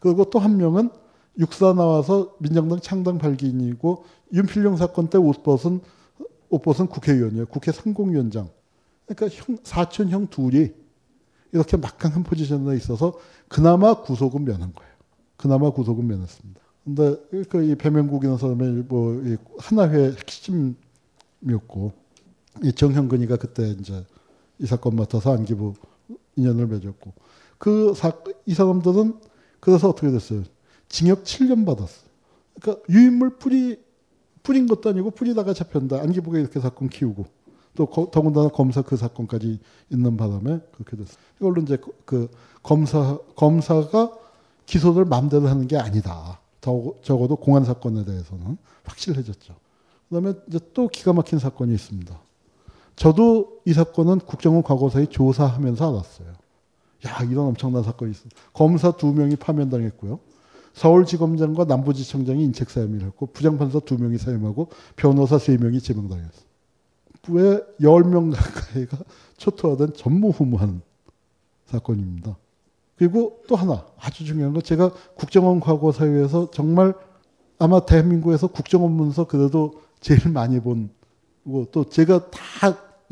그리고 또 한 명은 육사 나와서 민정당 창당 발기인이고 윤필용 사건 때 옷벗은 국회의원이에요. 국회 상공위원장. 그러니까 사촌형 둘이 이렇게 막강한 포지션에 있어서 그나마 구속은 면한 거예요. 그나마 구속은 면했습니다. 근데 이 배명국이라는 사람의 이 하나회 핵심이었고 이 정형근이가 그때 이제 이 사건 맡아서 안기부 인연을 맺었고 이 사람들은 그래서 어떻게 됐어요? 징역 7년 받았어요. 그러니까 유인물 뿌린 것도 아니고 뿌리다가 잡혔다. 안기부가 이렇게 사건 키우고 또 더군다나 검사 그 사건까지 있는 바람에 그렇게 됐어요. 이걸로 이제 그 검사가 기소를 마음대로 하는 게 아니다. 적어도 공안 사건에 대해서는 확실해졌죠. 그다음에 이제 또 기가 막힌 사건이 있습니다. 저도 이 사건은 국정원 과거사에 조사하면서 알았어요. 야, 이런 엄청난 사건이 있어. 검사 2명이 파면당했고요. 서울지검장과 남부지청장이 인책사임을 했고 부장판사 2명이 사임하고 변호사 3명이 제명당했어요. 왜 10명 가까이가 초토화된 전무후무한 사건입니다. 그리고 또 하나 아주 중요한 건 제가 국정원 과거사위에서 정말 아마 대한민국에서 국정원 문서 그래도 제일 많이 본 또 제가 다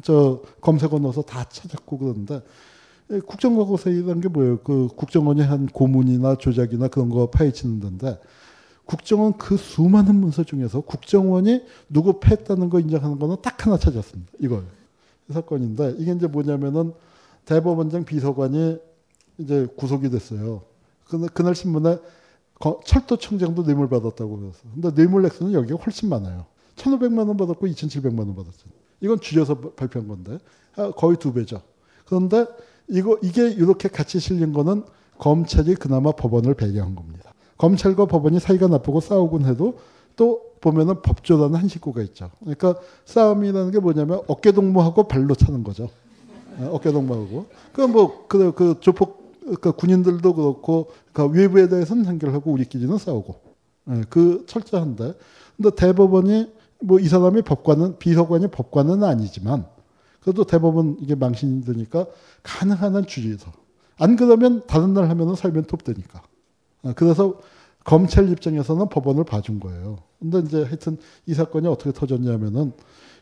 저 검색 건너서 다 찾았고 그러는데 국정원 과거사위라는 게 뭐예요? 그 국정원이 한 고문이나 조작이나 그런 거 파헤치는 데인데 국정원 그 수많은 문서 중에서 국정원이 누구 패했다는 거 인정하는 거는 딱 하나 찾았습니다. 이걸 이 사건인데 이게 이제 뭐냐면은 대법원장 비서관이 이제 구속이 됐어요. 그날 신문에 철도청장도 뇌물 받았다고 그랬어. 근데 뇌물 액수는 여기가 훨씬 많아요. 1,500만 원 받았고 2,700만 원 받았죠. 이건 줄여서 발표한 건데 거의 2배죠. 그런데 이게 이렇게 같이 실린 거는 검찰이 그나마 법원을 배려한 겁니다. 검찰과 법원이 사이가 나쁘고 싸우곤 해도 또 보면은 법조라는 한 식구가 있죠. 그러니까 싸움이라는 게 뭐냐면 어깨 동무하고 발로 차는 거죠. 어깨 동무하고. 그럼 뭐 그 조폭 그러니까 군인들도 그렇고 그러니까 외부에 대해서는 해결하고 우리끼리는 싸우고 그 철저한데 근데 대법원이 뭐 이 사람이 법관은 비서관이 법관은 아니지만 그래도 대법원 이게 망신이 되니까 가능한 한 줄여서 안 그러면 다른 날 하면은 살면 톱되니까 그래서 검찰 입장에서는 법원을 봐준 거예요. 근데 이제 하여튼 이 사건이 어떻게 터졌냐면은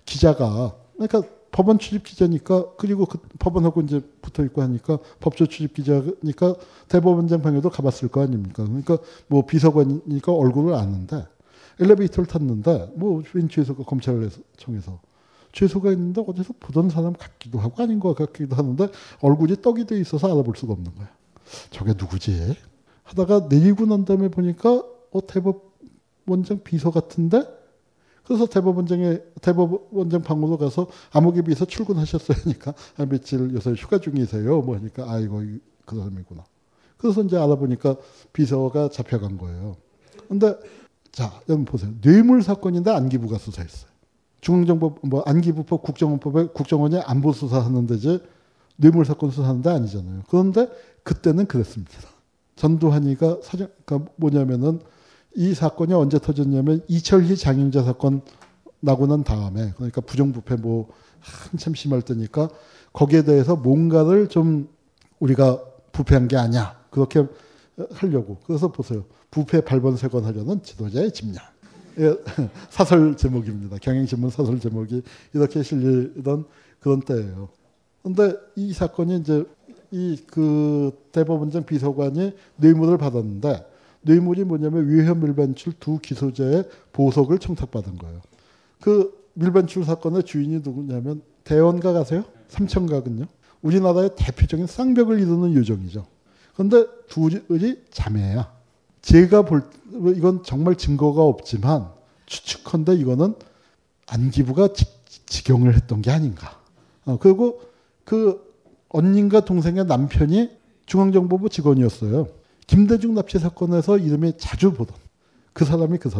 기자가 그러니까 법원 출입 기자니까 그리고 그 법원하고 이제 붙어 있고 하니까 법조 출입 기자니까 대법원장 방에도 가봤을 거 아닙니까? 그러니까 뭐 비서관이니까 얼굴을 아는데 엘리베이터를 탔는데 뭐 웬 죄수가 검찰청에서 죄수가 있는데 어디서 보던 사람 같기도 하고 아닌 것 같기도 하는데 얼굴이 떡이 돼 있어서 알아볼 수가 없는 거야. 저게 누구지? 하다가 내리고 난 다음에 보니까 대법원장 비서 같은데. 그래서 대법원장 방으로 가서 암흑에 비해서 출근하셨어요 하니까 며칠 요새 휴가 중이세요 뭐 하니까 아 이거 그 사람이구나. 그래서 이제 알아보니까 비서가 잡혀간 거예요. 근데 자 여러분 보세요. 뇌물 사건인데 안기부가 수사했어요. 중앙정보 뭐 안기부법 국정원법에 국정원이 안보 수사하는 데지 뇌물 사건 수사하는 데 아니잖아요. 그런데 그때는 그랬습니다. 전두환이가 그러니까 뭐냐면은 이 사건이 언제 터졌냐면 이철희 장영자 사건 나고 난 다음에 그러니까 부정부패 뭐 한참 심할 때니까 거기에 대해서 뭔가를 좀 우리가 부패한 게 아니야. 그렇게 하려고. 그래서 보세요. 부패 발본색원 하려는 지도자의 집념. 사설 제목입니다. 경향신문 사설 제목이 이렇게 실리던 그런 때예요. 근데 이 사건이 이제 이 그 대법원장 비서관이 뇌물을 받았는데 뇌물이 뭐냐면 위헌 밀반출 2 기소자의 보석을 청탁받은 거예요. 그 밀반출 사건의 주인이 누구냐면 대원각 아세요? 삼천각은요. 우리나라의 대표적인 쌍벽을 이루는 요정이죠. 그런데 둘이 자매야. 제가 볼 이건 정말 증거가 없지만 추측컨대 이거는 안기부가 직영을 했던 게 아닌가. 그리고 그 언니인가 동생의 남편이 중앙정보부 직원이었어요. 김대중 납치 사건에서 이름이 자주 보던 그 사람이니까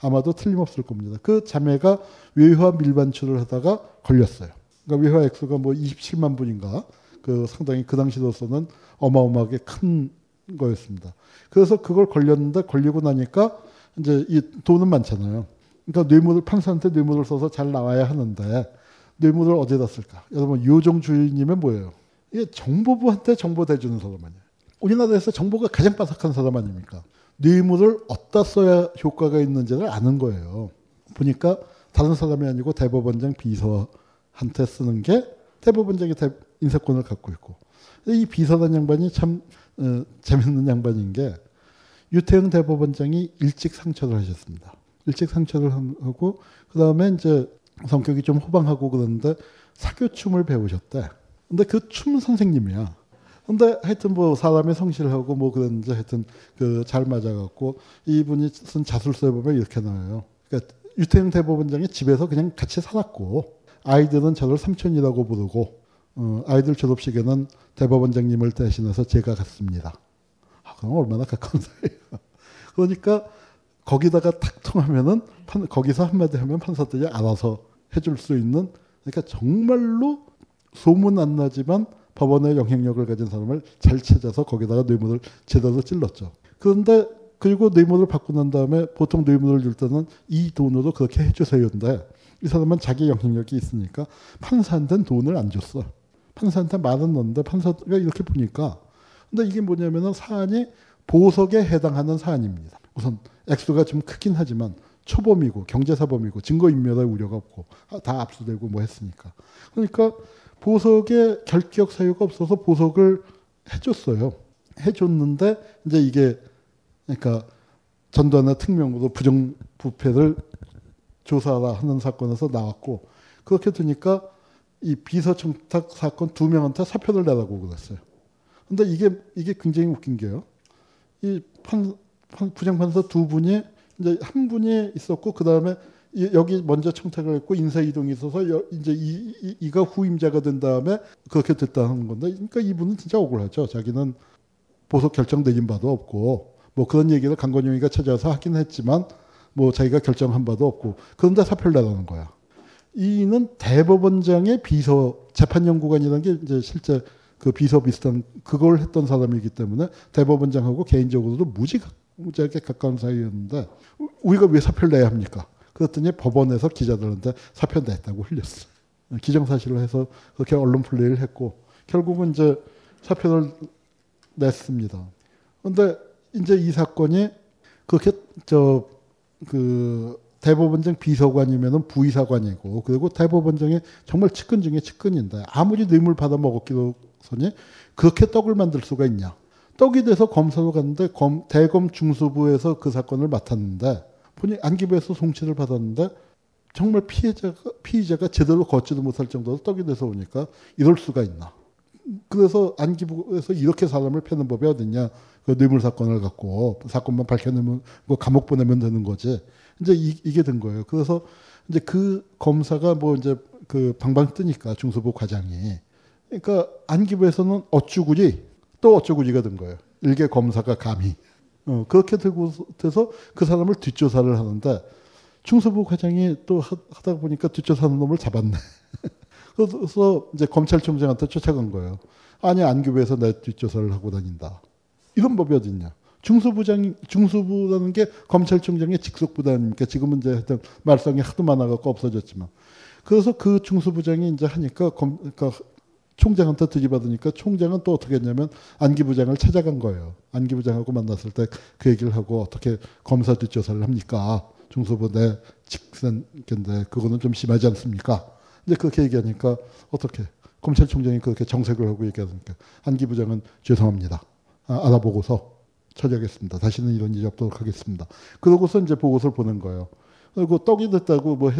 아마도 틀림없을 겁니다. 그 자매가 외화 밀반출을 하다가 걸렸어요. 그러니까 외화 액수가 뭐 27만 분인가 그 상당히 그 당시로서는 어마어마하게 큰 거였습니다. 그래서 그걸 걸렸는데 걸리고 나니까 이제 이 돈은 많잖아요. 그러니까 뇌물을 판사한테 뇌물을 써서 잘 나와야 하는데 뇌물을 어디다 쓸까? 여러분 요정 주인님은 뭐예요? 이게 정보부한테 정보 대주는 사람 아니에요. 우리나라에서 정보가 가장 빠삭한 사람 아닙니까? 뇌물을 어디다 써야 효과가 있는지를 아는 거예요. 보니까 다른 사람이 아니고 대법원장 비서한테 쓰는 게 대법원장이 인사권을 갖고 있고 이 비서란 양반이 참 재밌는 양반인 게 유태흥 대법원장이 일찍 상처를 하셨습니다. 일찍 상처를 하고 그 다음에 이제 성격이 좀 호방하고 그러는데 사교춤을 배우셨대. 근데 그 춤 선생님이야. 근데 하여튼 뭐 사람이 성실하고 뭐 그랬는지 하여튼 그 잘 맞아갖고 이분이 쓴 자술서에 보면 이렇게 나와요. 그러니까 유태흥 대법원장이 집에서 그냥 같이 살았고 아이들은 저를 삼촌이라고 부르고 아이들 졸업식에는 대법원장님을 대신해서 제가 갔습니다. 아, 그럼 얼마나 가까운 사이예요. 그러니까 거기다가 탁 통하면은 거기서 한마디 하면 판사들이 알아서 해줄 수 있는, 그러니까 정말로 소문 안 나지만 법원의 영향력을 가진 사람을 잘 찾아서 거기다가 뇌물을 제대로 찔렀죠. 그런데 그리고 뇌물을 받고 난 다음에 보통 뇌물을 줄 때는 이 돈으로 그렇게 해주세요인데 이 사람은 자기 영향력이 있으니까 판사한테는 돈을 안 줬어. 판사한테 말은 넣는데 판사가 이렇게 보니까, 근데 이게 뭐냐면은 사안이 보석에 해당하는 사안입니다. 우선 액수가 좀 크긴 하지만 초범이고 경제사범이고 증거인멸의 우려가 없고 다 압수되고 뭐 했으니까. 그러니까 보석에 결격 사유가 없어서 보석을 해줬어요. 해줬는데 이제 이게 그러니까 전두환의 특명으로 부정부패를 조사하라 하는 사건에서 나왔고, 그렇게 되니까 이 비서청탁 사건 2명한테 사표를 내라고 그랬어요. 근데 이게 굉장히 웃긴 게요. 이 부장판사 2분이 이제 1분이 있었고 그 다음에 여기 먼저 청탁을 했고 인사 이동이 있어서 이제 이가 후임자가 된 다음에 그렇게 됐다는 건데, 그러니까 이분은 진짜 억울하죠. 자기는 보석 결정 내린 바도 없고 뭐 그런 얘기를 강건용이가 찾아서 하긴 했지만 뭐 자기가 결정한 바도 없고, 그런데 사표를 내라는 거야. 이는 대법원장의 비서 재판연구관이라는 게 이제 실제 그 비서 비슷한 그걸 했던 사람이기 때문에 대법원장하고 개인적으로도 무지하게 가까운 사이였는데 우리가 왜 사표를 내야 합니까? 그랬더니 법원에서 기자들한테 사표 냈다고 흘렸어. 기정사실로 해서 그렇게 언론 플레이를 했고 결국은 이제 사표를 냈습니다. 그런데 이제 이 사건이 그렇게 그 대법원장 비서관이면은 부의사관이고, 그리고 대법원장이 정말 측근 중에 측근인데 아무리 뇌물 받아 먹었기로서니 그렇게 떡을 만들 수가 있냐. 떡이 돼서 검사로 갔는데 대검 중수부에서 그 사건을 맡았는데 본인 안기부에서 송치를 받았는데 정말 피의자가 제대로 걷지도 못할 정도로 떡이 돼서 오니까 이럴 수가 있나. 그래서 안기부에서 이렇게 사람을 패는 법이 어딨냐. 그 뇌물 사건을 갖고 사건만 밝혀내면 뭐 감옥 보내면 되는 거지. 이제 이게 된 거예요. 그래서 이제 그 검사가 뭐 이제 그 방방 뜨니까 중수부 과장이. 그러니까 안기부에서는 어쭈구리 또 어쭈구리가 된 거예요. 일개 검사가 감히. 그렇게 돼서 그 사람을 뒷조사를 하는데 중수부 과장이 또 하다 보니까 뒷조사하는 놈을 잡았네. 그래서 이제 검찰총장한테 쫓아간 거예요. 아니, 안기부에서 내 뒷조사를 하고 다닌다. 이런 법이 어딨냐. 중수부라는 게 검찰총장의 직속부다니까. 지금은 이제 하여튼 말썽이 하도 많아갖고 없어졌지만. 그래서 그 중수부장이 이제 하니까 그러니까 총장한테 들이받으니까 총장은 또 어떻게 했냐면 안기부장을 찾아간 거예요. 안기부장하고 만났을 때 그 얘기를 하고 어떻게 검사 뒷조사를 합니까? 중수부 내 직선인데 그거는 좀 심하지 않습니까? 이제 그렇게 얘기하니까 어떻게 검찰총장이 그렇게 정색을 하고 얘기하니까 안기부장은 죄송합니다. 알아보고서 처리하겠습니다. 다시는 이런 일이 없도록 하겠습니다. 그러고서 이제 보고서를 보낸 거예요. 그리고 떡이 됐다고 뭐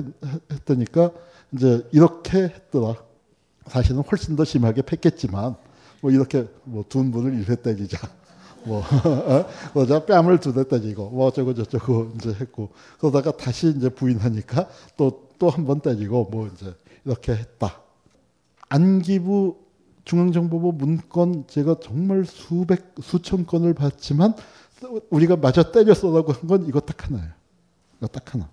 했더니까 이제 이렇게 했더라. 사실은 훨씬 더 심하게 팼겠지만 뭐 이렇게 뭐 둔 분을 1회 때리자, 뭐 그러자 뺨을 2대 때리고 뭐 어쩌고 저쩌고 이제 했고, 그러다가 다시 이제 부인하니까 또 한 번 때리고 뭐 이제 이렇게 했다. 안기부 중앙정보부 문건 제가 정말 수천 건을 봤지만 우리가 마저 때렸어라고 한 건 이거 딱 하나예요. 이거 딱 하나.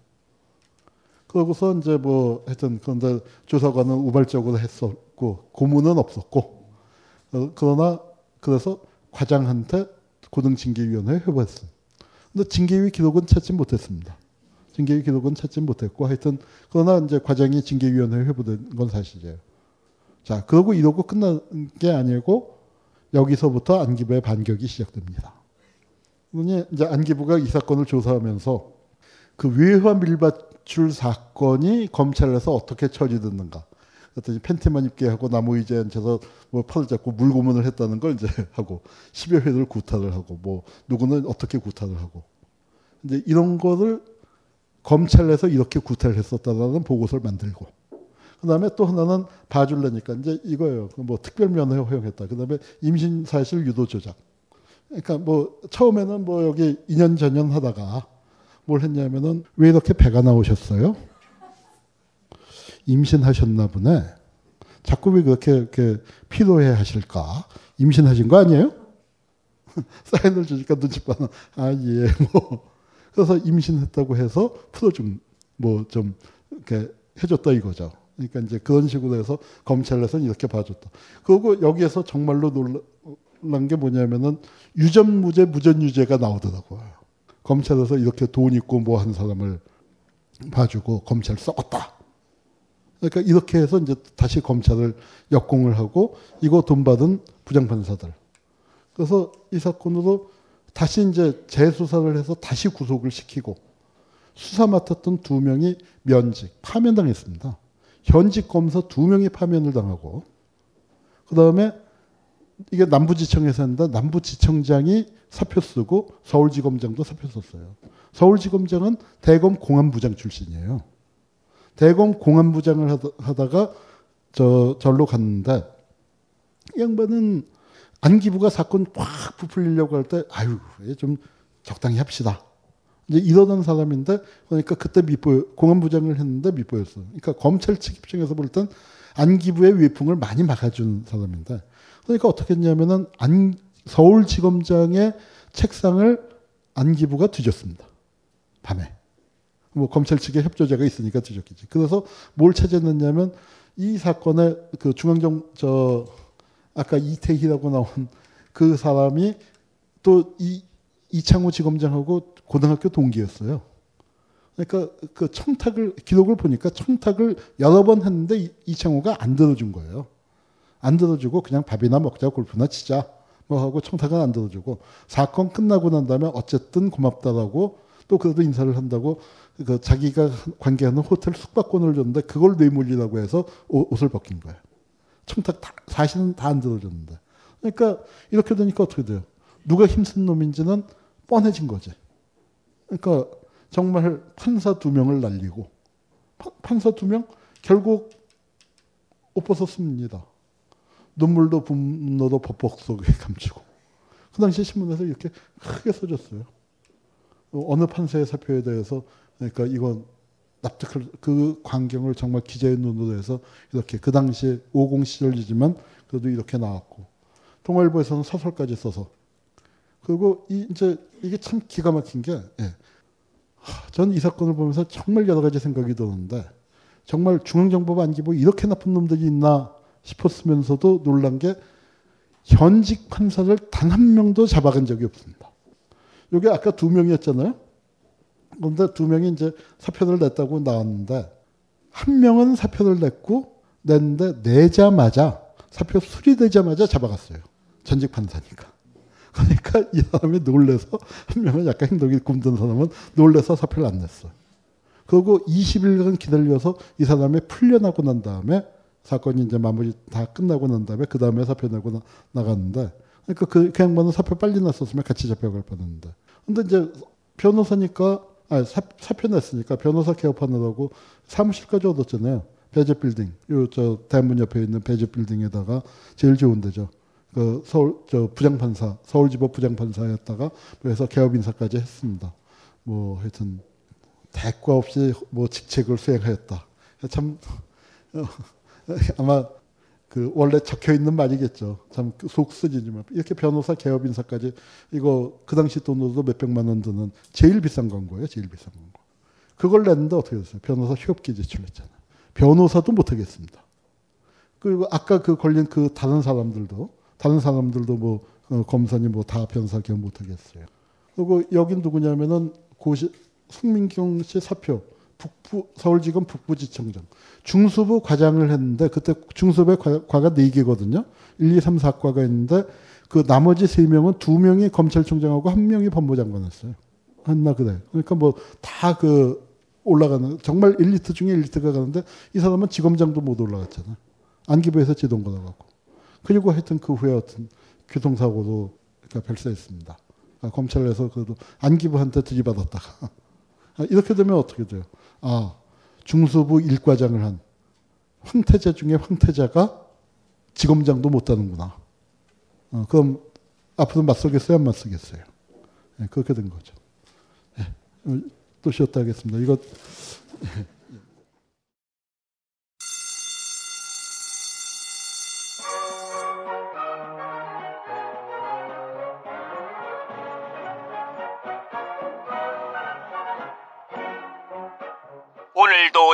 그러고서 이제 뭐 하여튼 그런데 조사관은 우발적으로 했었고 고문은 없었고, 그러나 그래서 과장한테 고등징계위원회에 회부했어요. 근데 징계위 기록은 찾지 못했습니다. 징계위 기록은 찾지 못했고 하여튼 그러나 이제 과장이 징계위원회에 회부된 건 사실이에요. 자, 그러고 이러고 끝난 게 아니고 여기서부터 안기부의 반격이 시작됩니다. 그러니 이제 안기부가 이 사건을 조사하면서 그 외화 밀밭출 사건이 검찰에서 어떻게 처리됐는가. 그랬더니 팬티만 입게 하고 나무 의자에 앉혀서 뭐 팔을 잡고 물고문을 했다는 걸 이제 하고 10여 회를 구타를 하고 뭐 누구는 어떻게 구타를 하고 이제 이런 거를 검찰에서 이렇게 구타를 했었다라는 보고서를 만들고, 그다음에 또 하나는 봐줄래니까 이제 이거예요. 뭐 특별면허 허용했다. 그다음에 임신사실 유도조작. 그러니까 뭐 처음에는 뭐 여기 2년 전년 하다가 뭘 했냐면은 왜 이렇게 배가 나오셨어요? 임신하셨나 보네. 자꾸 왜 그렇게 이렇게 피로해 하실까? 임신하신 거 아니에요? 사인을 주니까 눈치 봐서 아, 예, 뭐. 그래서 임신했다고 해서 풀어준, 뭐 좀 이렇게 해줬다 이거죠. 그러니까 이제 그런 식으로 해서 검찰에서는 이렇게 봐줬다. 그리고 여기에서 정말로 놀란 게 뭐냐면은 유전무죄, 무전유죄가 나오더라고요. 검찰에서 이렇게 돈 있고 뭐 한 사람을 봐주고 검찰 썩었다. 그러니까 이렇게 해서 이제 다시 검찰을 역공을 하고 이거 돈 받은 부장판사들. 그래서 이 사건으로 다시 이제 재수사를 해서 다시 구속을 시키고 수사 맡았던 두 명이 면직, 파면당했습니다. 현직 검사 두 명이 파면을 당하고 그 다음에 이게 남부지청에서 한다. 남부지청장이 사표 쓰고 서울지검장도 사표 썼어요. 서울지검장은 대검 공안부장 출신이에요. 대검 공안부장을 하다가 절로 갔는데 이 양반은 안기부가 사건 확 부풀리려고 할 때 아유 좀 적당히 합시다. 이제 이러던 사람인데 그러니까 그때 공안부장을 했는데 밑보였어. 그러니까 검찰 측 입장에서 볼 땐 안기부의 위풍을 많이 막아준 사람인데 그러니까 어떻게 했냐면은 서울지검장의 책상을 안기부가 뒤졌습니다. 밤에. 뭐 검찰 측의 협조자가 있으니까 뒤졌겠지. 그래서 뭘 찾아냈냐면 이 사건에 그 아까 이태희라고 나온 그 사람이 또 이창호 지검장하고 고등학교 동기였어요. 그러니까 그 청탁을 기록을 보니까 청탁을 여러 번 했는데 이창호가 안 들어준 거예요. 안 들어주고 그냥 밥이나 먹자, 골프나 치자 뭐 하고 청탁은 안 들어주고 사건 끝나고 난 다음에 어쨌든 고맙다라고 또 그래도 인사를 한다고 그 자기가 관계하는 호텔 숙박권을 줬는데 그걸 뇌물이라고 해서 옷을 벗긴 거예요. 청탁 사실은 다 안 들어줬는데. 그러니까 이렇게 되니까 어떻게 돼요? 누가 힘쓴 놈인지는 뻔해진 거지. 그러니까 정말 판사 두 명을 날리고 판사 두 명 결국 옷 벗었습니다. 눈물도 분노도 법복 속에 감추고. 그 당시 신문에서 이렇게 크게 써줬어요. 어느 판사의 사표에 대해서 그러니까 이건 납득할 그 광경을 정말 기자의 눈으로 해서 이렇게 그 당시 50 시절이지만 그래도 이렇게 나왔고 동아일보에서는 사설까지 써서 그리고 이제 이게 참 기가 막힌 게 전 이 사건을 보면서 정말 여러 가지 생각이 드는데 정말 중앙정보부 안기부 이렇게 나쁜 놈들이 있나 싶었으면서도 놀란 게 현직 판사를 단 한 명도 잡아간 적이 없습니다. 이게 아까 두 명이었잖아요. 그런데 두 명이 이제 사표를 냈다고 나왔는데 한 명은 사표를 냈는데 내자마자 사표 수리되자마자 잡아갔어요. 전직 판사니까. 그러니까 이 사람이 놀래서 한 명은 약간 행동이 굼든 사람은 놀래서 사표를 안 냈어. 그리고 20일간 기다려서 이 사람이 풀려나고 난 다음에 사건이 이제 마무리 다 끝나고 난 다음에 그 다음에 사표 내고 나갔는데 그러니까 그 양반은 사표 빨리 냈었으면 같이 잡혀갈 뻔했는데 근데 이제 변호사니까 사표 냈으니까 변호사 개업하느라고 사무실까지 얻었잖아요. 배제빌딩 요 저 대문 옆에 있는 배제빌딩에다가 제일 좋은 데죠. 그 서울 저 부장판사 서울지법 부장판사였다가 그래서 개업 인사까지 했습니다. 뭐 하여튼 대가 없이 뭐 직책을 수행하였다. 참 아마 그 원래 적혀 있는 말이겠죠. 참 속 쓰지지만 이렇게 변호사 개업 인사까지 이거 그 당시 돈으로도 몇백만 원 드는 제일 비싼 건 거예요. 제일 비싼 건 거. 그걸 냈는데 어떻게 됐어요? 변호사 휴업기 제출했잖아요. 변호사도 못 하겠습니다. 그리고 아까 그 걸린 그 다른 사람들도 뭐 검사님 뭐 다 변사 개업 못 하겠어요. 그리고 여긴 누구냐면은 송민경 씨 사표. 서울지검 북부지청장. 중수부 과장을 했는데, 그때 중수부의 과가 4개거든요. 1, 2, 3, 4과가 있는데, 그 나머지 3명은 2명이 검찰총장하고 1명이 법무장관 했어요. 했나, 그래. 그러니까 뭐, 다 올라가는, 정말 엘리트 중에 엘리트가 가는데, 이 사람은 지검장도 못 올라갔잖아. 안기부에서 제동 걸어가고. 그리고 하여튼 그 후에 어떤 교통사고도 그러니까 발생했습니다. 그러니까 검찰에서 그래도 안기부한테 들이받았다가. 이렇게 되면 어떻게 돼요? 아, 중수부 1과장을 한 황태자 중에 황태자가 지검장도 못하는구나. 그럼 앞으로 맞서겠어요? 안 맞서겠어요? 네, 그렇게 된 거죠. 네. 또 쉬었다 하겠습니다. 이거 오늘도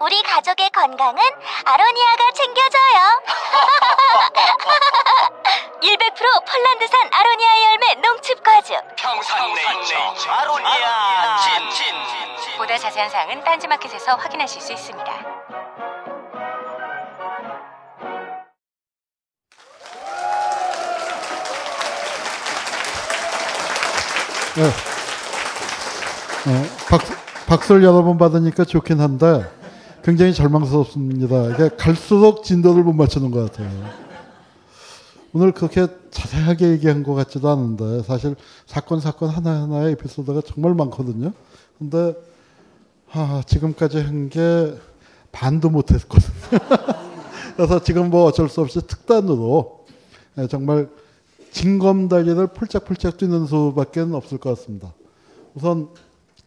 우리 가족의 건강은 아로니아가 챙겨줘요. 100% 폴란드산 아로니아 열매 농축과즙 평산네이처 아로니아 진. 보다 자세한 사항은 딴지마켓에서 확인하실 수 있습니다. 네. 박수를 여러 번 받으니까 좋긴 한데 굉장히 절망스럽습니다. 이게 갈수록 진도를 못 맞추는 것 같아요. 오늘 그렇게 자세하게 얘기한 것 같지도 않은데 사실 사건 하나하나의 에피소드가 정말 많거든요. 근데 지금까지 한 게 반도 못 했거든요. 그래서 지금 뭐 어쩔 수 없이 특단으로 정말 징검다리를 폴짝폴짝 뛰는 수밖에 없을 것 같습니다. 우선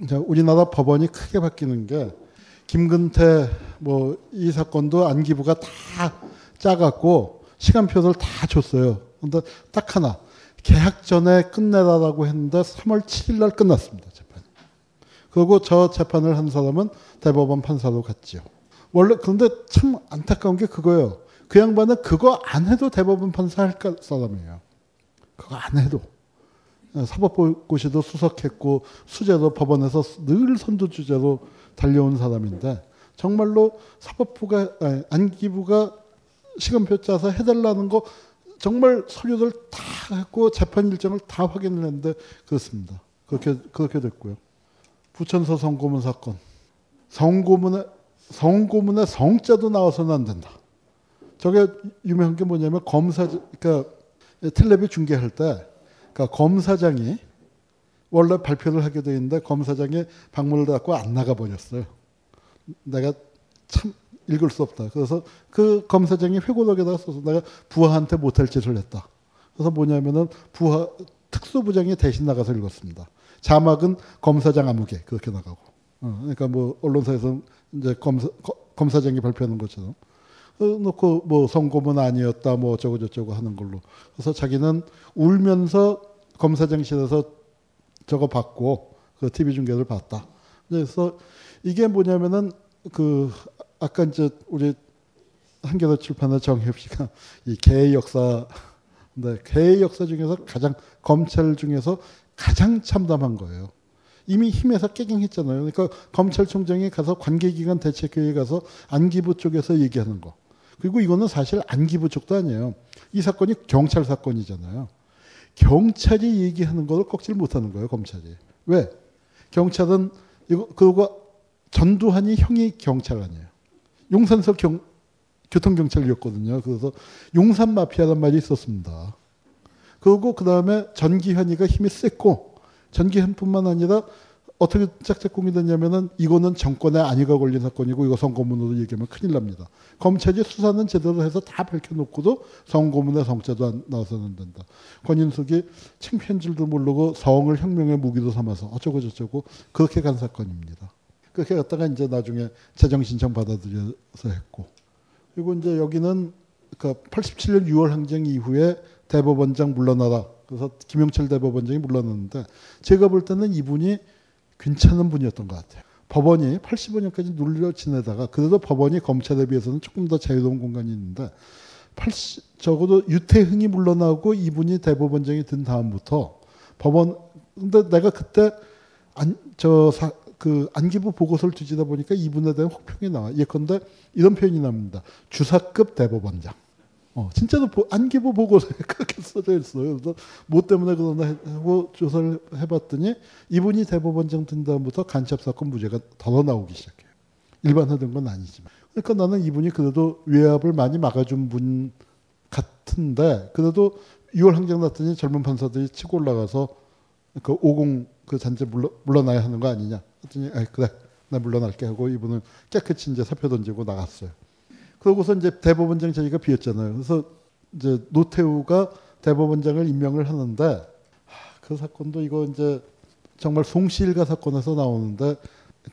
이제 우리나라 법원이 크게 바뀌는 게 김근태 뭐 이 사건도 안기부가 다 짜갖고 시간표를 다 줬어요. 근데 딱 하나 개학 전에 끝내라라고 했는데 3월 7일 날 끝났습니다, 재판. 그리고 저 재판을 한 사람은 대법원 판사로 갔지요. 원래 그런데 참 안타까운 게 그거예요. 그 양반은 그거 안 해도 대법원 판사 할 사람이에요. 그거 안 해도. 사법고시도 수석했고 수재도 법원에서 늘 선두주제로 달려온 사람인데 정말로 안기부가 시간표 짜서 해달라는 거 정말 서류들 다 했고 재판 일정을 다 확인을 했는데 그렇습니다. 그렇게 됐고요. 부천서 성고문 사건. 성고문에 성자도 나와서는 안 된다. 저게 유명한 게 뭐냐면 그러니까 텔레비 중계할 때 그러니까 검사장이 원래 발표를 하게 돼 있는데 검사장이 방문을 닫고 안 나가버렸어요. 내가 참 읽을 수 없다. 그래서 그 검사장이 회고록에다가 써서 내가 부하한테 못할 짓을 했다. 그래서 뭐냐면은 부하 특수부장이 대신 나가서 읽었습니다. 자막은 검사장 아무개 그렇게 나가고. 그러니까 뭐 언론사에서 이제 검사장이 발표하는 것처럼. 놓고 뭐 성고문 아니었다 뭐 어쩌고 저쩌고 하는 걸로. 그래서 자기는 울면서 검사장실에서 저거 봤고 그 TV 중계를 봤다. 그래서 이게 뭐냐면은 그 아까 이제 우리 한겨레 출판의 정혜엽 씨가 이 개의 역사, 근데 개의 역사 중에서 가장 검찰 중에서 가장 참담한 거예요. 이미 힘에서 깨갱했잖아요. 그러니까 검찰총장이 가서 관계기관 대책회의에 가서 안기부 쪽에서 얘기하는 거. 그리고 이거는 사실 안기부 쪽도 아니에요. 이 사건이 경찰 사건이잖아요. 경찰이 얘기하는 거를 꺾질 못하는 거예요, 검찰이. 왜? 경찰은 이거 그거 전두환이 형이 경찰 아니에요. 용산서 교통경찰이었거든요. 그래서 용산 마피아란 말이 있었습니다. 그리고 그 다음에 전기현이가 힘이 셌고 전기현뿐만 아니라 어떻게 짝짝꿍이 됐냐면은 이거는 정권에 안위가 걸린 사건이고 이거 성고문으로 얘기하면 큰일 납니다. 검찰이 수사는 제대로 해서 다 밝혀놓고도 성고문에 성자도 안 나와서는 된다. 권인숙이 창피한 줄도 모르고 성을 혁명의 무기로 삼아서 어쩌고 저쩌고 그렇게 간 사건입니다. 그렇게 갔다가 이제 나중에 재정신청 받아들여서 했고. 그리고 이제 여기는 그 87년 6월 항쟁 이후에 대법원장 물러나라. 그래서 김영철 대법원장이 물러났는데 제가 볼 때는 이분이 괜찮은 분이었던 것 같아요. 법원이 85년까지 눌려 지내다가 그래도 법원이 검찰에 비해서는 조금 더 자유로운 공간이 있는데 적어도 유태흥이 물러나고 이분이 대법원장이 된 다음부터 법원 근데 내가 그때 안기부 보고서를 뒤지다 보니까 이분에 대한 혹평이 나와. 예컨대 이런 표현이 납니다. 주사급 대법원장. 진짜로 안기부 보고서에 그렇게 써져 있어요. 그래서 뭐 때문에 그러나 하고 조사를 해봤더니 이분이 대법원장 된 다음부터 간첩사건 무죄가 덜어 나오기 시작해요. 일반화된 건 아니지만. 그러니까 나는 이분이 그래도 외압을 많이 막아준 분 같은데, 그래도 6월 항쟁 났더니 젊은 판사들이 치고 올라가서 그 50 그 잔재 물러나야 하는 거 아니냐. 그랬더니 아이 그래 나 물러날게 하고 이분은 깨끗이 이제 사표 던지고 나갔어요. 그러고서 이제 대법원장 자리가 비었잖아요. 그래서 이제 노태우가 대법원장을 임명을 하는데, 그 사건도 이거 이제 정말 송시일가 사건에서 나오는데,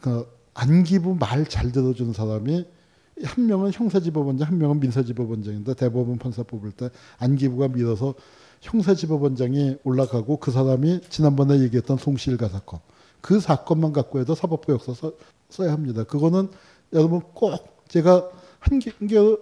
그러니까 안기부 말 잘 들어주는 사람이 한 명은 형사지법원장, 한 명은 민사지법원장인데, 대법원 판사 뽑을 때 안기부가 밀어서 형사지법원장이 올라가고, 그 사람이 지난번에 얘기했던 송시일가 사건, 그 사건만 갖고 해도 사법부 역사 써야 합니다. 그거는 여러분 꼭, 제가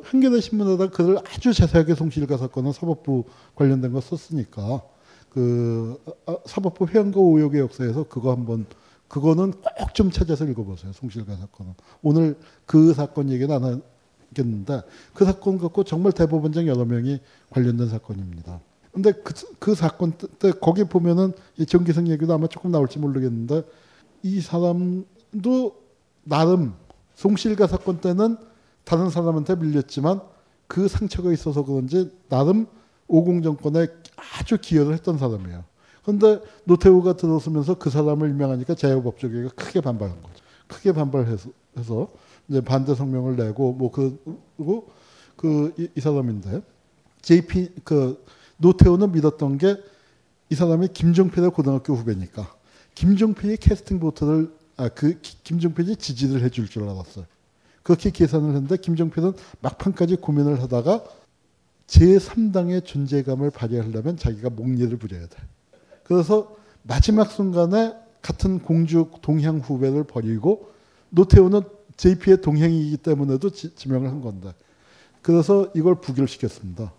한겨레신문에다 글을 아주 자세하게 송시일가 사건은 사법부 관련된 거 썼으니까, 그 사법부 회원과 의혹의 역사에서 그거 한번, 그거는 꼭 좀 찾아서 읽어보세요. 송시일가 사건은. 오늘 그 사건 얘기는 안 하겠는데, 그 사건 갖고 정말 대법원장 여러 명이 관련된 사건입니다. 근데 그 사건 때 거기 보면은 이 정기성 얘기도 아마 조금 나올지 모르겠는데, 이 사람도 나름 송시일가 사건 때는 다른 사람한테 밀렸지만 그 상처가 있어서 그런지 나름 50 정권에 아주 기여를 했던 사람이에요. 그런데 노태우가 들어서면서 그 사람을 임명하니까 자유법조계가 크게 반발한 거죠. 크게 반발해서 이제 반대 성명을 내고, 뭐 그리고 이 사람인데, JP 그 노태우는 믿었던 게, 이 사람이 김종필의 고등학교 후배니까 김종필이 캐스팅 보트를 김종필이 지지를 해줄 줄 알았어요. 그렇게 계산을 했는데, 김종필은 막판까지 고민을 하다가 제3당의 존재감을 발휘하려면 자기가 목리를 부려야 돼. 그래서 마지막 순간에 같은 공주 동향 후배를 버리고, 노태우는 JP의 동향이기 때문에도 지명을 한 건데, 그래서 이걸 부결시켰습니다.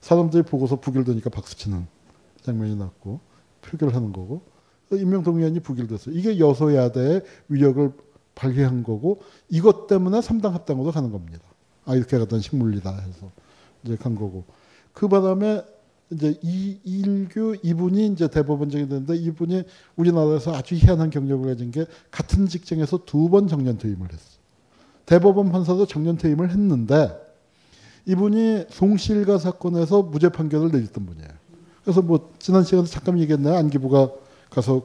사람들이 보고서 부결되니까 박수치는 장면이 났고, 표결하는 거고, 임명동의안이 부결됐어요. 이게 여소야대의 위력을 발휘한 거고, 이것 때문에 3당 합당으로 가는 겁니다. 이렇게 가던 식물이다 해서 이제 간 거고. 그 바람에 이제 이일규 이분이 이제 대법원장이 됐는데, 이분이 우리나라에서 아주 희한한 경력을 가진 게, 같은 직장에서 2번 정년 퇴임을 했어. 대법원 판사도 정년 퇴임을 했는데, 이분이 송시일가 사건에서 무죄 판결을 내렸던 분이에요. 그래서 뭐 지난 시간에 잠깐 얘기했나요? 안기부가 가서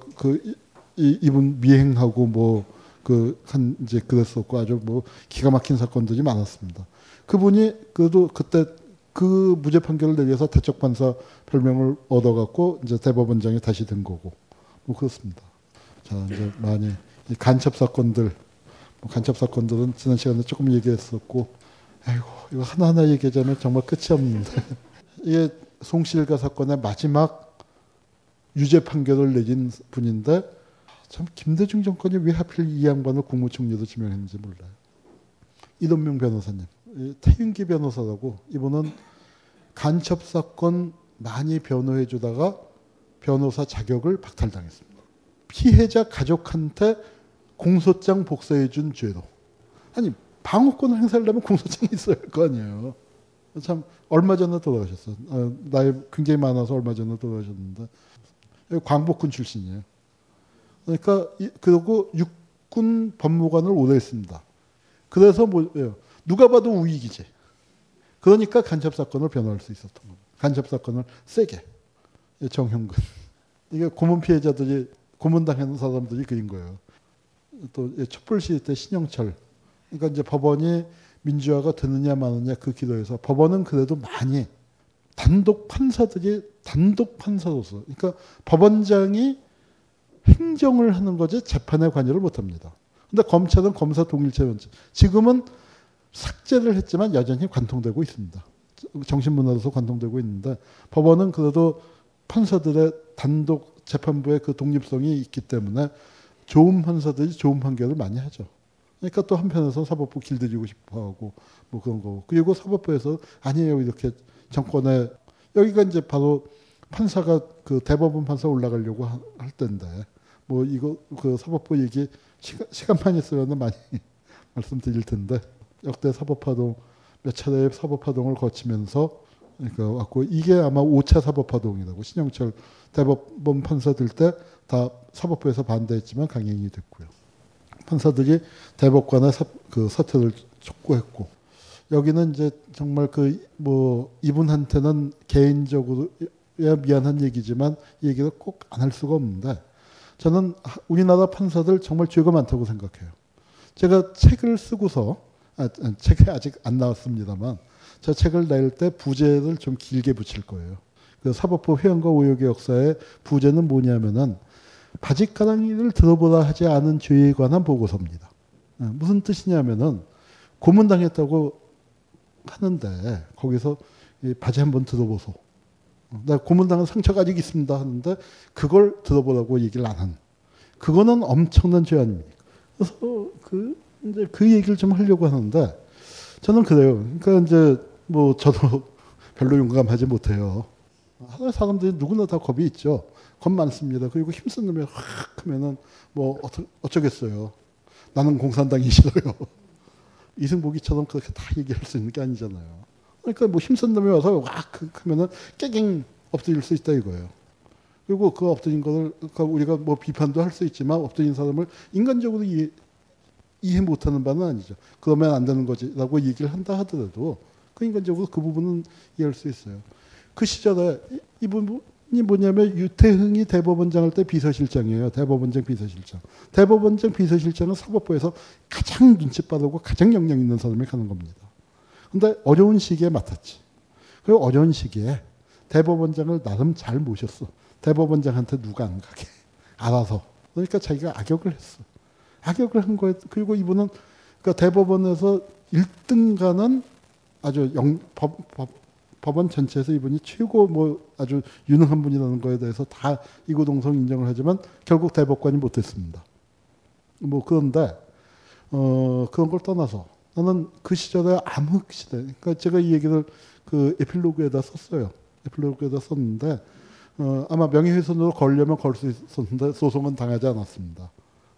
이분 미행하고 뭐 이제 그랬었고, 아주 뭐 기가 막힌 사건들이 많았습니다. 그분이 그래도 그때 그 무죄 판결을 내려서 대척판사 별명을 얻어갖고 이제 대법원장에 다시 된 거고, 뭐 그렇습니다. 자, 이제 많이 이 간첩 사건들은 지난 시간에 조금 얘기했었고, 아이고 이거 하나하나 얘기하자면 정말 끝이 없는데, 이게 송시일가 사건의 마지막 유죄 판결을 내린 분인데, 참 김대중 정권이 왜 하필 이 양반을 국무총리로 지명했는지 몰라요. 이동명 변호사님, 태윤기 변호사라고, 이분은 간첩사건 많이 변호해주다가 변호사 자격을 박탈당했습니다. 피해자 가족한테 공소장 복사해준 죄로. 아니 방어권을 행사하려면 공소장이 있어야 할 거 아니에요. 참 얼마 전에 돌아가셨어요. 나이 굉장히 많아서 얼마 전에 돌아가셨는데, 광복군 출신이에요. 그러니까, 그리고 육군 법무관을 오래 했습니다. 그래서 뭐예요? 누가 봐도 우익이지. 그러니까 간첩사건을 변호할 수 있었던 겁니다. 간첩사건을 세게. 정형근. 이게 고문 피해자들이, 고문당하는 사람들이 그린 거예요. 또 촛불 시위 때 신영철. 그러니까 이제 법원이 민주화가 되느냐 마느냐 그 기도에서, 법원은 그래도 많이 단독 판사들이 단독 판사로서, 그러니까 법원장이 행정을 하는 거지 재판에 관여를 못합니다. 그런데 검찰은 검사 동일체 원칙. 지금은 삭제를 했지만 여전히 관통되고 있습니다. 정신문화로서 관통되고 있는데, 법원은 그래도 판사들의 단독 재판부의 그 독립성이 있기 때문에 좋은 판사들이 좋은 판결을 많이 하죠. 그러니까 또 한편에서 사법부 길들이고 싶어하고 뭐 그런 거고, 그리고 사법부에서 아니에요 이렇게 정권에, 여기가 이제 바로 판사가 그 대법원 판사 올라가려고 할 텐데, 뭐 이거 그 사법부 얘기 시간만 있으면 많이 말씀드릴 텐데, 역대 사법파동 몇 차례의 사법파동을 거치면서 그러니까 왔고, 이게 아마 5차 사법화동이라고, 신영철 대법원 판사들 때 다 사법부에서 반대했지만 강행이 됐고요. 판사들이 대법관의 그 사퇴를 촉구했고, 여기는 이제 정말 그 뭐 이분한테는 개인적으로야 미안한 얘기지만 이 얘기를 꼭 안 할 수가 없는데, 저는 우리나라 판사들 정말 죄가 많다고 생각해요. 제가 책을 쓰고서, 책이 아직 안 나왔습니다만, 제 책을 낼 때 부제를 좀 길게 붙일 거예요. 그 사법부 회원과 오역의 역사에 부제는 뭐냐면은 바짓가랑이를 들어보라 하지 않은 죄에 관한 보고서입니다. 무슨 뜻이냐면은 고문당했다고 하는데 거기서 이 바지 한번 들어보소. 나 고문당한 상처가 아직 있습니다 하는데 그걸 들어보라고 얘기를 안 하는. 그거는 엄청난 죄 아닙니까? 그래서 이제 그 얘기를 좀 하려고 하는데 저는 그래요. 그러니까 이제 뭐 저도 별로 용감하지 못해요. 하나의 사람들이 누구나 다 겁이 있죠. 겁 많습니다. 그리고 힘쓴 놈이 확 하면은 뭐 어쩌겠어요. 나는 공산당이 싫어요. 이승복이처럼 그렇게 다 얘기할 수 있는 게 아니잖아요. 그러니까 뭐 힘쓴 놈이 와서 확 하면은 깨갱 엎드릴 수 있다 이거예요. 그리고 그 엎드린 거를 우리가 뭐 비판도 할 수 있지만 엎드린 사람을 인간적으로 이해 못하는 바는 아니죠. 그러면 안 되는 거지라고 얘기를 한다 하더라도 그 인간적으로 그 부분은 이해할 수 있어요. 그 시절에 이분이 뭐냐면 유태흥이 대법원장 할 때 비서실장이에요. 대법원장 비서실장. 대법원장 비서실장은 사법부에서 가장 눈치 빠르고 가장 역량 있는 사람이 가는 겁니다. 근데 어려운 시기에 맡았지. 그리고 어려운 시기에 대법원장을 나름 잘 모셨어. 대법원장한테 누가 안 가게. 알아서. 그러니까 자기가 악역을 했어. 악역을 한 거예요. 그리고 이분은 그러니까 대법원에서 1등가는 아주 법원 전체에서 이분이 최고 뭐 아주 유능한 분이라는 거에 대해서 다 이고동성 인정을 하지만 결국 대법관이 못했습니다. 뭐 그런데 그런 걸 떠나서 나는 그 시절에 암흑 시대. 그러니까 제가 이 얘기를 그 에필로그에다 썼어요. 에필로그에다 썼는데 아마 명예훼손으로 걸려면 걸 수 있었는데 소송은 당하지 않았습니다.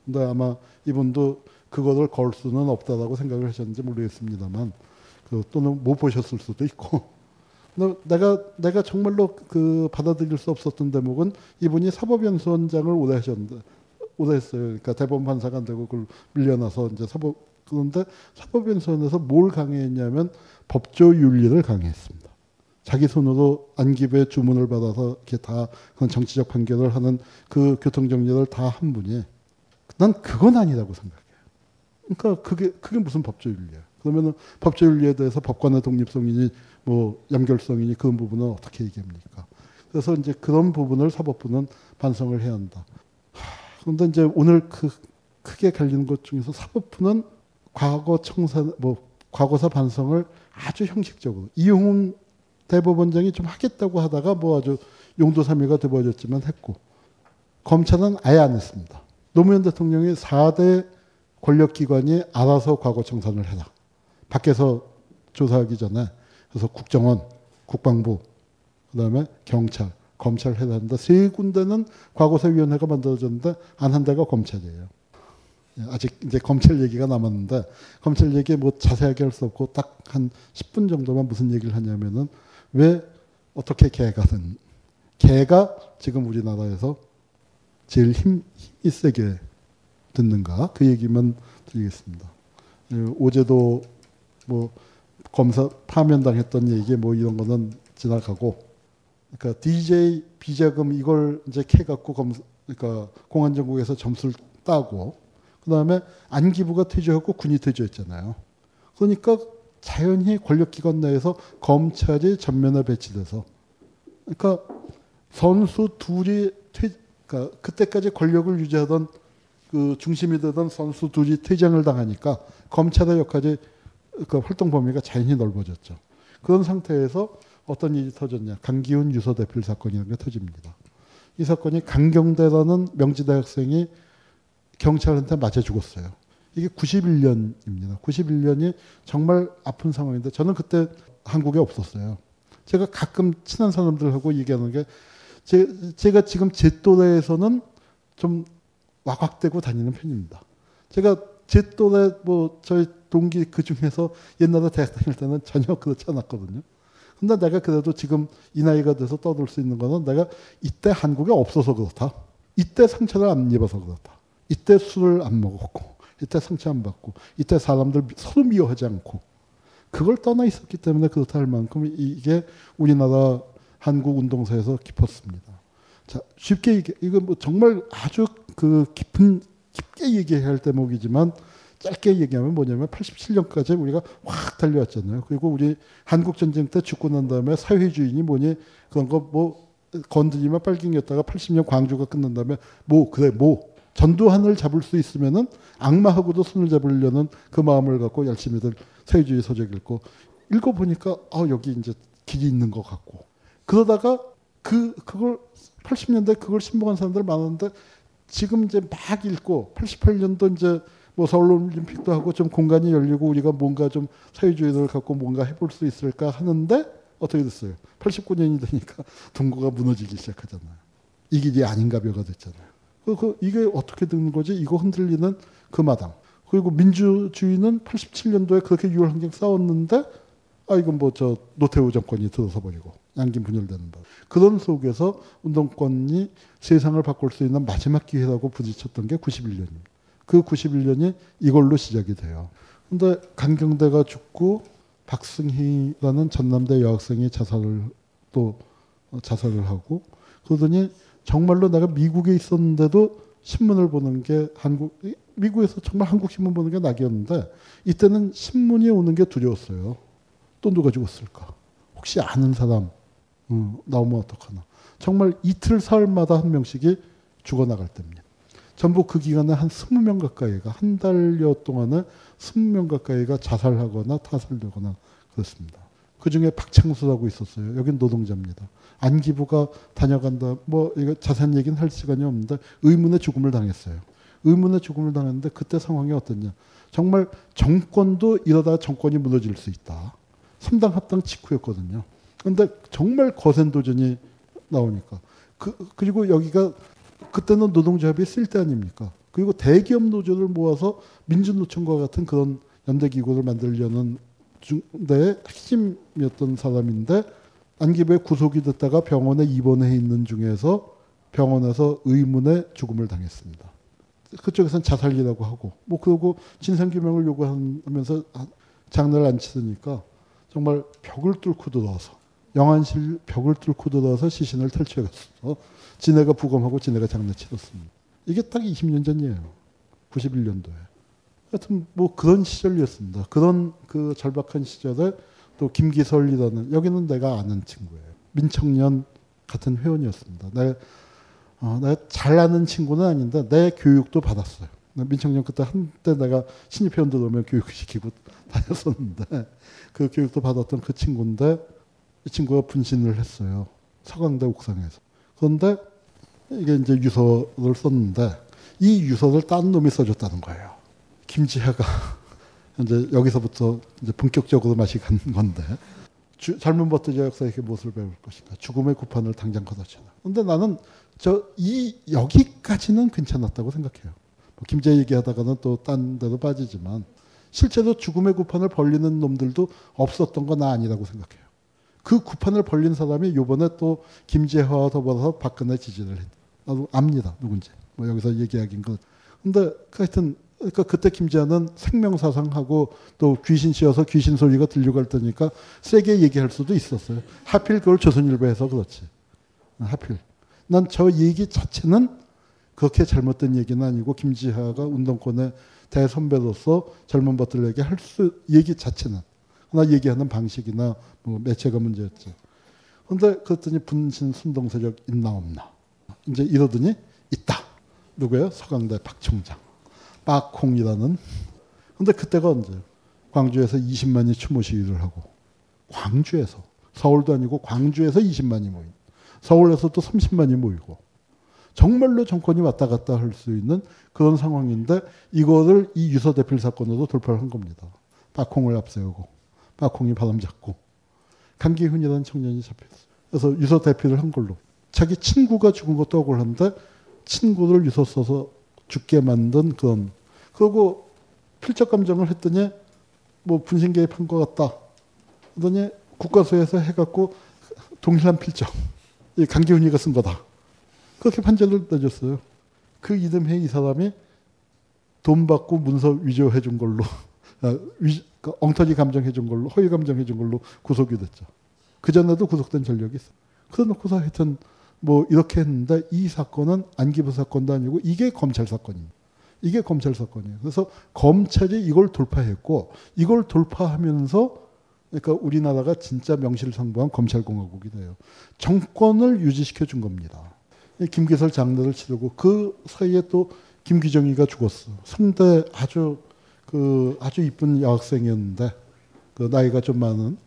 근데 아마 이분도 그거를 걸 수는 없다라고 생각을 하셨는지 모르겠습니다만 또는 못 보셨을 수도 있고. 근데 내가 정말로 그 받아들일 수 없었던 대목은 이분이 사법연수원장을 오래 하셨는데 오래 했어요. 그러니까 대법원 판사가 안 되고 그걸 밀려나서 이제 그런데 사법연수원에서 뭘 강의했냐면 법조윤리를 강의했습니다. 자기 손으로 안기부에 주문을 받아서 이렇게 다 그런 정치적 판결을 하는 그 교통정리를 다 한 분이. 난 그건 아니라고 생각해요. 그러니까 그게 무슨 법조윤리야. 그러면은 법조윤리에 대해서 법관의 독립성이니 뭐 연결성이니 그런 부분은 어떻게 얘기합니까? 그래서 이제 그런 부분을 사법부는 반성을 해야 한다. 그런데 이제 오늘 크게 갈리는 것 중에서 사법부는 과거사 반성을 아주 형식적으로 이용훈 대법원장이 좀 하겠다고 하다가 뭐 아주 용도삼이가 되버렸지만 했고 검찰은 아예 안 했습니다. 노무현 대통령이 4대 권력기관이 알아서 과거 청산을 해라. 밖에서 조사하기 전에 그래서 국정원, 국방부, 그다음에 경찰, 검찰 해야 한다. 세 군데는 과거사위원회가 만들어졌는데 안 한 데가 검찰이에요. 아직 이제 검찰 얘기가 남았는데 검찰 얘기 뭐 자세하게 할 수 없고 딱 한 10분 정도만 무슨 얘기를 하냐면은 왜 어떻게 개가 지금 우리나라에서 제일 힘이 세게 듣는가 그 얘기만 드리겠습니다. 어제도 뭐 검사 파면당했던 얘기 뭐 이런 거는 지나가고, 그러니까 DJ 비자금 이걸 이제 캐갖고 그러니까 공안정국에서 점수를 따고 그 다음에 안기부가 퇴조했고 군이 퇴조했잖아요. 그러니까 자연히 권력기관 내에서 검찰이 전면에 배치돼서 그러니까 선수 둘이 그러니까 그때까지 권력을 유지하던 그 중심이 되던 선수 둘이 퇴장을 당하니까 검찰의 역할이 그 활동 범위가 자연히 넓어졌죠. 그런 상태에서 어떤 일이 터졌냐. 강기훈 유서대필 사건이라는 게 터집니다. 이 사건이 강경대라는 명지대학생이 경찰한테 맞아 죽었어요. 이게 91년입니다. 91년이 정말 아픈 상황인데 저는 그때 한국에 없었어요. 제가 가끔 친한 사람들하고 얘기하는 게 제가 지금 제 또래에서는 좀 와곽되고 다니는 편입니다. 제가 제 또래 뭐 저희 동기 그 중에서 옛날에 대학 다닐 때는 전혀 그렇지 않았거든요. 근데 내가 그래도 지금 이 나이가 돼서 떠들 수 있는 거는 내가 이때 한국에 없어서 그렇다. 이때 상처를 안 입어서 그렇다. 이때 술을 안 먹었고, 이때 상처 안 받고, 이때 사람들 서로 미워하지 않고, 그걸 떠나 있었기 때문에 그렇다 할 만큼 이게 우리나라 한국 운동사에서 깊었습니다. 자, 쉽게 얘기, 이거 뭐 정말 아주 그 깊게 얘기해야 할 대목이지만 짧게 얘기하면 뭐냐면 87년까지 우리가 확 달려왔잖아요. 그리고 우리 한국전쟁 때 죽고 난 다음에 사회주의니 뭐니 그런 거 뭐 건드리면 빨갱이였다가 80년 광주가 끝난 다음에 전두환을 잡을 수 있으면은 악마하고도 손을 잡으려는 그 마음을 갖고 열심히들 사회주의 서적 읽고 읽어보니까 여기 이제 길이 있는 것 같고, 그러다가 그걸 80년대 그걸 신봉한 사람들 많았는데 지금 이제 막 읽고 88년도 이제 뭐 서울올림픽도 하고 좀 공간이 열리고 우리가 뭔가 좀 사회주의를 갖고 뭔가 해볼 수 있을까 하는데 어떻게 됐어요? 89년이 되니까 동구가 무너지기 시작하잖아요. 이 길이 아닌가벼가 됐잖아요. 이게 어떻게 되는 거지? 이거 흔들리는 그 마당. 그리고 민주주의는 87년도에 그렇게 6월 항쟁 싸웠는데 이건 뭐 저 노태우 정권이 들어서 버리고 양긴 분열되는 법. 그런 속에서 운동권이 세상을 바꿀 수 있는 마지막 기회라고 부딪혔던 게 91년입니다. 그 91년이 이걸로 시작이 돼요. 근데 강경대가 죽고 박승희라는 전남대 여학생이 자살을 하고, 그러더니 정말로 내가 미국에 있었는데도 신문을 보는 게 미국에서 정말 한국 신문 보는 게 낙이었는데 이때는 신문이 오는 게 두려웠어요. 또 누가 죽었을까? 혹시 아는 사람 나오면 어떡하나? 정말 이틀 사흘마다 한 명씩이 죽어나갈 때입니다. 전부 그 기간에 한 20명 가까이가 한 달여 동안에 20명 가까이가 자살하거나 타살되거나 그렇습니다. 그중에 박창수라고 있었어요. 여긴 노동자입니다. 안기부가 다녀간다. 뭐 이거 자세한 얘기는 할 시간이 없는데 의문의 죽음을 당했어요. 의문의 죽음을 당했는데 그때 상황이 어땠냐. 정말 정권도 이러다가 정권이 무너질 수 있다. 3당 합당 직후였거든요. 근데 정말 거센 도전이 나오니까. 그리고 여기가 그때는 노동조합이 쓸 때 아닙니까. 그리고 대기업 노조를 모아서 민주노총과 같은 그런 연대기구를 만들려는 중대의 핵심이었던 사람인데 안기부에 구속이 됐다가 병원에 입원해 있는 중에서 병원에서 의문의 죽음을 당했습니다. 그쪽에서는 자살이라고 하고 뭐 그러고 진상규명을 요구하면서 장난을 안 치니까 정말 벽을 뚫고 들어와서 영안실 벽을 뚫고 들어와서 시신을 탈취해갔어. 지네가 부검하고 지네가 장난치렀습니다. 이게 딱 20년 전이에요. 91년도에. 하여튼 뭐 그런 시절이었습니다. 그런 그 절박한 시절에 또 김기설이라는, 여기는 내가 아는 친구예요. 민청년 같은 회원이었습니다. 내가 잘 아는 친구는 아닌데 내 교육도 받았어요. 민청년 그때 한때 내가 신입회원 들어오면 교육시키고 다녔었는데 그 교육도 받았던 그 친구인데 이 친구가 분신을 했어요. 서강대 옥상에서. 그런데 이게 이제 유서를 썼는데 이 유서를 딴 놈이 써줬다는 거예요. 김지하가 이제 여기서부터 이제 본격적으로 맛이 간 건데 젊은 버티자 역사에게 무엇을 배울 것인가. 죽음의 구판을 당장 걷어채라. 근데 나는 여기까지는 괜찮았다고 생각해요. 김제 얘기하다가는 또 딴 데도 빠지지만 실제로 죽음의 구판을 벌리는 놈들도 없었던 건 나 아니라고 생각해요. 그 구판을 벌린 사람이 요번에 또 김재화와 더불어서 박근혜 지지를 했다. 나도 압니다. 누군지. 뭐 여기서 얘기하긴 건. 근데 하여튼 그러니까 그때 김재화는 생명사상하고 또 귀신 씌어서 귀신 소리가 들려갈 때니까 세게 얘기할 수도 있었어요. 하필 그걸 조선일보에서 그렇지. 하필. 난 저 얘기 자체는 그렇게 잘못된 얘기는 아니고 김지하가 운동권의 대선배로서 젊은 것들에게 할 수 얘기 자체는 하나 얘기하는 방식이나 뭐 매체가 문제였지. 그런데 그랬더니 분신 순동세력 있나 없나. 이제 이러더니 있다. 누구예요? 서강대 박총장. 박홍이라는. 그런데 그때가 언제? 광주에서 20만이 추모 시위를 하고. 광주에서. 서울도 아니고 광주에서 20만이 모이고. 서울에서도 30만이 모이고. 정말로 정권이 왔다 갔다 할 수 있는 그런 상황인데 이거를 이 유서 대필 사건으로 돌파를 한 겁니다. 박홍을 앞세우고 박홍이 바람잡고 강기훈이라는 청년이 잡혔어요. 그래서 유서 대필을 한 걸로. 자기 친구가 죽은 것도 억울한데 친구를 유서 써서 죽게 만든 그런. 그리고 필적 감정을 했더니 뭐 분신 개입한 것 같다. 그러더니 국과수에서 해갖고 동일한 필적, 이 강기훈이가 쓴 거다. 그렇게 판결을 내줬어요. 그 이듬해 이 사람이 돈 받고 문서 위조해 준 걸로, 엉터리 감정해 준 걸로, 허위 감정해 준 걸로 구속이 됐죠. 그전에도 구속된 전력이 있어요. 그래놓고서 하여튼 뭐 이렇게 했는데 이 사건은 안기부 사건도 아니고 이게 검찰 사건입니다. 이게 검찰 사건이에요. 그래서 검찰이 이걸 돌파했고 이걸 돌파하면서 그러니까 우리나라가 진짜 명실상부한 검찰공화국이 돼요. 정권을 유지시켜 준 겁니다. 김기설 장례를 치르고 그 사이에 또 김기정이가 죽었어. 성대 아주 이쁜 여학생이었는데 그 나이가 좀 많은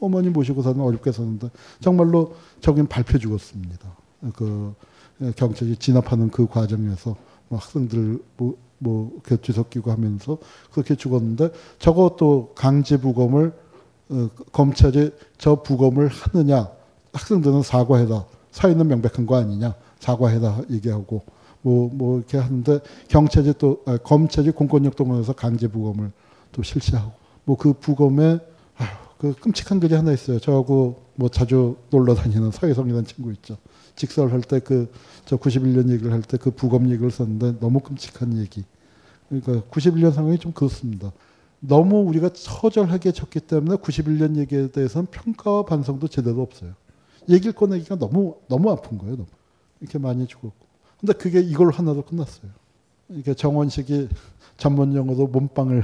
어머니 모시고 사는 어렵게 사는데 정말로 저긴 밟혀 죽었습니다. 그 경찰이 진압하는 그 과정에서 학생들 뭐 뒤섞이고 하면서 그렇게 죽었는데 저것도 강제 부검을 검찰이 저 부검을 하느냐 학생들은 사과해라 사회는 명백한 거 아니냐 사과해라 얘기하고 뭐 이렇게 하는데 경찰이 또 검찰이 공권력 동원해서 강제 부검을 또 실시하고 뭐 그 부검에 그 끔찍한 글이 하나 있어요. 저하고 뭐 자주 놀러 다니는 서혜성이라는 친구 있죠. 직설할 때 저 91년 얘기를 할 때 그 부검 얘기를 썼는데 너무 끔찍한 얘기. 그러니까 91년 상황이 좀 그렇습니다. 너무 우리가 처절하게 쳤기 때문에 91년 얘기에 대해서는 평가와 반성도 제대로 없어요. 얘기를 꺼내기가 너무 아픈 거예요. 너무. 이렇게 많이 죽었고. 근데 그게 이걸 하나로 끝났어요. 이렇게 정원식이 전문 용어로 몸빵을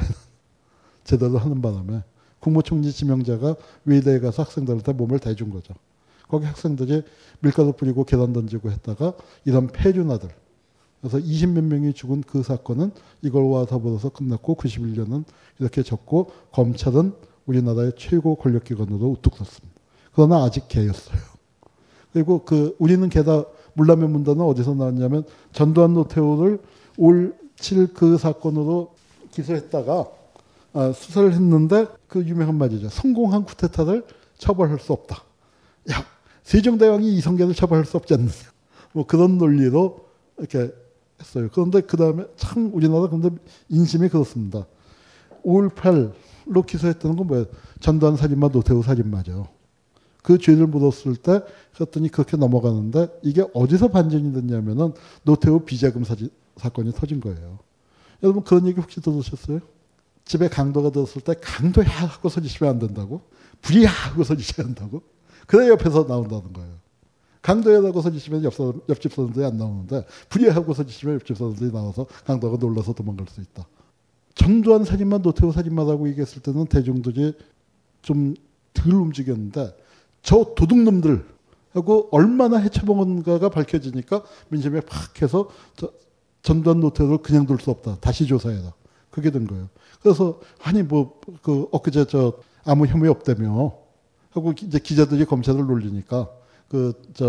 제대로 하는 바람에 국무총리 지명자가 외대에 가서 학생들한테 몸을 대준 거죠. 거기 학생들이 밀가루 뿌리고 계단 던지고 했다가 이런 폐륜아들. 그래서 20몇 명이 죽은 그 사건은 이걸와 더불어서 끝났고 91년은 이렇게 졌고 검찰은 우리나라의 최고 권력기관으로 우뚝 섰습니다. 그러나 아직 개였어요. 그리고 우리는 게다 물라면 문단은 어디서 나왔냐면 전두환 노태우를 올 7 그 사건으로 기소했다가 수사를 했는데 그 유명한 말이죠. 성공한 쿠데타를 처벌할 수 없다. 야, 세종대왕이 이성계를 처벌할 수 없지 않느냐. 뭐 그런 논리로 이렇게 했어요. 그런데 그 다음에 참 우리나라 근데 인심이 그렇습니다. 5.18로 기소했다는 건 뭐예요? 전두환 살인마, 노태우 살인마죠. 그 죄를 물었을 때 그랬더니 그렇게 넘어가는데 이게 어디서 반전이 됐냐면은 노태우 비자금 사건이 터진 거예요. 여러분 그런 얘기 혹시 들으셨어요? 집에 강도가 들었을 때 강도야 하고 소리치면 안 된다고 불이야 하고 소리치면 안 된다고 그래 옆에서 나온다는 거예요. 강도야라고 소리치면 옆집 사람들이 안 나오는데 불이야 하고 소리치면 옆집 사람들이 나와서 강도가 놀라서 도망갈 수 있다. 전두환 살인마 노태우 살인마라고 얘기했을 때는 대중들이 좀 덜 움직였는데 저 도둑놈들 하고 얼마나 해쳐먹은가가 밝혀지니까 민심에 팍 해서 전두환 노태우를 그냥 둘 수 없다. 다시 조사해라. 그게 된 거예요. 그래서 아니 엊그제 아무 혐의 없다며 하고 이제 기자들이 검찰을 놀리니까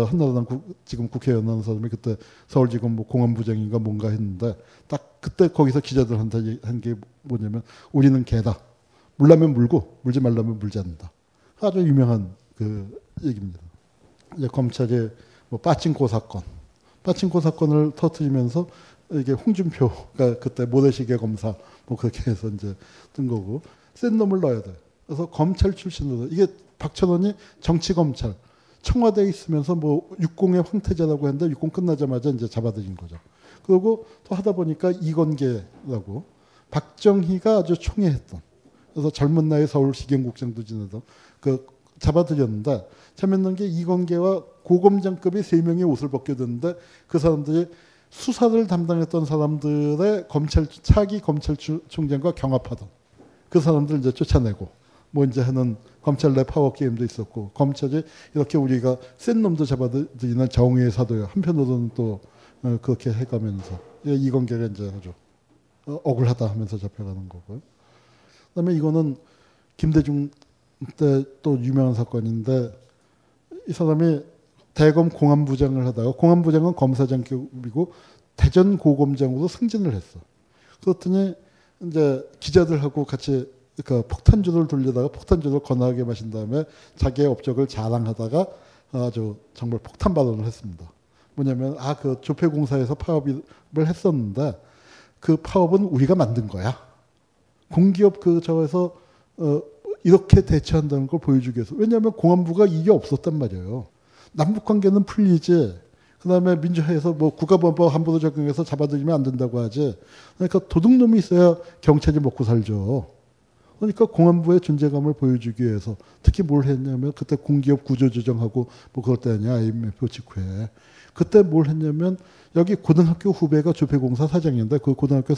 한나라당 지금 국회의원 하는 사람이 그때 서울지검 뭐 공안부장인가 뭔가 했는데 딱 그때 거기서 기자들한테 한 게 뭐냐면 우리는 개다. 물라면 물고 물지 말라면 물지 않는다. 아주 유명한 그 얘기입니다. 이제 검찰이 뭐 빠친코 사건을 터뜨리면서 이게 홍준표가 그때 모래시계 검사 뭐 그렇게 해서 이제 뜬 거고 센 놈을 넣어야 돼. 그래서 검찰 출신으로 이게 박철원이 정치 검찰 청와대에 있으면서 뭐 육공의 황태자라고 했는데 육공 끝나자마자 이제 잡아들인 거죠. 그리고 또 하다 보니까 이건계라고 박정희가 아주 총애했던 그래서 젊은 나이 서울시경국장도 지내던 그 잡아들였는데 재밌는 게 이건계와 고검장급이 3명이 옷을 벗게 됐는데 그 사람들이 수사를 담당했던 사람들의 차기 검찰총장과 경합하던 그 사람들을 이제 쫓아내고 뭐 이제 하는 검찰 내 파워 게임도 있었고 검찰이 이렇게 우리가 센 놈도 잡아들이는 정의의 사도예요. 한편으로는 또 그렇게 해가면서 이건계가 이제 아주 억울하다 하면서 잡혀가는 거고요. 그다음에 이거는 김대중 때 또 유명한 사건인데 이 사람이 대검 공안부장을 하다가 공안부장은 검사장급이고 대전 고검장으로 승진을 했어. 그랬더니 이제 기자들하고 같이 그 폭탄주를 돌리다가 폭탄주를 거나하게 마신 다음에 자기의 업적을 자랑하다가 아주 정말 폭탄 발언을 했습니다. 뭐냐면 그 조폐공사에서 파업을 했었는데 그 파업은 우리가 만든 거야. 공기업 저에서 이렇게 대처한다는 걸 보여주기 위해서. 왜냐하면 공안부가 이게 없었단 말이에요. 남북관계는 풀리지. 그다음에 민주화에서 뭐 국가보안법 함부로 적용해서 잡아들이면 안 된다고 하지. 그러니까 도둑놈이 있어야 경찰이 먹고 살죠. 그러니까 공안부의 존재감을 보여주기 위해서 특히 뭘 했냐면 그때 공기업 구조조정하고 뭐 그럴 때 아니야, IMF 직후에. 그때 뭘 했냐면 여기 고등학교 후배가 조폐공사 사장인데 그 고등학교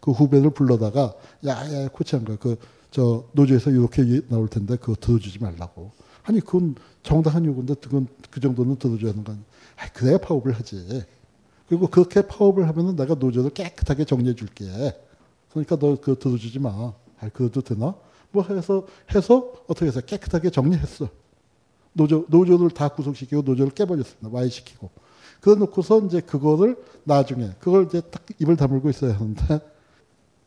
그 후배를 불러다가 야야 코치한 거야. 그 저 노조에서 이렇게 나올 텐데 그거 들어주지 말라고. 아니 그건 정당한 요구인데 그건 그 정도는 들어줘야 하는 거 아니야. 아이, 그래야 파업을 하지. 그리고 그렇게 파업을 하면은 내가 노조를 깨끗하게 정리해 줄게. 그러니까 너 그거 들어주지 마. 아, 그래도 되나? 뭐 해서 어떻게 해서 깨끗하게 정리했어. 노조를 다 구속시키고 노조를 깨버렸습니다. 와해시키고. 그래 놓고서 이제 그거를 나중에 그걸 이제 딱 입을 다물고 있어야 하는데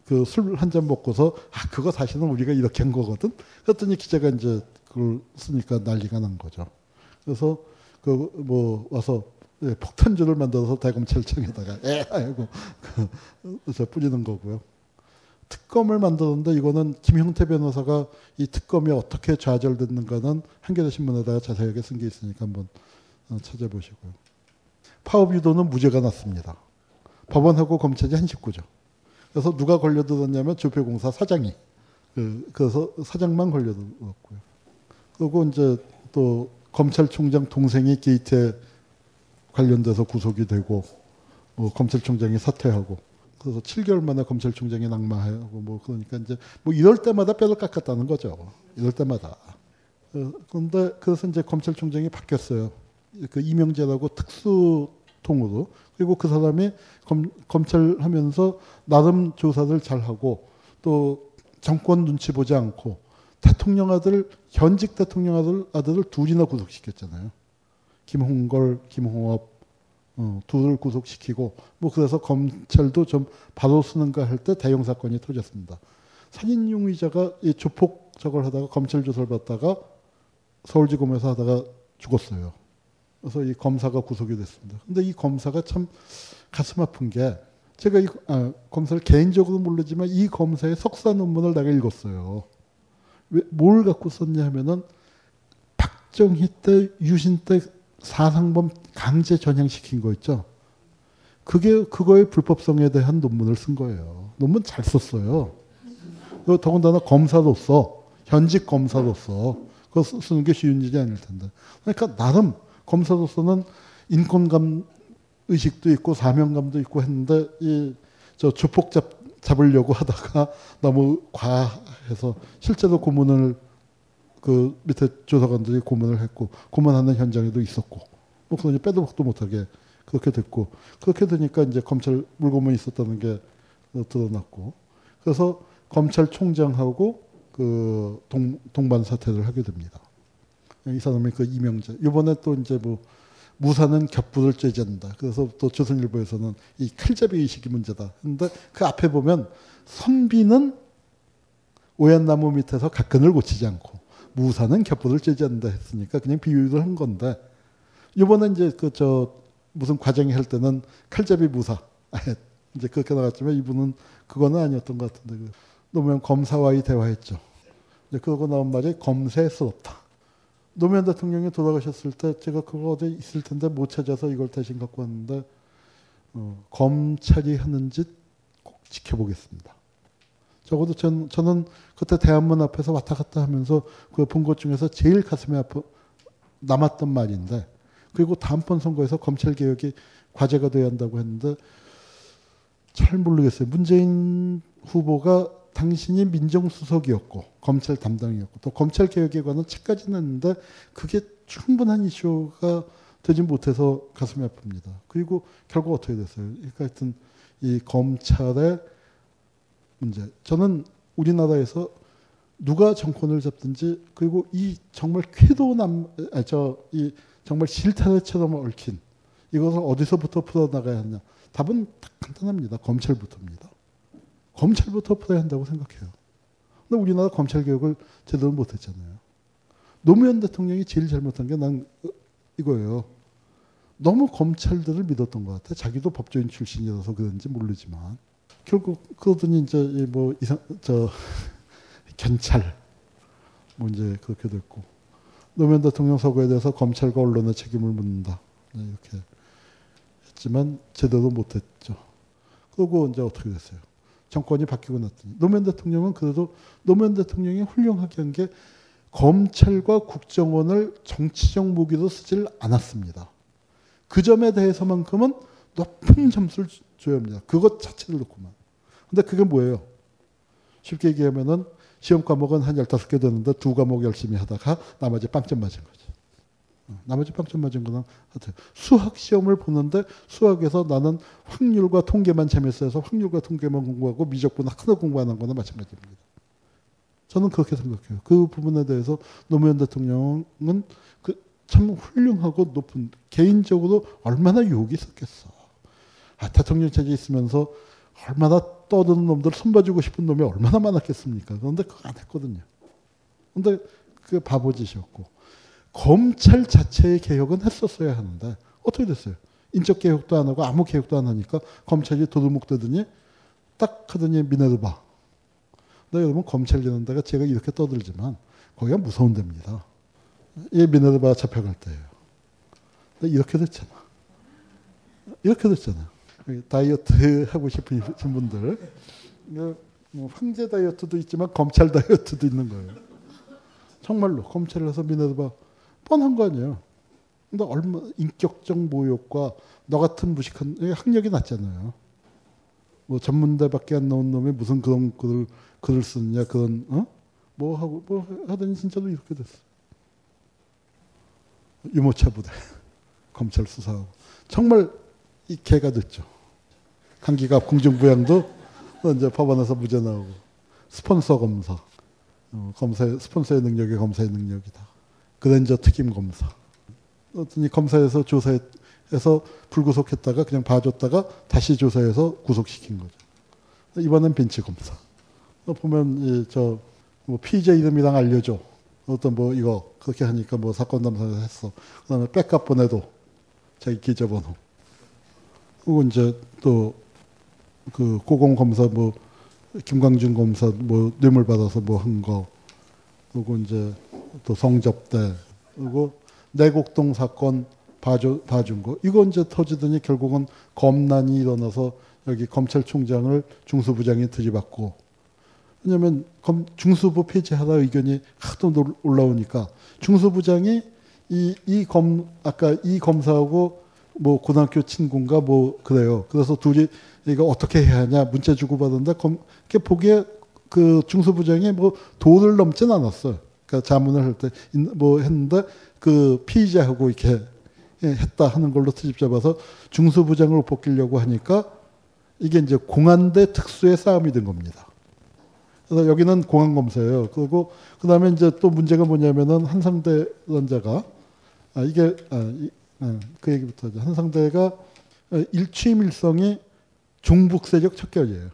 그 술 한 잔 먹고서 아 그거 사실은 우리가 이렇게 한 거거든. 그랬더니 기자가 이제 그걸 쓰니까 난리가 난 거죠. 그래서 그 뭐 와서 예, 폭탄주를 만들어서 대검찰청에다가 하고 그래서 뿌리는 거고요. 특검을 만들었는데 이거는 김형태 변호사가 이 특검이 어떻게 좌절됐는가는 한겨레신문에다가 자세하게 쓴 게 있으니까 한번 찾아보시고요. 파업 유도는 무죄가 났습니다. 법원하고 검찰이 한 식구죠. 그래서 누가 걸려들었냐면 조폐공사 사장이. 그래서 사장만 걸려들었고요. 그리고 이제 또 검찰총장 동생이 게이트에 관련돼서 구속이 되고 검찰총장이 사퇴하고 그래서 7개월 만에 검찰총장이 낙마하고 뭐 그러니까 이제 뭐 이럴 때마다 뼈를 깎았다는 거죠. 이럴 때마다. 그런데 그래서 이제 검찰총장이 바뀌었어요. 그 이명재라고 특수통으로. 그리고 그 사람이 검찰 하면서 나름 조사를 잘하고 또 정권 눈치 보지 않고 대통령 아들, 현직 대통령 아들을 둘이나 구속시켰잖아요. 김홍걸, 김홍업. 둘을 구속시키고 뭐 그래서 검찰도 좀 바로 쓰는가 할 때 대형 사건이 터졌습니다. 산인용의자가 이 조폭 저걸 하다가 검찰 조사를 받다가 서울지검에서 하다가 죽었어요. 그래서 이 검사가 구속이 됐습니다. 근데 이 검사가 참 가슴 아픈 게 제가 이 검사를 개인적으로 모르지만 이 검사의 석사 논문을 내가 읽었어요. 뭘 갖고 썼냐 하면은 박정희 때 유신 때 사상범 강제 전향시킨 거 있죠. 그거의 불법성에 대한 논문을 쓴 거예요. 논문 잘 썼어요. 더군다나 검사로서, 현직 검사로서, 그거 쓰는 게 쉬운 일이 아닐 텐데. 그러니까 나름 검사로서는 인권감 의식도 있고 사명감도 있고 했는데, 저 조폭 잡으려고 하다가 너무 과해서 실제로 고문을 그 밑에 조사관들이 고문을 했고 고문하는 현장에도 있었고 뭐 그러니 빼도 박도 못하게 그렇게 됐고 그렇게 되니까 이제 검찰 물고문이 있었다는 게 드러났고 그래서 검찰총장하고 그 동반 사퇴를 하게 됩니다. 이 사람이 그 이명재 이번에 또 이제 뭐 무사는 겹부를 쬐잔다. 그래서 또 조선일보에서는 이 칼잡이 의식이 문제다. 근데 그 앞에 보면 선비는 오얏 나무 밑에서 가끈을 고치지 않고. 무사는 겹보를 쬐지 않는다 했으니까 그냥 비유를 한 건데, 요번에 이제 무슨 과정이 할 때는 칼잡이 무사. 이제 그렇게 나갔지만 이분은 그거는 아니었던 것 같은데. 노무현 검사와의 대화했죠. 이제 그러고 나온 말이 검세스럽다. 노무현 대통령이 돌아가셨을 때 제가 그거 어디 있을 텐데 못 찾아서 이걸 대신 갖고 왔는데, 검찰이 하는 짓 꼭 지켜보겠습니다. 적어도 저는 그때 대한문 앞에서 왔다 갔다 하면서 그 본 것 중에서 제일 가슴에 남았던 말인데, 그리고 다음번 선거에서 검찰개혁이 과제가 돼야 한다고 했는데 잘 모르겠어요. 문재인 후보가 당신이 민정수석이었고 검찰 담당이었고 또 검찰개혁에 관한 책까지 냈는데 그게 충분한 이슈가 되지 못해서 가슴이 아픕니다. 그리고 결국 어떻게 됐어요? 그러니까 하여튼 이 검찰의 문제. 저는 우리나라에서 누가 정권을 잡든지 그리고 이 정말 이 정말 실타래처럼 얽힌 이것을 어디서부터 풀어나가야 하냐. 답은 딱 간단합니다. 검찰부터입니다. 검찰부터 풀어야 한다고 생각해요. 근데 우리나라 검찰개혁을 제대로 못했잖아요. 노무현 대통령이 제일 잘못한 게 난 이거예요. 너무 검찰들을 믿었던 것 같아. 자기도 법조인 출신이라서 그런지 모르지만. 결국 그러더니 이제 뭐 견찰 이제 그렇게 됐고, 노무현 대통령 서거에 대해서 검찰과 언론의 책임을 묻는다. 이렇게 했지만 제대로 못했죠. 그러고 이제 어떻게 됐어요? 정권이 바뀌고 났더니 노무현 대통령은 그래도 노무현 대통령이 훌륭하게 한 게 검찰과 국정원을 정치적 무기로 쓰질 않았습니다. 그 점에 대해서만큼은 높은 점수를 줘야 합니다. 그것 자체를 놓고만. 근데 그게 뭐예요? 쉽게 얘기하면은 시험 과목은 한 15개 되는데 2 과목 열심히 하다가 나머지 빵점 맞은 거죠. 나머지 빵점 맞은 거는 하여튼 수학 시험을 보는데 수학에서 나는 확률과 통계만 재밌어서 확률과 통계만 공부하고 미적분은 하나 공부하는 거나 마찬가지입니다. 저는 그렇게 생각해요. 그 부분에 대해서 노무현 대통령은 참 훌륭하고 높은, 개인적으로 얼마나 욕이 있었겠어. 아, 대통령 체제에 있으면서 얼마나 떠드는 놈들 손봐주고 싶은 놈이 얼마나 많았겠습니까? 그런데 그거 안 했거든요. 근데 그게 바보짓이었고, 검찰 자체의 개혁은 했었어야 하는데 어떻게 됐어요? 인적 개혁도 안 하고 아무 개혁도 안 하니까 검찰이 도둑목 되더니 딱 하더니 미네르바. 근데 여러분 검찰이라는 데가 제가 이렇게 떠들지만 거기가 무서운 데입니다. 이게 미네르바 잡혀갈 때예요. 근데 이렇게 됐잖아. 이렇게 됐잖아. 다이어트 하고 싶으신 분들, 황제 다이어트도 있지만 검찰 다이어트도 있는 거예요. 정말로 검찰을 해서 미네르바 뻔한 거 아니에요. 근데 얼마 인격적 모욕과 너 같은 무식한 학력이 낮잖아요. 뭐 전문대밖에 안 나온 놈이 무슨 그런 글을 쓰느냐 그런 뭐 하고 뭐 하더니 진짜로 이렇게 됐어. 유모차 부대 검찰 수사하고 정말 이 개가 됐죠. 강기갑 공중부양도 이제 법원에서 무죄 나오고, 스폰서 검사, 검사의 스폰서의 능력이 검사의 능력이다. 그랜저 특임 검사. 어떤 이 검사에서 조사해서 불구속했다가 그냥 봐줬다가 다시 조사해서 구속시킨 거죠. 이번엔 벤치 검사. 보면 뭐 피의자 이름이랑 알려줘. 어떤 뭐 이거 그렇게 하니까 뭐 사건 담당을 했어. 그다음에 백값 보내도 자기 기자번호. 그리고 이제 또 그 고공 검사 뭐 김광준 검사 뭐 뇌물 받아서 뭐 한 거. 그리고 이제 또 성접대. 그리고 내곡동 사건 봐준 거. 이거 이제 터지더니 결국은 검난이 일어나서 여기 검찰총장을 중수부장이 들이받고. 왜냐하면 중수부 폐지하라 의견이 하도 올라오니까 중수부장이 이 검사하고 뭐 고등학교 친구인가 뭐 그래요. 그래서 둘이 이거 어떻게 해야 하냐 문자 주고 받은데 이렇게 보기에 그 중수부장이 뭐 도를 넘진 않았어요. 그러니까 자문을 할 때 뭐 했는데 그 피의자하고 이렇게 했다 하는 걸로 트집 잡아서 중수부장으로 벗기려고 하니까 이게 이제 공안대 특수의 싸움이 된 겁니다. 그래서 여기는 공안 검사예요. 그리고 그다음에 이제 또 문제가 뭐냐면은 한상대 원자가 그 얘기부터 하죠. 한상대가 일취임 일성이 종북 세력 척결이에요.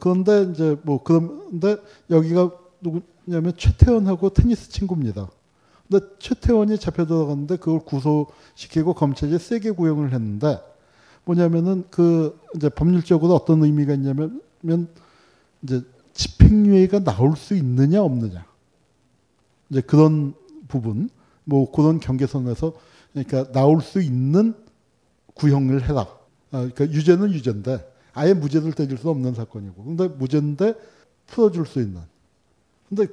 그런데 이제 뭐 그런데 여기가 누구냐면 최태원하고 테니스 친구입니다. 근데 최태원이 잡혀 들어갔는데 그걸 구속시키고 검찰이 세게 구형을 했는데 뭐냐면은 그 이제 법률적으로 어떤 의미가 있냐면 이제 집행유예가 나올 수 있느냐 없느냐 이제 그런 부분 뭐 그런 경계선에서 그러니까 나올 수 있는 구형을 해라. 그러니까 유죄는 유죄인데 아예 무죄를 때릴 수 없는 사건이고 근데 무죄인데 풀어줄 수 있는. 근데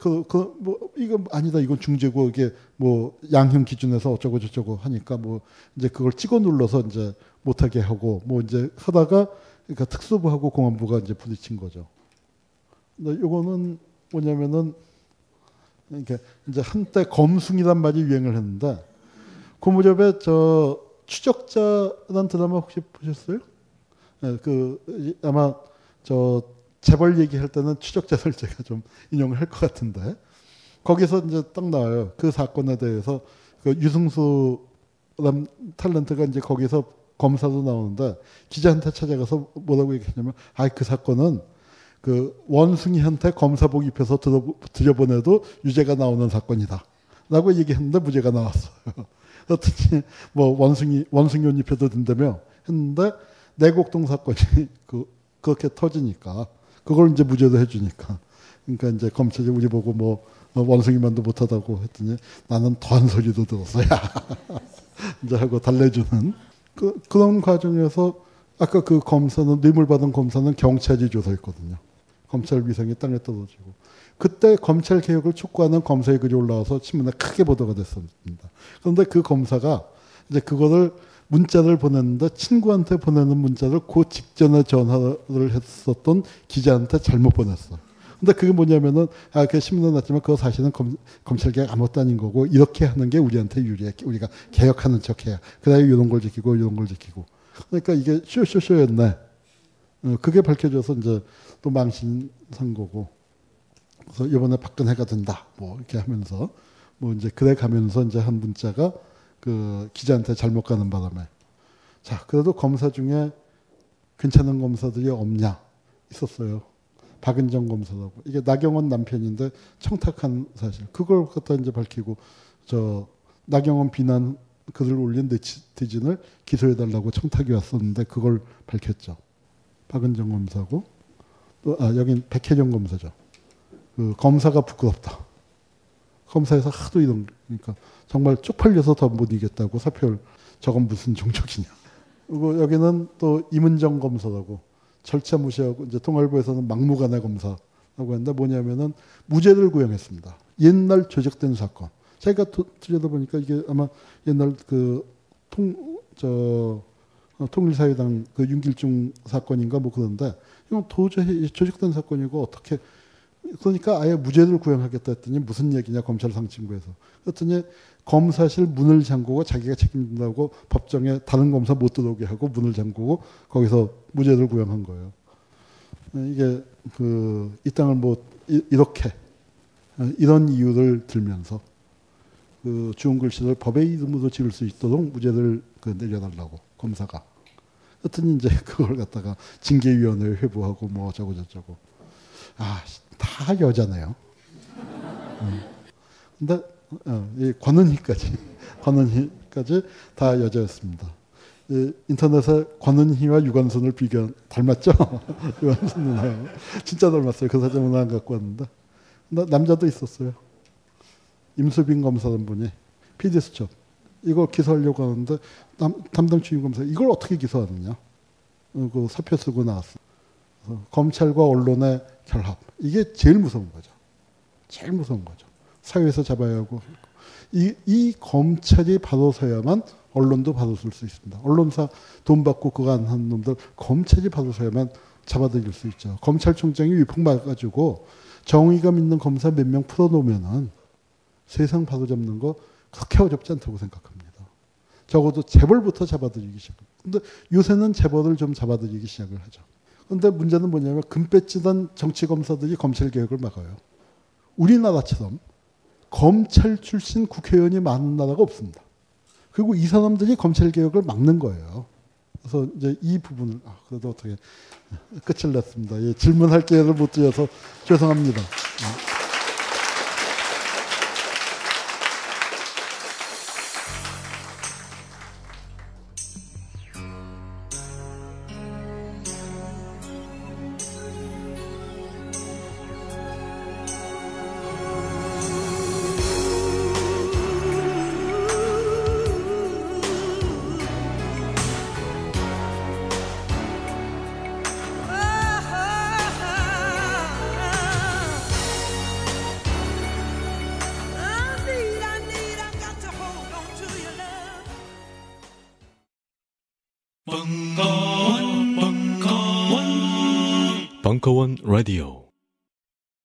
뭐 이거 아니다 이건 중죄고 이게 뭐 양형 기준에서 어쩌고 저쩌고 하니까 뭐 이제 그걸 찍어 눌러서 이제 못하게 하고 뭐 이제 하다가 그러니까 특수부하고 공안부가 이제 부딪힌 거죠. 근데 요거는 뭐냐면은 이렇게 이제 한때 검승이란 말이 유행을 했는데 고무렵에 저 추적자라는 드라마 혹시 보셨어요? 네, 아마 저 재벌 얘기할 때는 추적자를 제가 좀 인용을 할 것 같은데 거기서 이제 딱 나와요. 그 사건에 대해서 그 유승수라는 탤런트가 이제 거기서 검사도 나오는데 기자한테 찾아가서 뭐라고 얘기했냐면 그 사건은 그 원숭이한테 검사복 입혀서 들여보내도 유죄가 나오는 사건이다 라고 얘기했는데 무죄가 나왔어요. 어떻게 뭐 원숭이 옷 입혀도 된다며 했는데 내곡동 사건이 그렇게 터지니까 그걸 이제 무죄도 해주니까 그러니까 이제 검찰이 우리 보고 뭐 원숭이만도 못하다고 했더니 나는 더한 소리도 들었어야 이제 하고 달래주는 그런 과정에서 아까 그 검사는 뇌물받은 검사는 경찰이 조사했거든요. 검찰 위상이 땅에 떨어지고 그때 검찰 개혁을 촉구하는 검사의 글이 올라와서 신문에 크게 보도가 됐습니다. 그런데 그 검사가 이제 그거를 문자를 보냈는데 친구한테 보내는 문자를 그 직전에 전화를 했었던 기자한테 잘못 보냈어. 근데 그게 뭐냐면은 아, 그 신문에 났지만 그거 사실은 검찰 개혁 아무것도 아닌 거고 이렇게 하는 게 우리한테 유리해. 우리가 개혁하는 척해야. 그다음에 이런 걸 지키고 이런 걸 지키고. 그러니까 이게 쇼였네. 그게 밝혀져서 이제 또 망신산 거고. 그래서 이번에 박근혜가 된다. 뭐 이렇게 하면서 뭐 이제 그래 가면서 이제 한 문자가 그 기자한테 잘못 가는 바람에 자 그래도 검사 중에 괜찮은 검사들이 없냐 있었어요. 박은정 검사라고 이게 나경원 남편인데 청탁한 사실 그걸 갖다 이제 밝히고 저 나경원 비난 글을 올린 네티즌을 기소해달라고 청탁이 왔었는데 그걸 밝혔죠. 박은정 검사고 또 아 여긴 백혜정 검사죠. 그 검사가 부끄럽다. 검사에서 하도 이런 그러니까 정말 쪽팔려서 더 못 이겼다고 사표를 저건 무슨 종족이냐. 그리고 여기는 또 이문정 검사라고 절차 무시하고 이제 통일부에서는 막무가내 검사라고 했는데 뭐냐면은 무죄를 구형했습니다. 옛날 조작된 사건. 제가 들여다보니까 이게 아마 옛날 통일사회당 그 윤길중 사건인가 뭐 그런데 이건 도저히 조직된 사건이고 어떻게 그러니까 아예 무죄를 구형하겠다 했더니 무슨 얘기냐 검찰 상층부에서 그랬더니 검사실 문을 잠그고 자기가 책임진다고 법정에 다른 검사 못 들어오게 하고 문을 잠그고 거기서 무죄를 구형한 거예요. 이게 그 이 땅을 뭐 이렇게 이런 이유를 들면서 그 주운 글씨를 법의 이름으로 지을 수 있도록 무죄를 그 내려달라고 검사가 그랬더니 이제 그걸 갖다가 징계위원회에 회부하고 뭐 어쩌고 저쩌고 아. 다 여자네요. 근데 이 권은희까지 다 여자였습니다. 이 인터넷에 권은희와 유관순을 닮았죠? 유관순 누나요. 진짜 닮았어요. 그 사진은 안 갖고 왔는데. 남자도 있었어요. 임수빈 검사라는 분이 PD수첩. 이거 기소하려고 하는데 담당 주임검사 이걸 어떻게 기소하느냐. 그 사표 쓰고 나왔어요. 검찰과 언론의 결합. 이게 제일 무서운 거죠. 제일 무서운 거죠. 사회에서 잡아야 하고. 이 검찰이 바로 서야만 언론도 바로 설 수 있습니다. 언론사 돈 받고 그거 안 하는 놈들 검찰이 바로 서야만 잡아들일 수 있죠. 검찰총장이 위풍 맞아가지고 정의감 있는 검사 몇 명 풀어놓으면은 세상 바로 잡는 거 그렇게 어렵지 않다고 생각합니다. 적어도 재벌부터 잡아들이기 시작합니다. 근데 요새는 재벌을 좀 잡아들이기 시작을 하죠. 근데 문제는 뭐냐면 금배지던 정치 검사들이 검찰 개혁을 막아요. 우리나라처럼 검찰 출신 국회의원이 많은 나라가 없습니다. 그리고 이 사람들이 검찰 개혁을 막는 거예요. 그래서 이제 이 부분을 아, 그래도 어떻게 끝을 냈습니다. 예, 질문할 기회를 못 드려서 죄송합니다. 벙커원 라디오